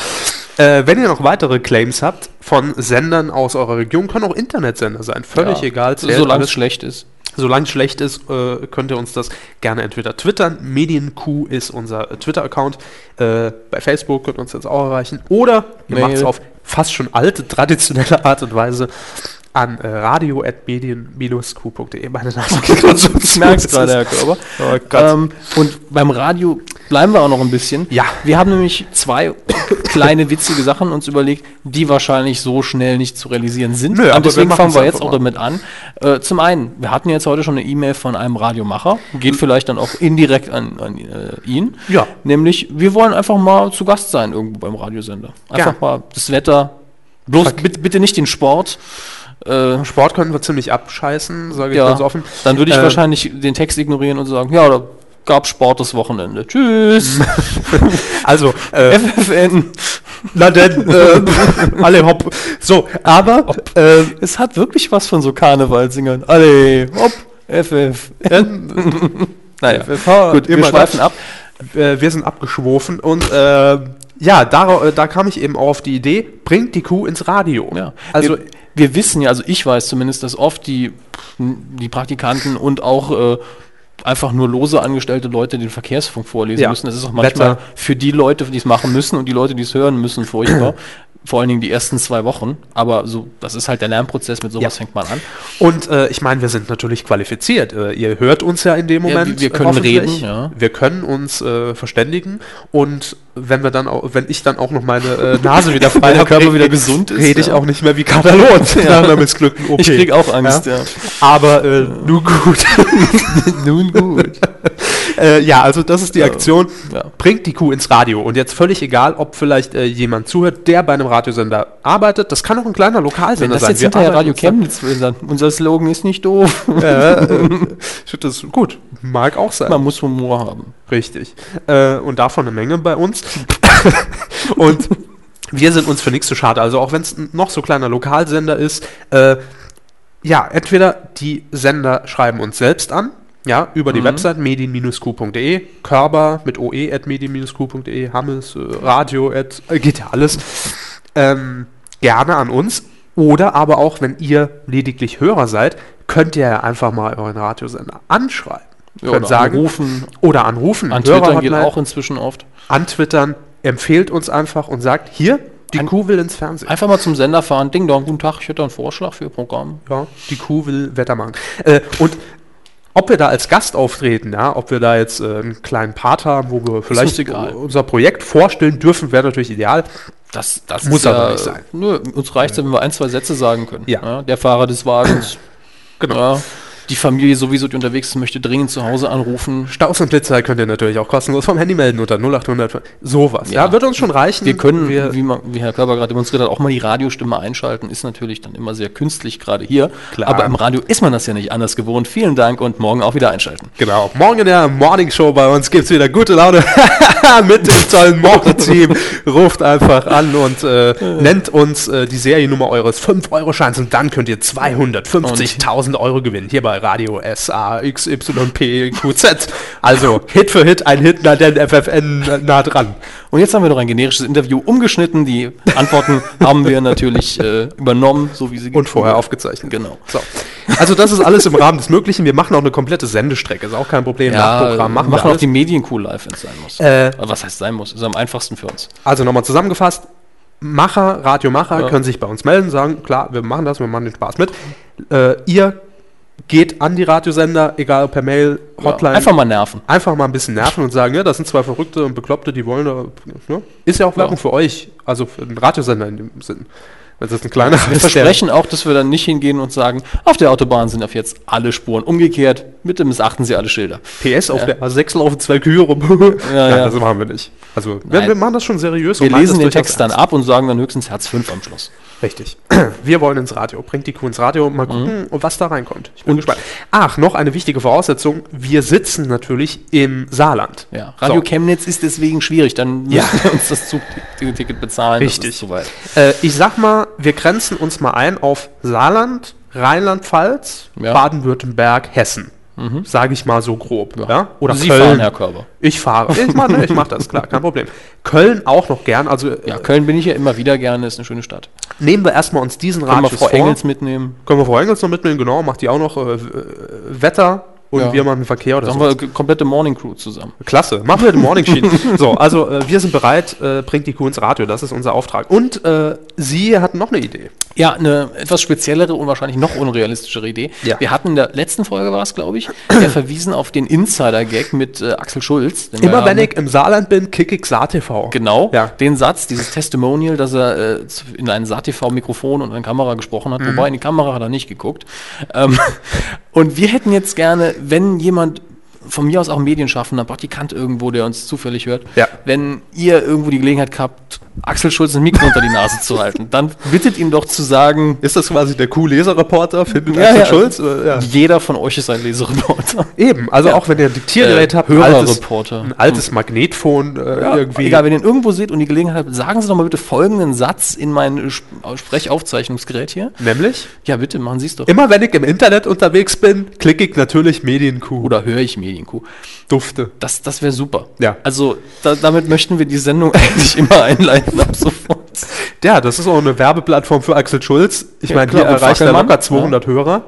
Äh, wenn ihr noch weitere Claims habt von Sendern aus eurer Region, können auch Internetsender sein, völlig ja, egal. Solange es schlecht ist. Solange es schlecht ist, äh, könnt ihr uns das gerne entweder twittern, Medien-Coup ist unser äh, Twitter-Account, äh, bei Facebook könnt ihr uns jetzt auch erreichen, oder ihr macht es auf fast schon alte, traditionelle Art und Weise an äh, radio at medien dash q punkt de. Meine Nase geht uns Ich merke gerade, Herr Körber. Oh Gott. Ähm, und beim Radio bleiben wir auch noch ein bisschen. Ja. Wir haben nämlich zwei kleine witzige Sachen uns überlegt, die wahrscheinlich so schnell nicht zu realisieren sind. Nö, aber deswegen wir fangen wir jetzt auch damit an. Äh, zum einen, wir hatten jetzt heute schon eine E-Mail von einem Radiomacher. Geht mhm. vielleicht dann auch indirekt an, an äh, ihn. Ja. Nämlich, wir wollen einfach mal zu Gast sein irgendwo beim Radiosender. Einfach ja. mal das Wetter. Bloß Ver- bitte, bitte nicht den Sport. Sport können wir ziemlich abscheißen, sage ich ja, ganz offen. Dann würde ich äh, wahrscheinlich den Text ignorieren und sagen, ja, da gab Sport das Wochenende. Tschüss. Also, äh, F F N. Na denn, äh, alle hopp. So, aber hopp. Äh, es hat wirklich was von so Karnevalsingern. Alle hopp, F F N. Naja, F F H. Gut, wir schweifen ab. Äh, wir sind abgeschworfen und äh, ja, da, da kam ich eben auch auf die Idee, bringt die Kuh ins Radio. Ja. Also wir, wir wissen ja, also ich weiß zumindest, dass oft die, die Praktikanten und auch äh, einfach nur lose angestellte Leute den Verkehrsfunk vorlesen ja. müssen. Das ist auch manchmal Wetter. Für die Leute, die es machen müssen und die Leute, die es hören müssen, furchtbar. Vor allen Dingen die ersten zwei Wochen. Aber so, das ist halt der Lernprozess, mit sowas ja. fängt man an. Und äh, ich meine, wir sind natürlich qualifiziert. Äh, ihr hört uns ja in dem Moment. Ja, wir, wir können reden. Ja. Wir können uns äh, verständigen. Und wenn wir dann auch, wenn ich dann auch noch meine äh, Nase wieder frei habe, Körper wieder gesund ist, rede ich ja. auch nicht mehr wie Katalot ja. nach einer missglückten O P. Ich krieg auch Angst, ja. ja. Aber äh, ja. nun gut. nun gut. Äh, ja, also das ist die Aktion, ja. bringt die Kuh ins Radio. Und jetzt völlig egal, ob vielleicht äh, jemand zuhört, der bei einem Radiosender arbeitet. Das kann auch ein kleiner Lokalsender sein. Das ist jetzt hinterher Radio Chemnitz. Unser Slogan ist nicht doof. Äh, äh, das ist gut, mag auch sein. Man muss Humor haben. Richtig. Äh, und davon eine Menge bei uns. Und wir sind uns für nichts zu schade. Also auch wenn es noch so kleiner Lokalsender ist, äh, ja, entweder die Sender schreiben uns selbst an, ja, über die mhm. Website medien dash q punkt de, Körber mit oe at medien dash q punkt de, Hammes, äh, Radio at, äh, geht ja alles, ähm, gerne an uns. Oder aber auch, wenn ihr lediglich Hörer seid, könnt ihr ja einfach mal euren Radiosender anschreiben. Ja, könnt oder sagen, anrufen. Oder anrufen. An Twitter geht auch inzwischen oft. Antwittern, empfehlt uns einfach und sagt, hier, die Ein, Kuh will ins Fernsehen. Einfach mal zum Sender fahren, Ding Dong, guten Tag, ich hätte einen Vorschlag für Ihr Programm. Ja, die Kuh will Wetter machen. Äh, und Ob wir da als Gast auftreten, ja, ob wir da jetzt äh, einen kleinen Part haben, wo wir vielleicht unser Projekt vorstellen dürfen, wäre natürlich ideal. Das, das muss aber ja, nicht sein. Nö, uns reicht es, ja. wenn wir ein, zwei Sätze sagen können. Ja. Ja, der Fahrer des Wagens. Genau. Ja, die Familie sowieso, die unterwegs ist, möchte dringend zu Hause anrufen. Staus und Blitzer könnt ihr natürlich auch kostenlos vom Handy melden unter null acht hundert. Sowas. Ja, ja, wird uns schon reichen. Wir können, wir, wie, man, wie Herr Körber gerade demonstriert hat, auch mal die Radiostimme einschalten. Ist natürlich dann immer sehr künstlich, gerade hier. Klar. Aber im Radio ist man das ja nicht anders gewohnt. Vielen Dank und morgen auch wieder einschalten. Genau. Morgen in der Morning Show bei uns gibt es wieder gute Laune mit dem tollen Morgen-Team. Ruft einfach an und äh, nennt uns äh, die Seriennummer eures fünf Euro Scheins und dann könnt ihr zweihundertfünfzigtausend Euro gewinnen. Hier bei Radio S A X Y P Q Z. Also Hit für Hit, ein Hit, na denn F F N nah dran. Und jetzt haben wir noch ein generisches Interview umgeschnitten. Die Antworten haben wir natürlich äh, übernommen, so wie sie und vorher aufgezeichnet. Genau. So. Also das ist alles im Rahmen des Möglichen. Wir machen auch eine komplette Sendestrecke, ist auch kein Problem. Ja, Nachprogramm machen wir machen wir auch die Medien-Coup live, wenn es sein muss. Äh, Was heißt sein muss? Ist am einfachsten für uns. Also nochmal zusammengefasst. Macher, Radiomacher ja. können sich bei uns melden, sagen, klar, wir machen das, wir machen den Spaß mit. Äh, ihr geht an die Radiosender, egal per Mail, Hotline. Ja, einfach mal nerven. Einfach mal ein bisschen nerven und sagen, ja, das sind zwei Verrückte und Bekloppte, die wollen da, ne? Ist ja auch Werbung ja. für euch, also für den Radiosender in dem Sinn. Das ist ein kleiner Wir versprechen auch, dass wir dann nicht hingehen und sagen, auf der Autobahn sind auf jetzt alle Spuren umgekehrt, bitte missachten Sie alle Schilder. P S, auf ja. der A sechs laufen zwei Kühe rum. Ja, Nein, ja. das machen wir nicht. Also wir, wir machen das schon seriös. Wir und lesen den Text dann ab und sagen dann höchstens Herz fünf am Schluss. Richtig. Wir wollen ins Radio. Bringt die Kuh ins Radio. Mal gucken, mhm. was da reinkommt. Ich bin und gespannt. Ach, noch eine wichtige Voraussetzung. Wir sitzen natürlich im Saarland. Ja. Radio so. Chemnitz ist deswegen schwierig. Dann müssen ja. wir uns das Zugticket bezahlen. Richtig. Das ist zu weit. Äh, ich sag mal, wir grenzen uns mal ein auf Saarland, Rheinland-Pfalz, ja. Baden-Württemberg, Hessen. Mhm. Sage ich mal so grob. Ja. Ja? Oder Sie Köln. Fahren, Herr Körber. Ich fahre. Ich mache ich mach das, klar, kein Problem. Köln auch noch gern. Also, ja, Köln bin ich ja immer wieder gerne, ist eine schöne Stadt. Nehmen wir erstmal uns diesen Radius vor. Können wir Frau vor. Engels mitnehmen? Können wir Frau Engels noch mitnehmen, genau. Macht die auch noch äh, Wetter und ja. wir machen Verkehr. Oder Dann so. Haben wir komplette Morning Crew zusammen. Klasse, machen wir den Morning Sheet. So, also äh, wir sind bereit, äh, bringt die Kuh ins Radio, das ist unser Auftrag. Und äh, Sie hatten noch eine Idee. Ja, eine etwas speziellere und wahrscheinlich noch unrealistischere Idee. Ja. Wir hatten in der letzten Folge, war es, glaube ich, der verwiesen auf den Insider-Gag mit äh, Axel Schulz. Immer wenn ich im Saarland bin, kicke ich Saar T V. Genau, ja. den Satz, dieses Testimonial, dass er äh, in ein Saar T V Mikrofon und eine Kamera gesprochen hat, mhm. wobei in die Kamera hat er nicht geguckt. Ähm, und wir hätten jetzt gerne, wenn jemand, von mir aus auch ein Medienschaffender, Praktikant irgendwo, der uns zufällig hört, ja. wenn ihr irgendwo die Gelegenheit habt, Axel Schulz ein Mikro unter die Nase zu halten, dann bittet ihn doch zu sagen... Ist das quasi der Q-Leser-Reporter für ja, Axel ja. Schulz? Oder? Ja. Jeder von euch ist ein Lesereporter. Eben, also ja. auch wenn ihr ein Diktiergerät äh, habt, altes, ein altes Magnetphon äh, ja, irgendwie... Egal, wenn ihr ihn irgendwo seht und die Gelegenheit habt, sagen Sie doch mal bitte folgenden Satz in mein Sprechaufzeichnungsgerät hier. Nämlich? Ja, bitte, machen Sie es doch. Immer wenn ich im Internet unterwegs bin, klicke ich natürlich Medien-Coup. Oder höre ich Medien-Coup. Dufte. Das, das wäre super. Ja. Also da, damit möchten wir die Sendung eigentlich immer einleiten. Ab sofort. Ja, das ist auch eine Werbeplattform für Axel Schulz. Ich ja, meine, hier erreicht er locker zweihundert ja. Hörer.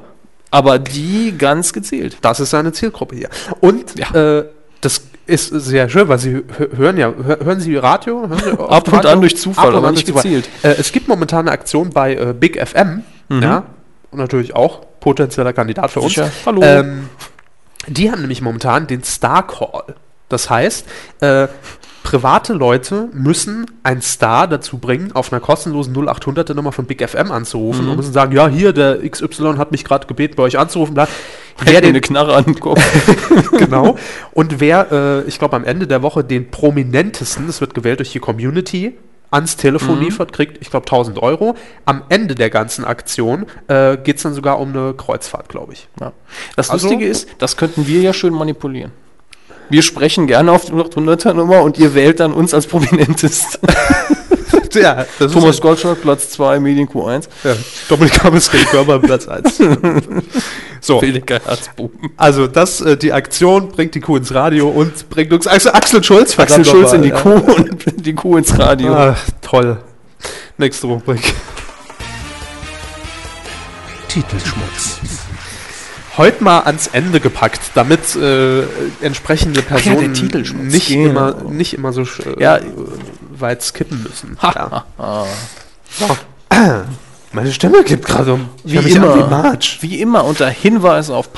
Aber die ganz gezielt. Das ist seine Zielgruppe hier. Und ja. äh, das ist sehr schön, weil Sie hören ja, hören Sie Radio? Hören Sie ab und Radio? An durch Zufall, aber nicht gezielt. Äh, es gibt momentan eine Aktion bei äh, Big F M. Mhm. Ja, und natürlich auch potenzieller Kandidat für Sicher. Uns. Hallo. Ähm, die haben nämlich momentan den Star Call. Das heißt, äh, private Leute müssen einen Star dazu bringen, auf einer kostenlosen null achthunderter Nummer von Big F M anzurufen mhm. und müssen sagen, ja, hier, der X Y hat mich gerade gebeten, bei euch anzurufen. Wer Hätt den eine Knarre anguckt. Genau. Und wer, äh, ich glaube, am Ende der Woche den prominentesten, es wird gewählt durch die Community, ans Telefon mhm. liefert, kriegt, ich glaube, tausend Euro. Am Ende der ganzen Aktion äh, geht es dann sogar um eine Kreuzfahrt, glaube ich. Ja. Das also, Lustige ist, das könnten wir ja schön manipulieren. Wir sprechen gerne auf die achthunderter Nummer und ihr wählt dann uns als Prominentest. Ja, das Thomas Gottschalk, Platz zwei, Medien-Q eins. Ja, Dominik Hans, Körber, Platz eins. So. Also das, äh, die Aktion bringt die Kuh ins Radio und bringt uns Axel, Axel Schulz. Axel Schulz in die ja. Kuh und die Kuh ins Radio. Ach, toll. Nächste Rubrik. Titelschmutz. Heute mal ans Ende gepackt, damit äh, entsprechende Personen ja, nicht, genau. immer, nicht immer so äh, ja. weit skippen müssen. Ha. Ja. Oh. Meine Stimme kippt gerade um. Wie immer. An wie, wie immer unter Hinweis auf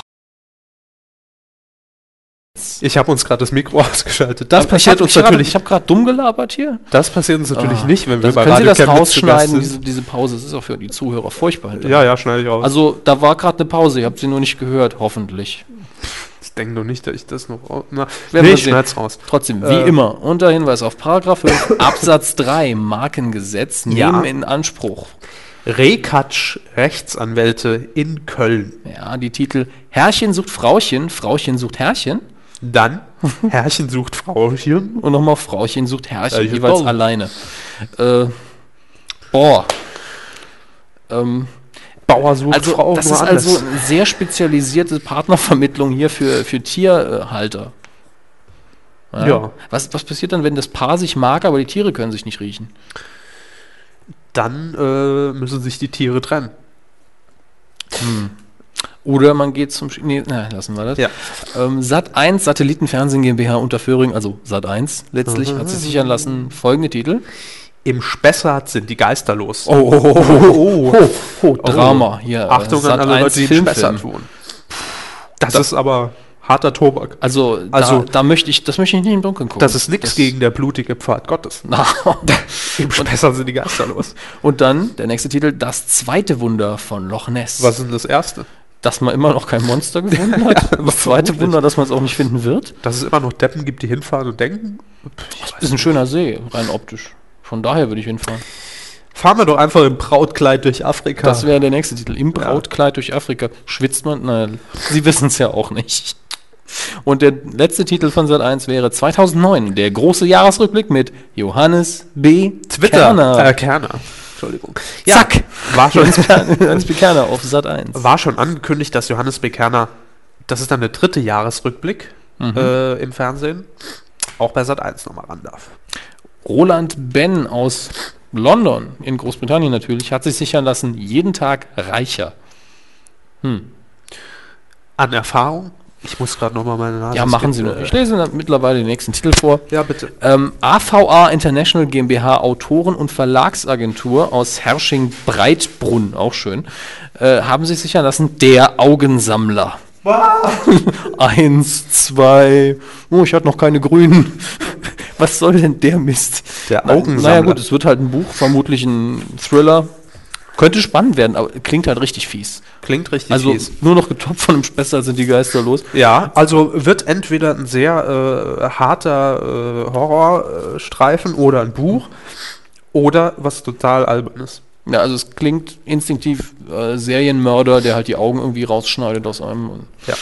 Ich habe uns gerade das Mikro ausgeschaltet. Das passiert uns natürlich. Ich habe gerade dumm gelabert hier. Das passiert uns natürlich nicht, wenn wir bei Radio Chemnitz zu Gast sind. Können Sie das rausschneiden, diese, diese Pause? Das ist auch für die Zuhörer furchtbar. Halt. Ja, ja, schneide ich raus. Also, da war gerade eine Pause. Ihr habt sie nur nicht gehört, hoffentlich. Ich denke doch nicht, dass ich das noch... Na, nee, ich schneide es raus. Trotzdem, wie äh. immer, unter Hinweis auf Paragraph fünf Absatz drei Markengesetz ja. nehmen in Anspruch. Rekatsch Rechtsanwälte in Köln. Ja, die Titel Herrchen sucht Frauchen, Frauchen sucht Herrchen. Dann Herrchen sucht Frauchen. Und nochmal Frauchen sucht Herrchen, Herrchen jeweils Frau. alleine. Äh, boah. Ähm, Bauer sucht also, Frau. Das ist anders. Also eine sehr spezialisierte Partnervermittlung hier für, für Tierhalter. Ja. ja. Was, was passiert dann, wenn das Paar sich mag, aber die Tiere können sich nicht riechen? Dann äh, müssen sich die Tiere trennen. Hm. Oder man geht zum... Sch- nee, na, lassen wir das. Ja. Ähm, Sat eins, Satellitenfernsehen GmbH Unterföhring, also Sat eins letztlich, mhm. hat sie sichern lassen. Folgende Titel. Im Spessart sind die Geister los. Oh, oh, oh, oh, oh. oh, oh Drama. Hier, Achtung Sat an alle Leute, die im Spessart wohnen. Das da, ist aber harter Tobak. Also, also da, da möchte ich, das möchte ich nicht im Dunkeln gucken. Das ist nichts gegen der blutige Pfad Gottes. Im Spessart sind die Geister los. Und dann, der nächste Titel, das zweite Wunder von Loch Ness. Was ist denn das erste? Dass man immer noch kein Monster gefunden hat. Das zweite Wunder, dass man es auch nicht finden wird. Dass es immer noch Deppen gibt, die hinfahren und denken. Das ist ein schöner See, rein optisch. Von daher würde ich hinfahren. Fahren wir doch einfach im Brautkleid durch Afrika. Das wäre der nächste Titel. Im Brautkleid ja. durch Afrika. Schwitzt man? Nein, Sie wissen es ja auch nicht. Und der letzte Titel von Sat eins wäre zweitausendneun, der große Jahresrückblick mit Johannes B. Twitter. Kerner. Äh, Kerner. Entschuldigung. Ja, Zack! War schon Johannes B. Kerner auf Sat eins. War schon angekündigt, dass Johannes B. Kerner, das ist dann der dritte Jahresrückblick mhm. äh, im Fernsehen, auch bei Sat eins nochmal ran darf. Roland Benn aus London, in Großbritannien natürlich, hat sich sichern lassen, jeden Tag reicher. Hm. An Erfahrung? Ich muss gerade nochmal meine Nase... Ja, machen Sie nur. Ich lese dann mittlerweile den nächsten Titel vor. Ja, bitte. Ähm, A V A International GmbH Autoren- und Verlagsagentur aus Hersching-Breitbrunn, auch schön, äh, haben sich sichern lassen, der Augensammler. Was? Eins, zwei... Oh, ich hatte noch keine grünen. Was soll denn der Mist? Der Na, Augensammler. Naja gut, es wird halt ein Buch, vermutlich ein Thriller... Könnte spannend werden, aber klingt halt richtig fies. Klingt richtig also fies. Also nur noch getoppt von einem Spessart sind die Geister los. Ja, also wird entweder ein sehr äh, harter äh, Horrorstreifen oder ein Buch oder was total Albernes. Ja, also es klingt instinktiv äh, Serienmörder, der halt die Augen irgendwie rausschneidet aus einem. Und ja,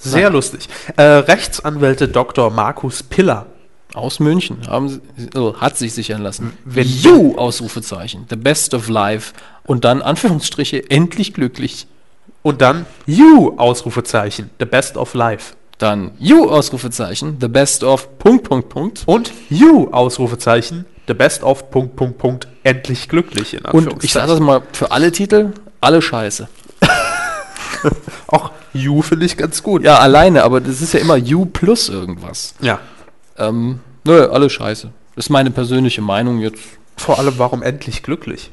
sehr nein. lustig. Äh, Rechtsanwälte Doktor Markus Piller. Aus München. Haben sie, also hat sich sichern lassen. Wenn you, Ausrufezeichen, the best of life und dann Anführungsstriche, endlich glücklich. Und dann you, Ausrufezeichen, the best of life. Dann you, Ausrufezeichen, the best of Punkt, Punkt, Punkt. Und you, Ausrufezeichen, the best of Punkt, Punkt, Punkt, endlich glücklich in Anführungszeichen. Und ich sage das mal für alle Titel, alle Scheiße. Auch you finde ich ganz gut. Ja, alleine, aber das ist ja immer you plus irgendwas. Ja. Ähm, nö, alle Scheiße. Das ist meine persönliche Meinung jetzt. Vor allem, warum endlich glücklich?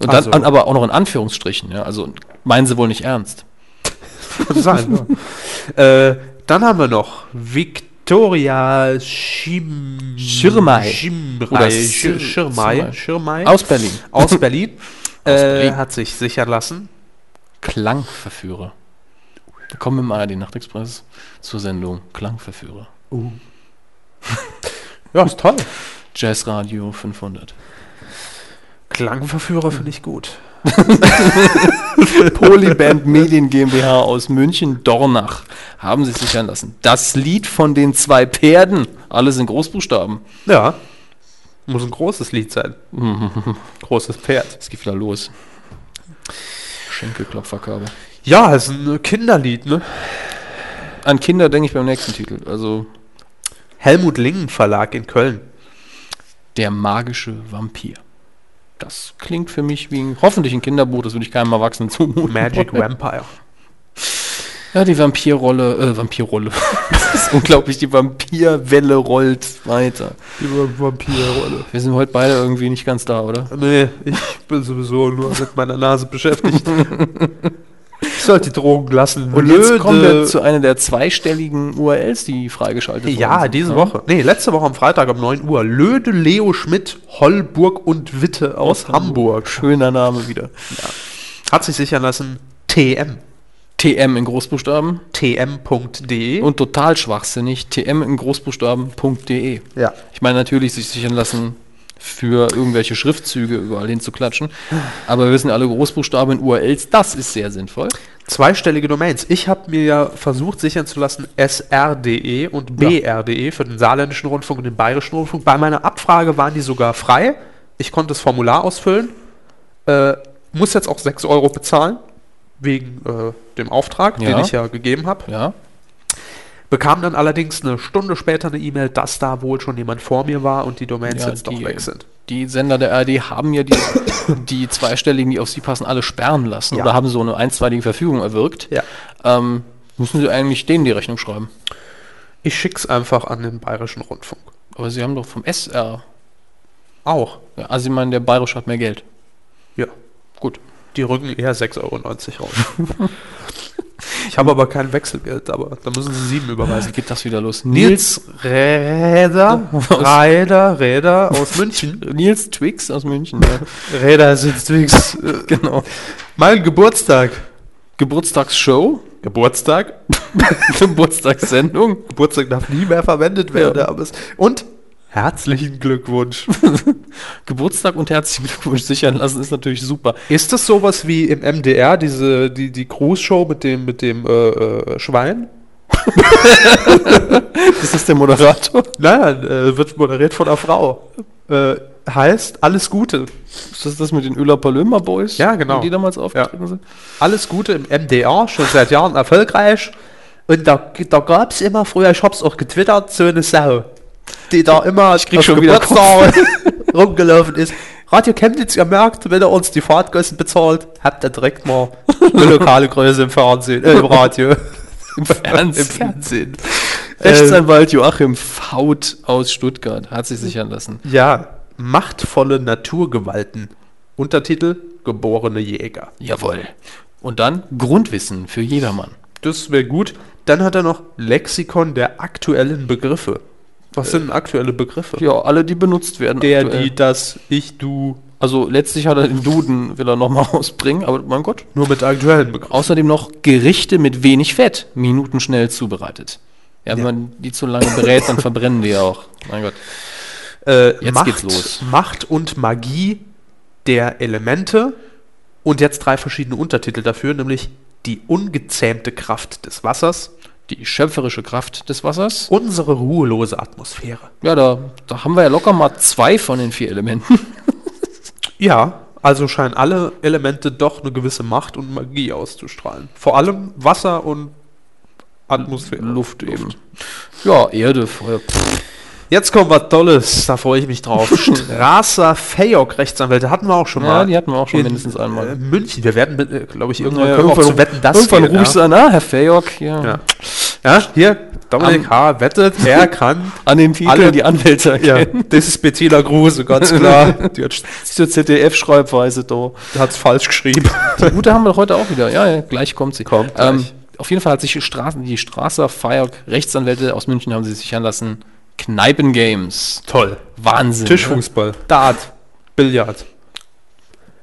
Und dann, also. an, aber auch noch in Anführungsstrichen. Ja? Also meinen Sie wohl nicht ernst? Sein. äh, dann haben wir noch Victoria Schim- Schirmei. Schirmei. Schirmei. Schirmei. Schirmei. Aus Berlin. Aus Berlin. äh, hat sich sichern lassen. Klangverführer. Wir kommen im A R D Nachtexpress zur Sendung Klangverführer. Uh. Ja, ist toll. Jazzradio fünfhundert. Klangverführer finde ich gut. Polyband Medien GmbH aus München, Dornach, haben sie sichern lassen. Das Lied von den zwei Pferden. Alles in Großbuchstaben. Ja, muss ein großes Lied sein. Großes Pferd. Es geht wieder los. Schenkelklopferkabel. Ja, ist ein Kinderlied, ne? An Kinder denke ich beim nächsten Titel. Also... Helmut Lingen Verlag in Köln. Der magische Vampir. Das klingt für mich wie ein, hoffentlich ein Kinderbuch, das würde ich keinem Erwachsenen zumuten. Magic Vampire. Ja, die Vampirrolle, äh, Vampirrolle. Das ist unglaublich, die Vampirwelle rollt weiter. Die Vampirrolle. Wir sind heute beide irgendwie nicht ganz da, oder? Nee, ich bin sowieso nur mit meiner Nase beschäftigt. sollte Drogen lassen. Und blöde. Jetzt kommen wir zu einer der zweistelligen U R Ls, die freigeschaltet wurden. Ja, diese ja. Woche. Nee, letzte Woche am Freitag um neun Uhr. Löde, Leo, Schmidt, Holburg und Witte aus, aus Hamburg. Hamburg. Schöner Name wieder. Ja. Hat sich sichern lassen, T M. T M in Großbuchstaben. T M punkt de. Und total schwachsinnig, T M in Großbuchstaben punkt de. Ja. Ich meine, natürlich sich sichern lassen, für irgendwelche Schriftzüge überall hin zu klatschen. Aber wir wissen alle, Großbuchstaben in U R Ls, das ist sehr sinnvoll. Zweistellige Domains. Ich habe mir ja versucht, sichern zu lassen, S R punkt de und B R punkt de für den saarländischen Rundfunk und den bayerischen Rundfunk. Bei meiner Abfrage waren die sogar frei. Ich konnte das Formular ausfüllen. Äh, muss jetzt auch sechs Euro bezahlen, wegen äh, dem Auftrag, ja. den ich ja gegeben habe. Ja. Bekam dann allerdings eine Stunde später eine E-Mail, dass da wohl schon jemand vor mir war und die Domains ja, jetzt die, doch weg sind. Die Sender der A R D haben ja die, die zweistelligen, die auf sie passen, alle sperren lassen ja. oder haben so eine einstweilige Verfügung erwirkt. Ja. Ähm, müssen sie eigentlich denen die Rechnung schreiben? Ich schick's einfach an den Bayerischen Rundfunk. Aber sie haben doch vom S R auch. Ja, also ich meine, der Bayerische hat mehr Geld. Ja. Gut. Die rücken eher sechs Euro neunzig raus. Ich habe aber kein Wechselgeld, aber da müssen sie sieben überweisen. Geht das wieder los? Nils, Nils Räder, Räder, Räder aus München. Nils Twix aus München. Ja. Räder sind Twix. Genau. Mein Geburtstag. Geburtstagsshow. Geburtstag. Geburtstagssendung. Geburtstag darf nie mehr verwendet werden. Ja. Und herzlichen Glückwunsch. Geburtstag und herzlichen Glückwunsch sichern lassen ist natürlich super. Ist das sowas wie im M D R, diese, die, die Cruise-Show mit dem, mit dem äh, äh, Schwein? Das ist der Moderator? Nein, äh, wird moderiert von einer Frau. Äh, heißt, alles Gute. Ist das das mit den Öler Palömer Boys? Ja, genau. Die damals aufgetreten ja. sind? Alles Gute im M D R, schon seit Jahren erfolgreich. Und da, da gab es immer früher, ich hab's auch getwittert, so eine Sau. Die da immer ich krieg auf schon Geburtstag rumgelaufen ist. Radio Chemnitz, ihr merkt, wenn er uns die Fahrtkosten bezahlt, habt ihr direkt mal eine lokale Größe im Fernsehen, äh, im Radio. Im Fernsehen. Im Fernsehen. Rechtsanwalt ähm, Joachim Faut aus Stuttgart hat sich sichern lassen. Ja, machtvolle Naturgewalten. Untertitel, geborene Jäger. Jawohl. Und dann Grundwissen für jedermann. Das wäre gut. Dann hat er noch Lexikon der aktuellen Begriffe. Was sind aktuelle Begriffe? Ja, alle, die benutzt werden. Der, aktuell. Die, das, ich, du. Also letztlich hat er den Duden, will er nochmal ausbringen, aber mein Gott. Nur mit aktuellen Begriffen. Außerdem noch Gerichte mit wenig Fett, minutenschnell zubereitet. Ja, ja. Wenn man die zu lange berät, dann verbrennen die ja auch. Mein Gott. Äh, jetzt Macht, geht's los. Macht und Magie der Elemente und jetzt drei verschiedene Untertitel dafür, nämlich die ungezähmte Kraft des Wassers. Die schöpferische Kraft des Wassers. Unsere ruhelose Atmosphäre. Ja, da, da haben wir ja locker mal zwei von den vier Elementen. Ja, also scheinen alle Elemente doch eine gewisse Macht und Magie auszustrahlen. Vor allem Wasser und Atmosphäre. Luft, Luft. eben. Ja, Erde, Feuer. Pff. Jetzt kommt was Tolles, da freue ich mich drauf. Strasser Fayok, Rechtsanwälte, hatten wir auch schon ja, mal. Ja, die hatten wir auch schon in, mindestens einmal. In München, wir werden, glaube ich, irgendwann ja, irgendwann, zu Wetten, das irgendwann fehlt, rufst du ja. an, ah, Herr Fayok. Ja. Ja. ja, hier, Dominik H. wettet, er kann an dem Titel alle, die Anwälte erkennen. Ja, das ist Bettina Gruse, ganz klar. Die hat zur Z D F-Schreibweise da. Die hat es falsch geschrieben. Die gute haben wir heute auch wieder. Ja, ja gleich kommt sie. Kommt ähm, gleich. Auf jeden Fall hat sich Straßen, die Strasser Fayok, Rechtsanwälte aus München haben sie sichern lassen. Kneipengames. Toll. Wahnsinn. Tischfußball. Ne? Dart. Billard.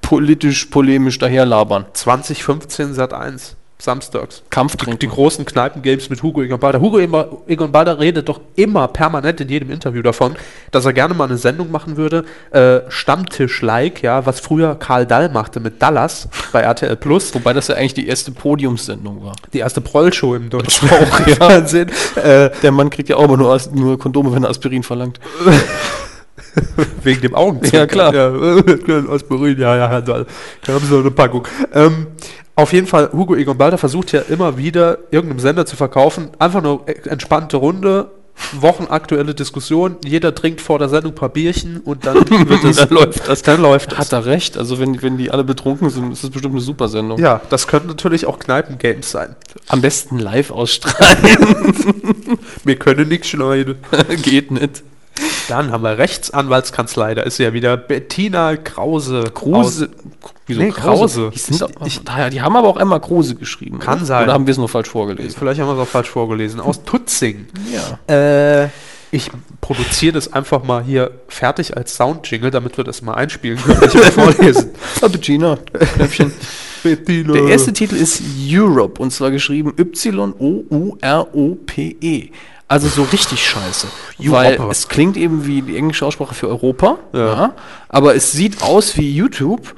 Politisch, polemisch daherlabern. zwanzig fünfzehn Sat eins. Samstags. Kampftrinken. Die, die großen Kneipengames mit Hugo Egon Balder. Hugo Egon Balder redet doch immer permanent in jedem Interview davon, dass er gerne mal eine Sendung machen würde. Äh, Stammtisch-like, ja, was früher Karl Dall machte mit Dallas bei R T L Plus. Wobei das ja eigentlich die erste Podiumssendung war. Die erste Prollshow im deutschen Fernsehen. Ja. Äh, Der Mann kriegt ja auch immer nur, nur Kondome, wenn er Aspirin verlangt. Wegen dem Augenzwinkern. Ja, klar. Ja. Aspirin, ja, ja, Herr Dall. Da haben Sie so eine Packung. Ähm, Auf jeden Fall, Hugo Egon Balder versucht ja immer wieder, irgendeinem Sender zu verkaufen. Einfach eine entspannte Runde, wochenaktuelle Diskussion. Jeder trinkt vor der Sendung ein paar Bierchen und dann, wird das, dann läuft das. Dann läuft Hat das. Er recht. Also wenn, wenn die alle betrunken sind, ist das bestimmt eine super Sendung. Ja, das können natürlich auch Kneipengames sein. Am besten live ausstrahlen. Wir können nichts schneiden. Geht nicht. Dann haben wir Rechtsanwaltskanzlei, da ist ja wieder Bettina Krause. Kruse. Aus, wieso nee, Krause? Krause. Ich, ich, die haben aber auch immer Kruse geschrieben. Kann oder? sein. Oder haben wir es nur falsch vorgelesen? Vielleicht haben wir es auch falsch vorgelesen. Aus Tutzing. Ja. Äh, ich produziere das einfach mal hier fertig als Soundjingle, damit wir das mal einspielen können. Ich will vorlesen. Bettina. Knöpfchen. Bettina. Der erste Titel ist Europe und zwar geschrieben Y O U R O P E. Also so richtig scheiße, weil es klingt eben wie die englische Aussprache für Europa, ja. Ja, aber es sieht aus wie YouTube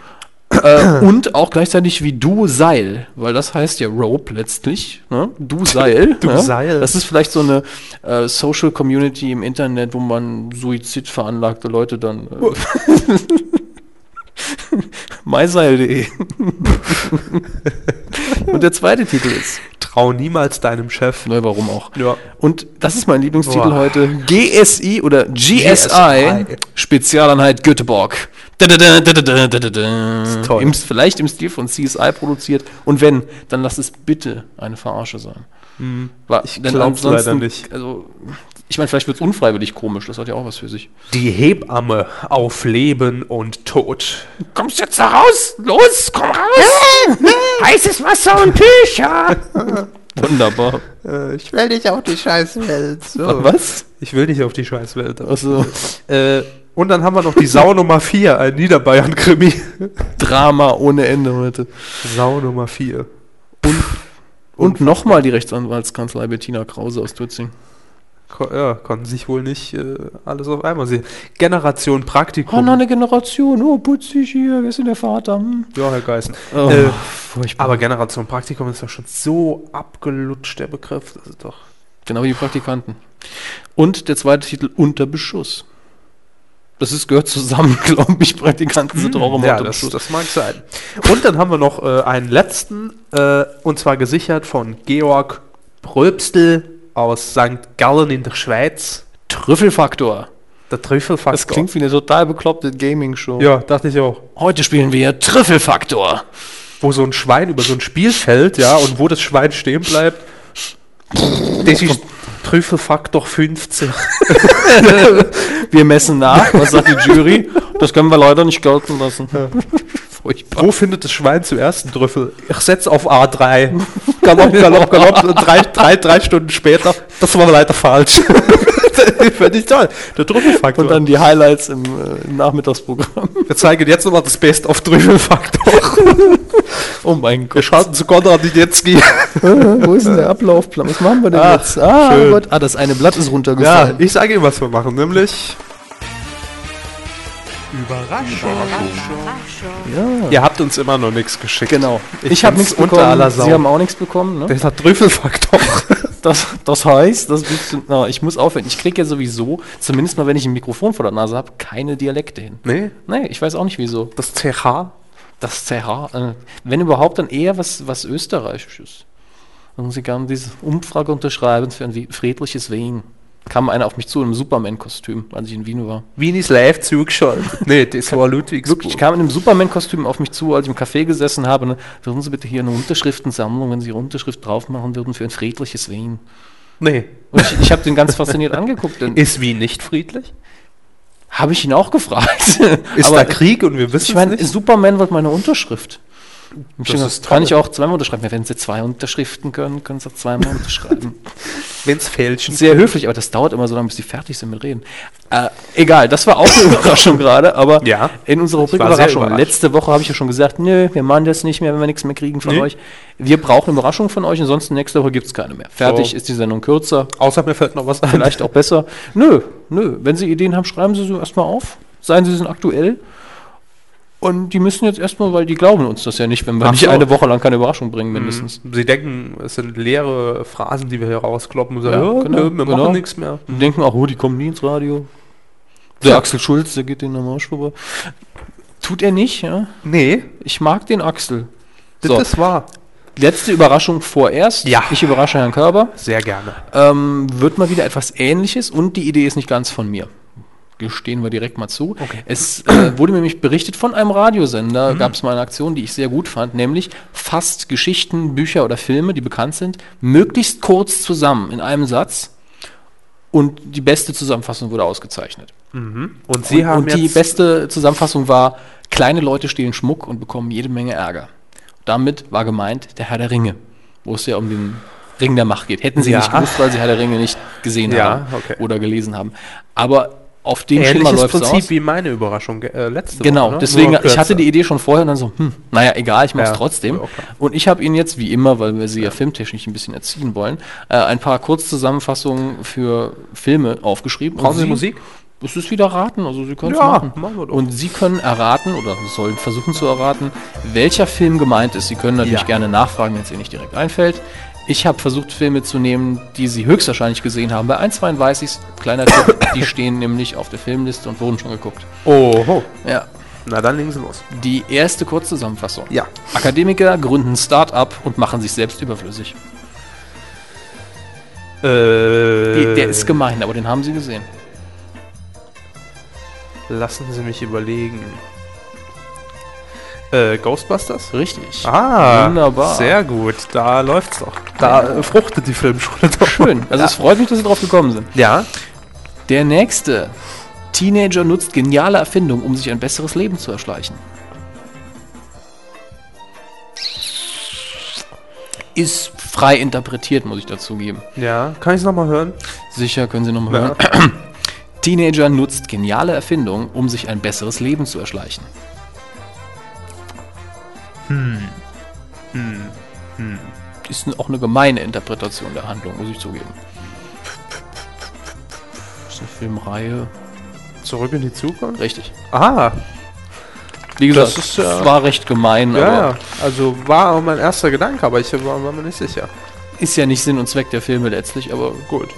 äh, und auch gleichzeitig wie Du Seil, weil das heißt ja Rope letztlich, ne? Du Seil. Du ja? Seil. Das ist vielleicht so eine äh, Social Community im Internet, wo man suizidveranlagte Leute dann... Äh, myseil punkt de Und der zweite Titel ist... Trau niemals deinem Chef. Ne, warum auch. Ja. Und das ist mein Lieblingstitel Boah. heute. G S I oder G S I, G S I. Spezialeinheit Göteborg. Da, da, da, da, da, da, da. Ist toll. Im, vielleicht im Stil von C S I produziert. Und wenn, dann lass es bitte eine Verarsche sein. Mhm. Ich glaube es leider nicht. Also, ich meine, vielleicht wird es unfreiwillig komisch. Das hat ja auch was für sich. Die Hebamme auf Leben und Tod. Kommst jetzt da raus? Los, komm raus! Heißes Wasser und Tücher! Wunderbar. Ich will nicht auf die Scheißwelt. So. Was? Ich will nicht auf die Scheißwelt. Ach so. äh, und dann haben wir noch die Sau Nummer vier, ein Niederbayern-Krimi. Drama ohne Ende heute. Sau Nummer vier. Und, und nochmal die Rechtsanwaltskanzlei Bettina Krause aus Tutzing. Ko- ja, konnten sich wohl nicht äh, alles auf einmal sehen. Generation Praktikum. Oh, noch eine Generation. Oh, putzig hier. Wer ist denn der Vater? Hm. Ja, Herr Geißen. Oh, äh, aber Generation Praktikum ist doch schon so abgelutscht, der Begriff. Das ist doch genau wie die Praktikanten. Und der zweite Titel, Unter Beschuss. Das ist, gehört zusammen, glaube ich. Praktikanten sind auch immer ja, unter das, Beschuss. Das mag sein. Und dann haben wir noch äh, einen letzten, äh, und zwar gesichert von Georg Pröbstl aus Sankt Gallen in der Schweiz. Trüffelfaktor. Der Trüffelfaktor. Das klingt wie eine total bekloppte Gaming-Show. Ja, dachte ich auch. Heute spielen wir Trüffelfaktor. Wo so ein Schwein über so ein Spiel fällt, ja, und wo das Schwein stehen bleibt. Das ist Trüffelfaktor fünfzehn. Wir messen nach, was sagt die Jury? Das können wir leider nicht gelten lassen. Ja. Furchtbar. Wo findet das Schwein zuerst einen Trüffel? Ich setze auf A drei. Galopp, galopp, galopp. drei, drei, drei Stunden später. Das war leider falsch. Fände ich toll. Der Trüffelfaktor. Und dann die Highlights im, äh, im Nachmittagsprogramm. Wir zeigen jetzt nochmal das Best of Trüffelfaktor. Oh mein Gott. Wir schalten zu Konrad Niedetzki. Wo ist denn der Ablaufplan? Was machen wir denn Ach, jetzt? Ah, oh Gott. ah, das eine Blatt ist runtergefallen. Ja, ich sage Ihnen, was wir machen. Nämlich... Überraschung. Überraschung. Ja. Ihr habt uns immer noch nichts geschickt. Genau. Ich, ich habe nichts bekommen, unter aller Sau. Sie haben auch nichts bekommen. Ne? Der hat Trüffelfaktor. Das, das heißt, das na, ich muss aufhören. Ich kriege ja sowieso, zumindest mal wenn ich ein Mikrofon vor der Nase habe, keine Dialekte hin. Nee? Nee, ich weiß auch nicht wieso. Das C H? Das C H, äh, wenn überhaupt, dann eher was, was Österreichisches. Und Sie können diese Umfrage unterschreiben für ein friedliches Wien. Kam einer auf mich zu in einem Superman-Kostüm, als ich in Wien war. Wien ist live zugeschaltet. Nee, das war Ludwigsburg. Wirklich, ich kam in einem Superman-Kostüm auf mich zu, als ich im Café gesessen habe. Ne, würden Sie bitte hier eine Unterschriftensammlung, wenn Sie Ihre Unterschrift drauf machen würden, für ein friedliches Wien? Nee. Und ich ich habe den ganz fasziniert angeguckt. Denn ist Wien nicht friedlich? Habe ich ihn auch gefragt. Ist aber da Krieg und wir wissen ich mein, es nicht? Superman wollte meine Unterschrift. Das das ist kann toll. Ich auch zweimal unterschreiben. Wenn Sie zwei Unterschriften können, können Sie auch zweimal unterschreiben. Wenn es fälschen. Sehr höflich, aber das dauert immer so lange, bis die fertig sind mit Reden. Äh, egal, das war auch eine Überraschung gerade, aber ja, in unserer Rubrik Überraschung. Letzte Woche habe ich ja schon gesagt, nö, wir machen das nicht mehr, wenn wir nichts mehr kriegen von nö. euch. Wir brauchen Überraschungen von euch, ansonsten nächste Woche gibt es keine mehr. Fertig so. Ist die Sendung kürzer. Außer mir fällt noch was ein. Vielleicht auch besser. Nö, nö. Wenn Sie Ideen haben, schreiben Sie sie erstmal auf. Seien Sie sind aktuell. Und die müssen jetzt erstmal, weil die glauben uns das ja nicht, wenn wir Ach nicht so. eine Woche lang keine Überraschung bringen, mindestens. Sie denken, es sind leere Phrasen, die wir hier rauskloppen und sagen, ja, ja, genau, nö, wir genau. machen nichts mehr. Die denken auch, oh, die kommen nie ins Radio. Der ja. Axel Schulz, der geht denen am Arsch vorbei. Tut er nicht, ja? Nee. Ich mag den Axel. Das so. ist wahr. Letzte Überraschung vorerst. Ja. Ich überrasche Herrn Körber. Sehr gerne. Ähm, wird mal wieder etwas Ähnliches und die Idee ist nicht ganz von mir. Gestehen wir direkt mal zu. Okay. Es äh, wurde mir nämlich berichtet von einem Radiosender, mhm. gab es mal eine Aktion, die ich sehr gut fand, nämlich fasst Geschichten, Bücher oder Filme, die bekannt sind, möglichst kurz zusammen in einem Satz Und die beste Zusammenfassung wurde ausgezeichnet. Mhm. Und, Sie und, haben und die jetzt beste Zusammenfassung war, kleine Leute stehlen Schmuck und bekommen jede Menge Ärger. Damit war gemeint der Herr der Ringe, wo es ja um den Ring der Macht geht. Hätten sie ja. nicht gewusst, weil sie Herr der Ringe nicht gesehen ja, haben okay. oder gelesen haben. Aber auf dem Schema läuft es aus. Prinzip wie meine Überraschung äh, letzte Woche. Genau, ne? deswegen, ich hatte die Idee schon vorher und dann so, hm, naja, egal, ich mach's ja, trotzdem. Okay. Und ich habe Ihnen jetzt, wie immer, weil wir Sie ja, ja filmtechnisch ein bisschen erziehen wollen, äh, ein paar Kurzzusammenfassungen für Filme aufgeschrieben. Brauchen Sie Musik? Es ist wieder raten, also Sie können es ja, machen. machen wir doch. Und Sie können erraten oder sollen versuchen zu erraten, welcher Film gemeint ist. Sie können natürlich ja. gerne nachfragen, wenn es Ihnen nicht direkt einfällt. Ich habe versucht, Filme zu nehmen, die Sie höchstwahrscheinlich gesehen haben. Bei ein, zwei weiß ich es. Kleiner Tipp, die stehen nämlich auf der Filmliste und wurden schon geguckt. Oho. Ja. Na, dann legen Sie los. Die erste Kurzzusammenfassung. Ja. Akademiker gründen Start-up und machen sich selbst überflüssig. Äh. Der, der ist gemein, aber den haben Sie gesehen. Lassen Sie mich überlegen. Äh, Ghostbusters? Richtig. Ah, wunderbar. Sehr gut, da läuft's doch. Da ja. fruchtet die Filmschule doch. Schön, also ja. es freut mich, dass Sie drauf gekommen sind. Ja. Der nächste. Teenager nutzt geniale Erfindung, um sich ein besseres Leben zu erschleichen. Ist frei interpretiert, muss ich dazu geben. Ja, kann ich es nochmal hören? Sicher, können Sie nochmal ja. hören. Teenager nutzt geniale Erfindung, um sich ein besseres Leben zu erschleichen. Hm. Hm. Hm. Ist auch eine gemeine Interpretation der Handlung, muss ich zugeben. Das ist eine Filmreihe. Zurück in die Zukunft? Richtig. Ah. Wie gesagt, das ist, äh, war recht gemein. Ja, aber also war mein erster Gedanke, aber ich war, war mir nicht sicher. Ist ja nicht Sinn und Zweck der Filme letztlich, aber gut.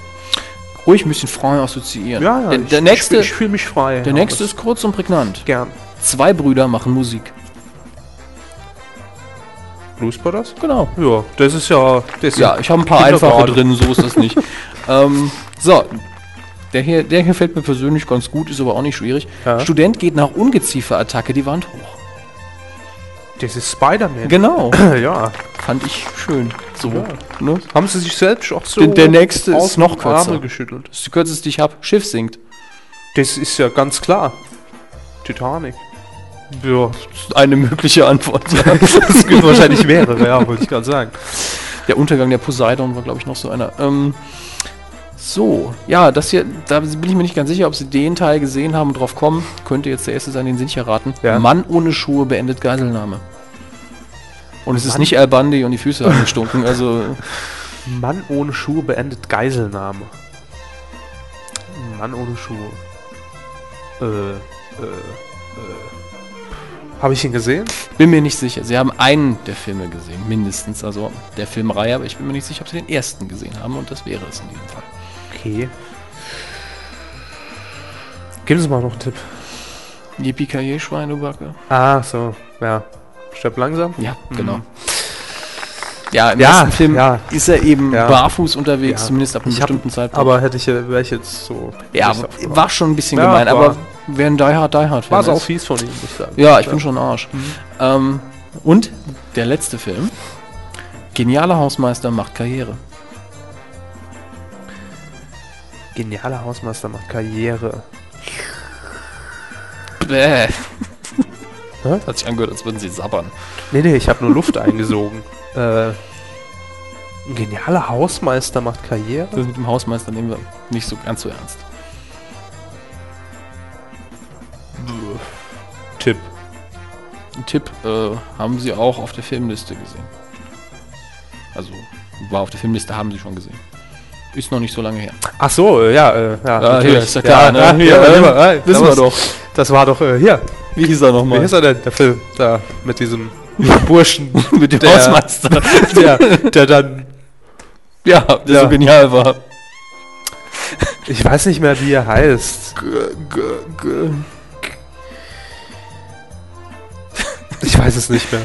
Ruhig ein bisschen frei assoziieren. Ja, ja, der, der ich, nächste, ich fühle mich frei. Der ja, nächste ist kurz und prägnant. Gern. Zwei Brüder machen Musik. Blues Brothers? Genau. Ja, das ist ja... Das ja, ich habe ein paar einfache drin, so ist das nicht. ähm, so, der hier, der hier fällt mir persönlich ganz gut, ist aber auch nicht schwierig. Ja. Student geht nach Ungezieferattacke die Wand hoch. Das ist Spider-Man. Genau. ja. Fand ich schön. So. Ja. Ne? Haben sie sich selbst auch so... Der, der nächste ist noch kürzer. Geschüttelt. Das ist die kürzeste, ich habe. Schiff sinkt. Das ist ja ganz klar. Titanic. Ja, eine mögliche Antwort. Es gibt wahrscheinlich mehrere, ja, wollte ich gerade sagen. Der Untergang der Poseidon war, glaube ich, noch so einer. Ähm, so, ja, das hier, da bin ich mir nicht ganz sicher, ob Sie den Teil gesehen haben und drauf kommen. Könnte jetzt der erste sein, den Sie nicht erraten. Ja. Mann ohne Schuhe beendet Geiselnahme. Und es Mann? ist nicht Al Bundy und die Füße haben gestunken, also... Mann ohne Schuhe beendet Geiselnahme. Mann ohne Schuhe. Äh, äh, äh... Habe ich ihn gesehen? Bin mir nicht sicher. Sie haben einen der Filme gesehen, mindestens. Also der Filmreihe, aber ich bin mir nicht sicher, ob Sie den ersten gesehen haben. Und das wäre es in diesem Fall. Okay. Geben Sie mal noch einen Tipp. Yippie-Kaye, Schweinebacke. Ah, so. Ja. Stirb langsam? Ja, mhm. genau. Ja, im ja, ersten Film ja. ist er eben ja. barfuß unterwegs, ja. zumindest ab einem ich bestimmten hab, Zeitpunkt. Aber hätte ich, wäre ich jetzt so... Ja, war schon ein bisschen ja, gemein, aber... Wer ein Die Hard, Die Hard Fan ist. War auch fies von ihm, muss ich sagen. Ja, ich ja. bin schon ein Arsch. Mhm. Ähm, und der letzte Film. Genialer Hausmeister macht Karriere. Genialer Hausmeister macht Karriere. Bäh. Das hat sich angehört, als würden sie sabbern. Nee, nee, ich habe nur Luft eingesogen. Äh, ein genialer Hausmeister macht Karriere? Das mit dem Hausmeister nehmen wir nicht so ganz so ernst. Tipp. Ein Tipp äh, haben Sie auch auf der Filmliste gesehen. Also, war auf der Filmliste, haben Sie schon gesehen. Ist noch nicht so lange her. Ach so, ja, äh, ja. Äh, hier, ist ja klar, ja, ne? Ja, ja, ja, ja, wissen wir doch. Das war doch, äh, hier. Wie hieß er nochmal? Wie hieß er denn, der Film? Da, mit diesem Burschen. mit dem Hausmeister. Der, der dann... Ja, der ja. so genial war. Ich weiß nicht mehr, wie er heißt. G -g -g Ich weiß es nicht mehr.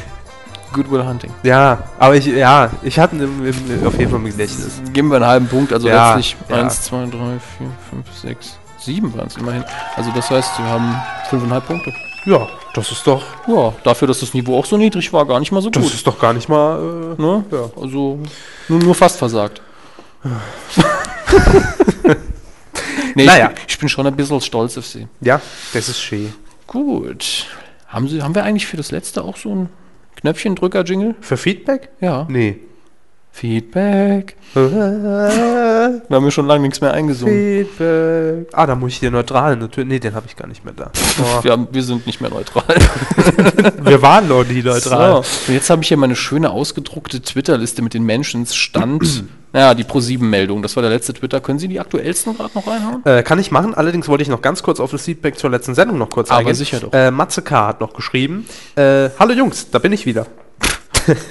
Good Will Hunting. Ja, aber ich, ja, ich hatte im, im, auf jeden Fall im Gedächtnis. Geben wir einen halben Punkt, also ja, letztlich ja. eins, zwei, drei, vier, fünf, sechs, sieben waren es immerhin. Also das heißt, wir haben fünfeinhalb Punkte. Ja, das ist doch... Ja, dafür, dass das Niveau auch so niedrig war, gar nicht mal so das gut. Das ist doch gar nicht mal... Äh, ne? Ja. Also nur, nur fast versagt. Nee, naja. ich, ich bin schon ein bisschen stolz auf Sie. Ja, das ist schön. Gut. Haben Sie, haben wir eigentlich für das letzte auch so ein Knöpfchendrücker-Jingle? Für Feedback? Ja. Nee. Feedback. Wir haben ja schon lange nichts mehr eingesungen. Feedback. Ah, da muss ich dir neutralen. Natürlich. Nee, den habe ich gar nicht mehr da. Oh. Wir, haben, wir sind nicht mehr neutral. Wir waren noch nie neutral. So. Und jetzt habe ich hier meine schöne ausgedruckte Twitter-Liste mit den Mentions Stand. Naja, die ProSieben-Meldung. Das war der letzte Twitter. Können Sie die aktuellsten gerade noch reinhauen? Äh, kann ich machen. Allerdings wollte ich noch ganz kurz auf das Feedback zur letzten Sendung noch kurz eingehen. Aber sicher doch. Äh, Matze K. hat noch geschrieben. Äh, Hallo Jungs, da bin ich wieder.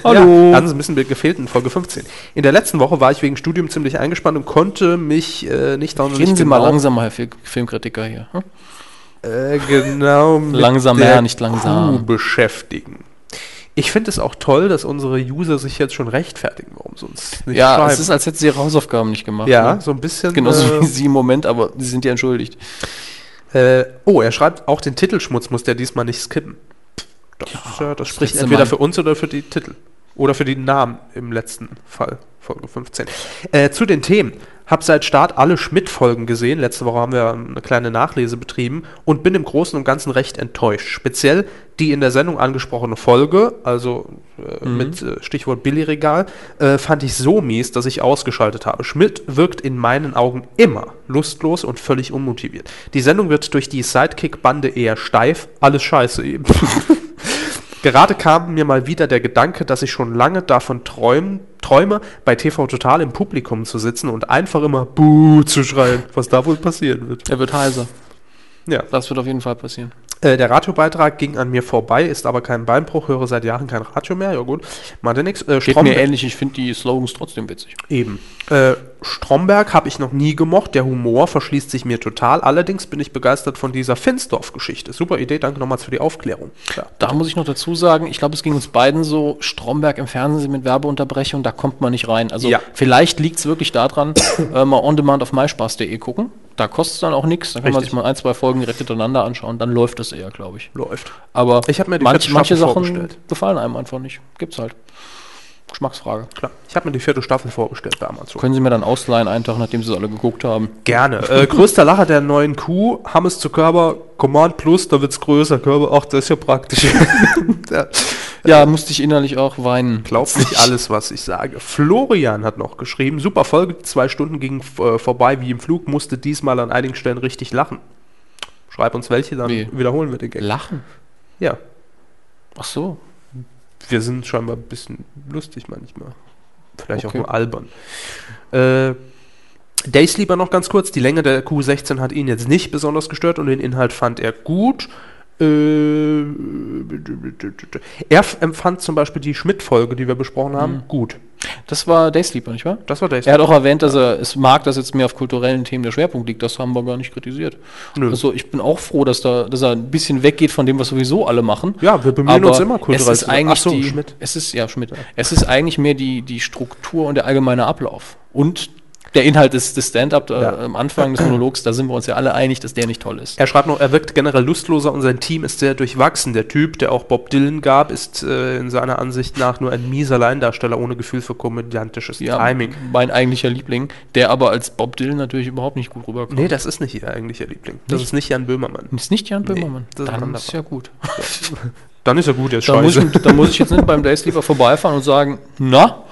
Hallo. Ja, dann müssen wir gefehlt in Folge fünfzehn. In der letzten Woche war ich wegen Studium ziemlich eingespannt und konnte mich äh, nicht da und nicht Sie genau mal langsamer, Herr Filmkritiker hier. Hm? Äh, genau mit langsamer, der nicht langsam. Kuh beschäftigen. Ich finde es auch toll, dass unsere User sich jetzt schon rechtfertigen, warum sie uns nicht ja, schreiben. Ja, es ist, als hätten sie ihre Hausaufgaben nicht gemacht. Ja, ne? So ein bisschen. Genauso äh, wie sie im Moment, aber sie sind ja entschuldigt. Äh, oh, er schreibt, auch den Titelschmutz muss der diesmal nicht skippen. Das, ja, ist ja, das spricht entweder für uns oder für die Titel. Oder für die Namen im letzten Fall, Folge fünfzehn. Äh, zu den Themen. Hab seit Start alle Schmidt-Folgen gesehen. Letzte Woche haben wir eine kleine Nachlese betrieben und bin im Großen und Ganzen recht enttäuscht. Speziell die in der Sendung angesprochene Folge, also äh, mhm. mit äh, Stichwort Billigregal, äh, fand ich so mies, dass ich ausgeschaltet habe. Schmidt wirkt in meinen Augen immer lustlos und völlig unmotiviert. Die Sendung wird durch die Sidekick-Bande eher steif. Alles scheiße eben. Gerade kam mir mal wieder der Gedanke, dass ich schon lange davon träum, träume, bei T V Total im Publikum zu sitzen und einfach immer Buh zu schreien, was da wohl passieren wird. Er wird heiser. Ja. Das wird auf jeden Fall passieren. Äh, der Radiobeitrag ging an mir vorbei, ist aber kein Beinbruch, höre seit Jahren kein Radio mehr. Ja gut, macht nix. Äh, Geht mir ähnlich, ich finde die Slogans trotzdem witzig. Eben. Äh, Stromberg habe ich noch nie gemocht, der Humor verschließt sich mir total. Allerdings bin ich begeistert von dieser Finsdorf-Geschichte. Super Idee, danke nochmals für die Aufklärung. Ja. Da muss ich noch dazu sagen, ich glaube, es ging uns beiden so, Stromberg im Fernsehen mit Werbeunterbrechung, da kommt man nicht rein. Also ja. Vielleicht liegt es wirklich daran, äh, mal on demand auf myspaß punkt de gucken. Da kostet es dann auch nichts, dann kann Richtig. man sich mal ein, zwei Folgen direkt hintereinander anschauen, dann läuft das eher, glaube ich. Läuft. Aber ich mir die manch, manche Sachen gefallen einem einfach nicht. Gibt's halt. Geschmacksfrage. Klar. Ich habe mir die vierte Staffel vorbestellt bei Amazon. Können Sie mir dann ausleihen, einen Tag, nachdem Sie es alle geguckt haben? Gerne. äh, größter Lacher der neuen Kuh, Hammes zu Körper, Command Plus, da wird's größer, Körper, ach, das ist ja praktisch. ja. ja, musste ich innerlich auch weinen. Glaubt nicht alles, was ich sage. Florian hat noch geschrieben, super Folge, zwei Stunden gingen äh, vorbei wie im Flug, musste diesmal an einigen Stellen richtig lachen. Schreib uns welche, dann wie? wiederholen wir den Gag. Lachen? Ja. Ach so. Wir sind scheinbar ein bisschen lustig manchmal. Vielleicht okay. auch nur albern. Äh, Days lieber noch ganz kurz. Die Länge der Q sechzehn hat ihn jetzt nicht besonders gestört und den Inhalt fand er gut. Äh, er empfand zum Beispiel die Schmidt-Folge, die wir besprochen haben, mhm. gut. Das war Daysleeper, nicht wahr? Das war Daysleeper. Er hat auch erwähnt, dass er es mag, dass jetzt mehr auf kulturellen Themen der Schwerpunkt liegt. Das haben wir gar nicht kritisiert. Nö. Also ich bin auch froh, dass, da, dass er ein bisschen weggeht von dem, was sowieso alle machen. Ja, wir bemühen aber uns immer kulturell. Es ist eigentlich Ach so, die, Schmidt. Es ist, ja, Schmidt. Ja. Es ist eigentlich mehr die, die Struktur und der allgemeine Ablauf. Und der Inhalt des, des Stand-up äh, ja. am Anfang des Monologs, da sind wir uns ja alle einig, dass der nicht toll ist. Er schreibt noch, er wirkt generell lustloser und sein Team ist sehr durchwachsen. Der Typ, der auch Bob Dylan gab, ist äh, in seiner Ansicht nach nur ein mieser Laiendarsteller ohne Gefühl für komödiantisches ja, Timing. Mein eigentlicher Liebling, der aber als Bob Dylan natürlich überhaupt nicht gut rüberkommt. Nee, das ist nicht ihr eigentlicher Liebling. Das nicht? ist nicht Jan Böhmermann. Das ist nicht Jan Böhmermann. Nee, das Dann ist, ist ja gut. Dann ist ja gut, jetzt da scheiße. Muss ich, da muss ich jetzt nicht beim Daysleeper vorbeifahren und sagen, na?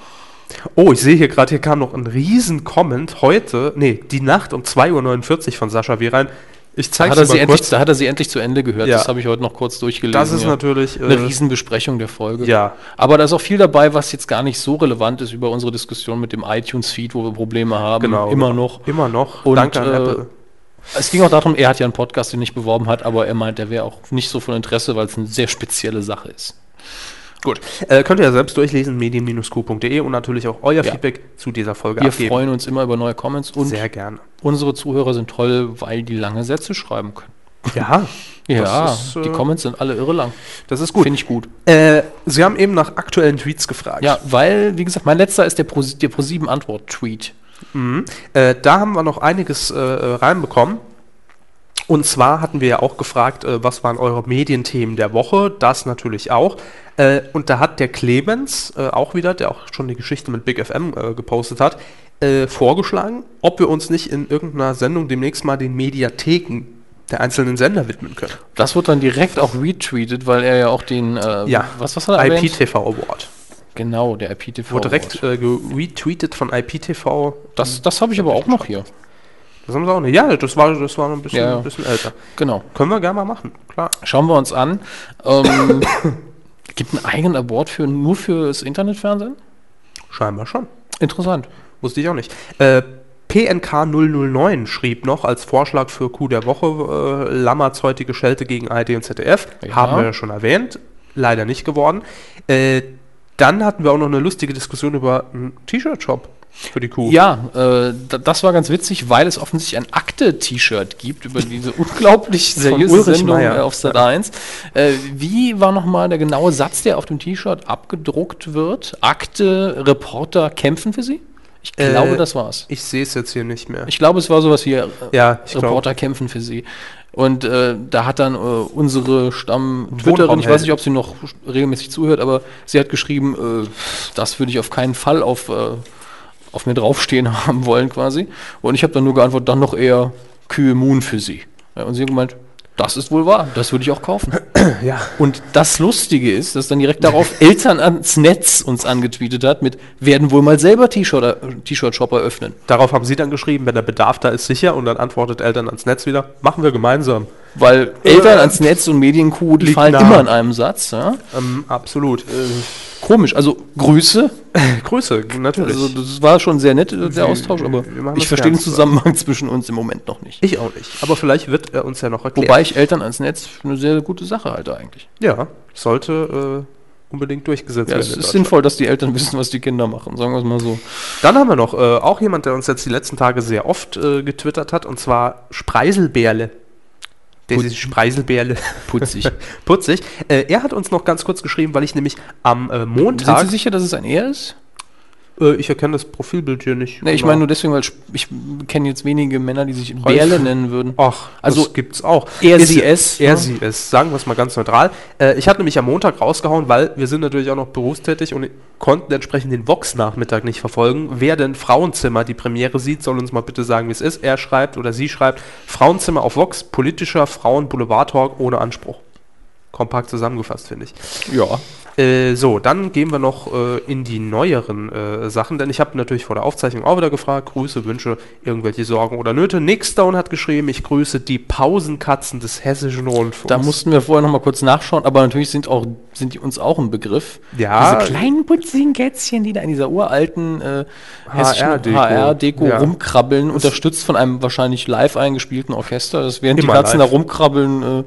Oh, ich sehe hier gerade, hier kam noch ein riesen Comment heute, nee, die Nacht um zwei Uhr neunundvierzig von Sascha Wehrein. Ich zeig's da, hat er sie endlich, da hat er sie endlich zu Ende gehört, ja. Das habe ich heute noch kurz durchgelesen. Das ist ja. natürlich äh, eine Riesenbesprechung der Folge. Ja. Aber da ist auch viel dabei, was jetzt gar nicht so relevant ist über unsere Diskussion mit dem iTunes-Feed, wo wir Probleme haben, genau, immer noch. Immer noch, Und, danke an äh, Apple. Es ging auch darum, er hat ja einen Podcast, den ich beworben hat, aber er meint, der wäre auch nicht so von Interesse, weil es eine sehr spezielle Sache ist. Gut, äh, könnt ihr ja selbst durchlesen, medien Q punkt de und natürlich auch euer ja. Feedback zu dieser Folge Wir abgeben. Wir freuen uns immer über neue Comments und sehr gerne. Unsere Zuhörer sind toll, weil die lange Sätze schreiben können. Ja, ja ist, äh, die Comments sind alle irre lang. Das ist gut. Finde ich gut. Äh, Sie haben eben nach aktuellen Tweets gefragt. Ja, weil, wie gesagt, mein letzter ist der ProSieben-Antwort-Tweet. Mhm. Äh, da haben wir noch einiges äh, reinbekommen. Und zwar hatten wir ja auch gefragt, äh, was waren eure Medienthemen der Woche, das natürlich auch. Äh, und da hat der Clemens, äh, auch wieder, der auch schon die Geschichte mit Big F M äh, gepostet hat, äh, vorgeschlagen, ob wir uns nicht in irgendeiner Sendung demnächst mal den Mediatheken der einzelnen Sender widmen können. Das wird dann direkt auch retweetet, weil er ja auch den äh, ja, was, was hat er I P T V Award. Genau, der I P T V wurde direkt äh, retweetet von I P T V. Das, das habe ich aber auch noch hier. Das haben sie auch nicht. Ja, das war, das war ein bisschen, ja, ein bisschen älter. Genau. Können wir gerne mal machen, klar. Schauen wir uns an. Ähm, gibt einen eigenen Award für, nur für das Internetfernsehen? Scheinbar schon. Interessant. Wusste ich auch nicht. Äh, P N K null null neun schrieb noch als Vorschlag für Coup der Woche äh, Lammerts heutige Schelte gegen A R D und Z D F. Ja. Haben wir ja schon erwähnt. Leider nicht geworden. Äh, dann hatten wir auch noch eine lustige Diskussion über einen T-Shirt-Shop für die Kuh. Ja, äh, das war ganz witzig, weil es offensichtlich ein Akte-T-Shirt gibt über diese unglaublich seriöse Sendung Meier auf Sat eins. Äh, wie war nochmal der genaue Satz, der auf dem T-Shirt abgedruckt wird? Akte, Reporter kämpfen für sie? Ich glaube, äh, das war's. Ich sehe es jetzt hier nicht mehr. Ich glaube, es war sowas wie äh, ja, Reporter glaub. kämpfen für sie. Und äh, da hat dann äh, unsere Stamm-Twitterin, ich weiß nicht, ob sie noch regelmäßig zuhört, aber sie hat geschrieben, äh, das würde ich auf keinen Fall auf... Äh, auf mir draufstehen haben wollen quasi. Und ich habe dann nur geantwortet, dann noch eher Kühe Moon für sie. Ja, und sie haben gemeint, das ist wohl wahr, das würde ich auch kaufen. Ja. Und das Lustige ist, dass dann direkt darauf Eltern ans Netz uns angetweetet hat mit, werden wohl mal selber T-Shirt-Shop eröffnen. Darauf haben sie dann geschrieben, wenn der Bedarf da ist, sicher. Und dann antwortet Eltern ans Netz wieder, machen wir gemeinsam. Weil Eltern äh, ans Netz und Medien-Coup, die fallen nah. immer in einem Satz. Ja? Ähm, absolut. Äh, Komisch, also Grüße. Grüße, natürlich. Also, das war schon sehr nett, der Austausch, aber ich verstehe den Zusammenhang zwischen uns im Moment noch nicht. Ich auch nicht, aber vielleicht wird er uns ja noch erklären. Wobei ich Eltern ans Netz eine sehr gute Sache halte eigentlich. Ja, sollte äh, unbedingt durchgesetzt ja, werden. Es ist sinnvoll, dass die Eltern wissen, was die Kinder machen, sagen wir es mal so. Dann haben wir noch äh, auch jemand, der uns jetzt die letzten Tage sehr oft äh, getwittert hat, und zwar Spreiselbärle. Der Put- ist Spreiselbärle. Putzig. Putzig. Äh, er hat uns noch ganz kurz geschrieben, weil ich nämlich am äh, Montag... Sind Sie sicher, dass es ein Er ist? Äh, ich erkenne das Profilbild hier nicht. Nee, ich meine nur deswegen, weil ich kenne jetzt wenige Männer, die sich Bärle nennen würden. Ach, also das gibt's auch. Er, sie, es. Er, sie, es. Sagen wir es mal ganz neutral. Äh, ich hatte nämlich am Montag rausgehauen, weil wir sind natürlich auch noch berufstätig und konnten entsprechend den Vox-Nachmittag nicht verfolgen. Wer denn Frauenzimmer die Premiere sieht, soll uns mal bitte sagen, wie es ist. Er schreibt oder sie schreibt, Frauenzimmer auf Vox, politischer Frauen-Boulevard-Talk ohne Anspruch. Kompakt zusammengefasst, finde ich. Ja. Äh, so, dann gehen wir noch äh, in die neueren äh, Sachen, denn ich habe natürlich vor der Aufzeichnung auch wieder gefragt, Grüße, Wünsche, irgendwelche Sorgen oder Nöte. Nixdown hat geschrieben, ich grüße die Pausenkatzen des Hessischen Rundfunks. Da mussten wir vorher nochmal kurz nachschauen, aber natürlich sind, auch, sind die uns auch ein Begriff. Ja. Diese kleinen putzigen Kätzchen, die da in dieser uralten äh, Hessischen H R-Deko ja. rumkrabbeln, das unterstützt von einem wahrscheinlich live eingespielten Orchester. Das während die Katzen live da rumkrabbeln... Äh,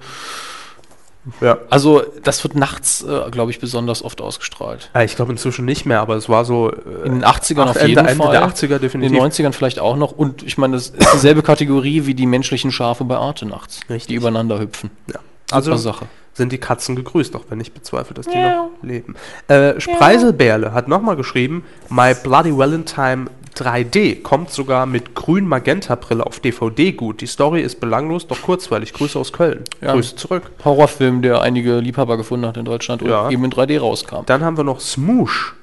Ja. Also das wird nachts, äh, glaube ich, besonders oft ausgestrahlt. Ja, ich glaube inzwischen nicht mehr, aber es war so... Äh, in den achtzigern auf jeden Ende, Fall. Ende der achtziger definitiv. In den neunzigern vielleicht auch noch. Und ich meine, das ist dieselbe Kategorie wie die menschlichen Schafe bei Arte nachts, richtig, die übereinander hüpfen. Ja. Also Sache. Sind die Katzen gegrüßt, auch wenn ich bezweifle, dass die ja. noch leben. Äh, Spreiselbärle ja. hat nochmal geschrieben, My Bloody Valentine drei D kommt sogar mit grün-magenta-Brille auf D V D gut. Die Story ist belanglos, doch kurzweilig. Grüße aus Köln. Ja. Grüße zurück. Horrorfilm, der einige Liebhaber gefunden hat in Deutschland und ja. eben in drei D rauskam. Dann haben wir noch Smoosh,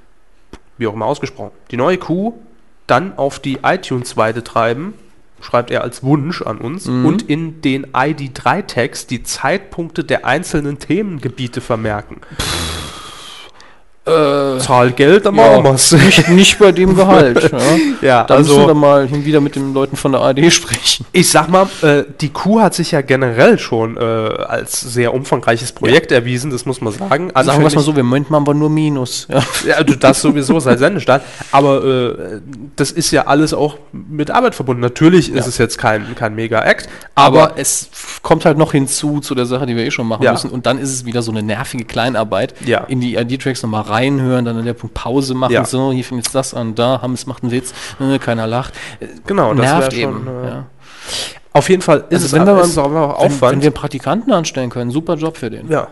wie auch immer ausgesprochen. Die neue Kuh dann auf die iTunes-Weide treiben, schreibt er als Wunsch an uns, mhm. und in den I D drei Tags die Zeitpunkte der einzelnen Themengebiete vermerken. Pff. Äh, Zahl Geld, dann machen wir es. Nicht bei dem Gehalt. Ja. ja, da also, müssen wir mal hin wieder mit den Leuten von der A R D sprechen. Ich sag mal, äh, die Kuh hat sich ja generell schon äh, als sehr umfangreiches Projekt ja. erwiesen, das muss man sagen. Anfänglich, sagen wir es mal so, wir Moment machen wir nur Minus. Ja. ja, also das sowieso, sei Sendestart. Aber äh, das ist ja alles auch mit Arbeit verbunden. Natürlich ja. ist es jetzt kein, kein Mega-Act, aber, aber es kommt halt noch hinzu zu der Sache, die wir eh schon machen ja. müssen. Und dann ist es wieder so eine nervige Kleinarbeit, ja. in die A R D-Tracks nochmal rein. Hören, dann an der Punkt Pause machen, ja. so, hier fängt jetzt das an, da, Hammes macht einen Witz, keiner lacht. Genau, nervt das wäre schon. Äh, ja. Auf jeden Fall ist also es, wenn wir, ist, auch Aufwand. Wenn, wenn wir Praktikanten anstellen können, super Job für den. Ja,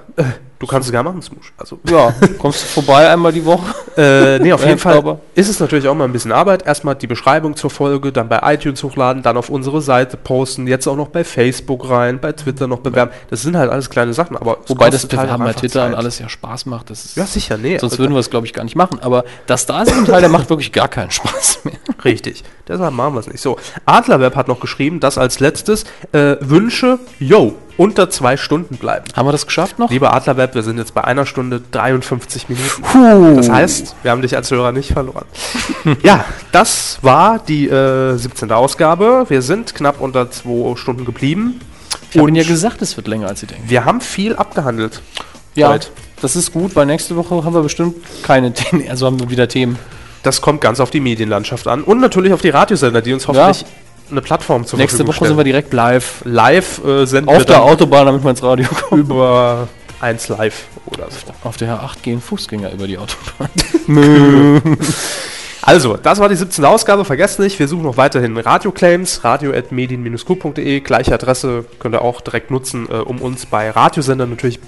Du kannst es gar machen, Smush. Also. Ja, kommst du vorbei einmal die Woche? Äh, nee, auf jeden Fall ist es natürlich auch mal ein bisschen Arbeit. Erstmal die Beschreibung zur Folge, dann bei iTunes hochladen, dann auf unsere Seite posten, jetzt auch noch bei Facebook rein, bei Twitter noch bewerben. Das sind halt alles kleine Sachen, aber wobei das Bewerben bei Twitter Zeit. Und alles ja Spaß macht. Das ist ja, sicher, nee. Sonst würden wir es, glaube ich, gar nicht machen. Aber das da ist ein Teil, der macht wirklich gar keinen Spaß mehr. Richtig, deshalb machen wir es nicht. So, Adlerweb hat noch geschrieben, das als letztes, äh, Wünsche, yo, unter zwei Stunden bleiben. Haben wir das geschafft noch? Lieber Adlerweb, wir sind jetzt bei einer Stunde dreiundfünfzig Minuten. Puh. Das heißt, wir haben dich als Hörer nicht verloren. Ja, das war die äh, siebzehnte Ausgabe. Wir sind knapp unter zwei Stunden geblieben. Ich habe Ihnen ja gesagt, es wird länger, als Sie denken. Wir haben viel abgehandelt. Ja, heute. Das ist gut, weil nächste Woche haben wir bestimmt keine Themen. Also haben wir wieder Themen. Das kommt ganz auf die Medienlandschaft an und natürlich auf die Radiosender, die uns hoffentlich... Ja. Eine Plattform zur Nächste Verfügung Woche stellen. Sind wir direkt live. Live äh, senden auf wir der Autobahn, damit man ins Radio kommt. Über eins live oder so. Auf der H acht gehen Fußgänger über die Autobahn. Also, das war die siebzehnte Ausgabe. Vergesst nicht, wir suchen noch weiterhin Radio-Claims. radio at medien dash q punkt de, gleiche Adresse. Könnt ihr auch direkt nutzen, äh, um uns bei Radiosendern natürlich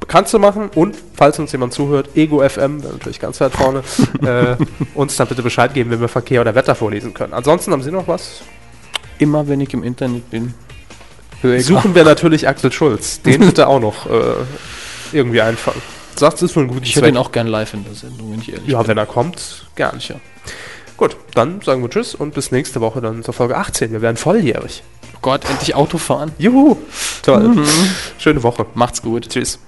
bekannt zu machen. Und, falls uns jemand zuhört, Ego F M, wäre natürlich ganz weit vorne, äh, uns dann bitte Bescheid geben, wenn wir Verkehr oder Wetter vorlesen können. Ansonsten, haben Sie noch was? Immer wenn ich im Internet bin, höre ich Suchen ab. Wir natürlich Axel Schulz. Den bitte auch noch äh, irgendwie einfangen. Sagst du, ist für einen guten Ich Zweck. Hätte ihn auch gern live in der Sendung, wenn ich ehrlich ja, bin. Ja, wenn er kommt, gern. Ja. Gut, dann sagen wir Tschüss und bis nächste Woche dann zur Folge achtzehn. Wir werden volljährig. Oh Gott, endlich Auto fahren. Juhu. Toll. Mhm. Schöne Woche. Macht's gut. Tschüss.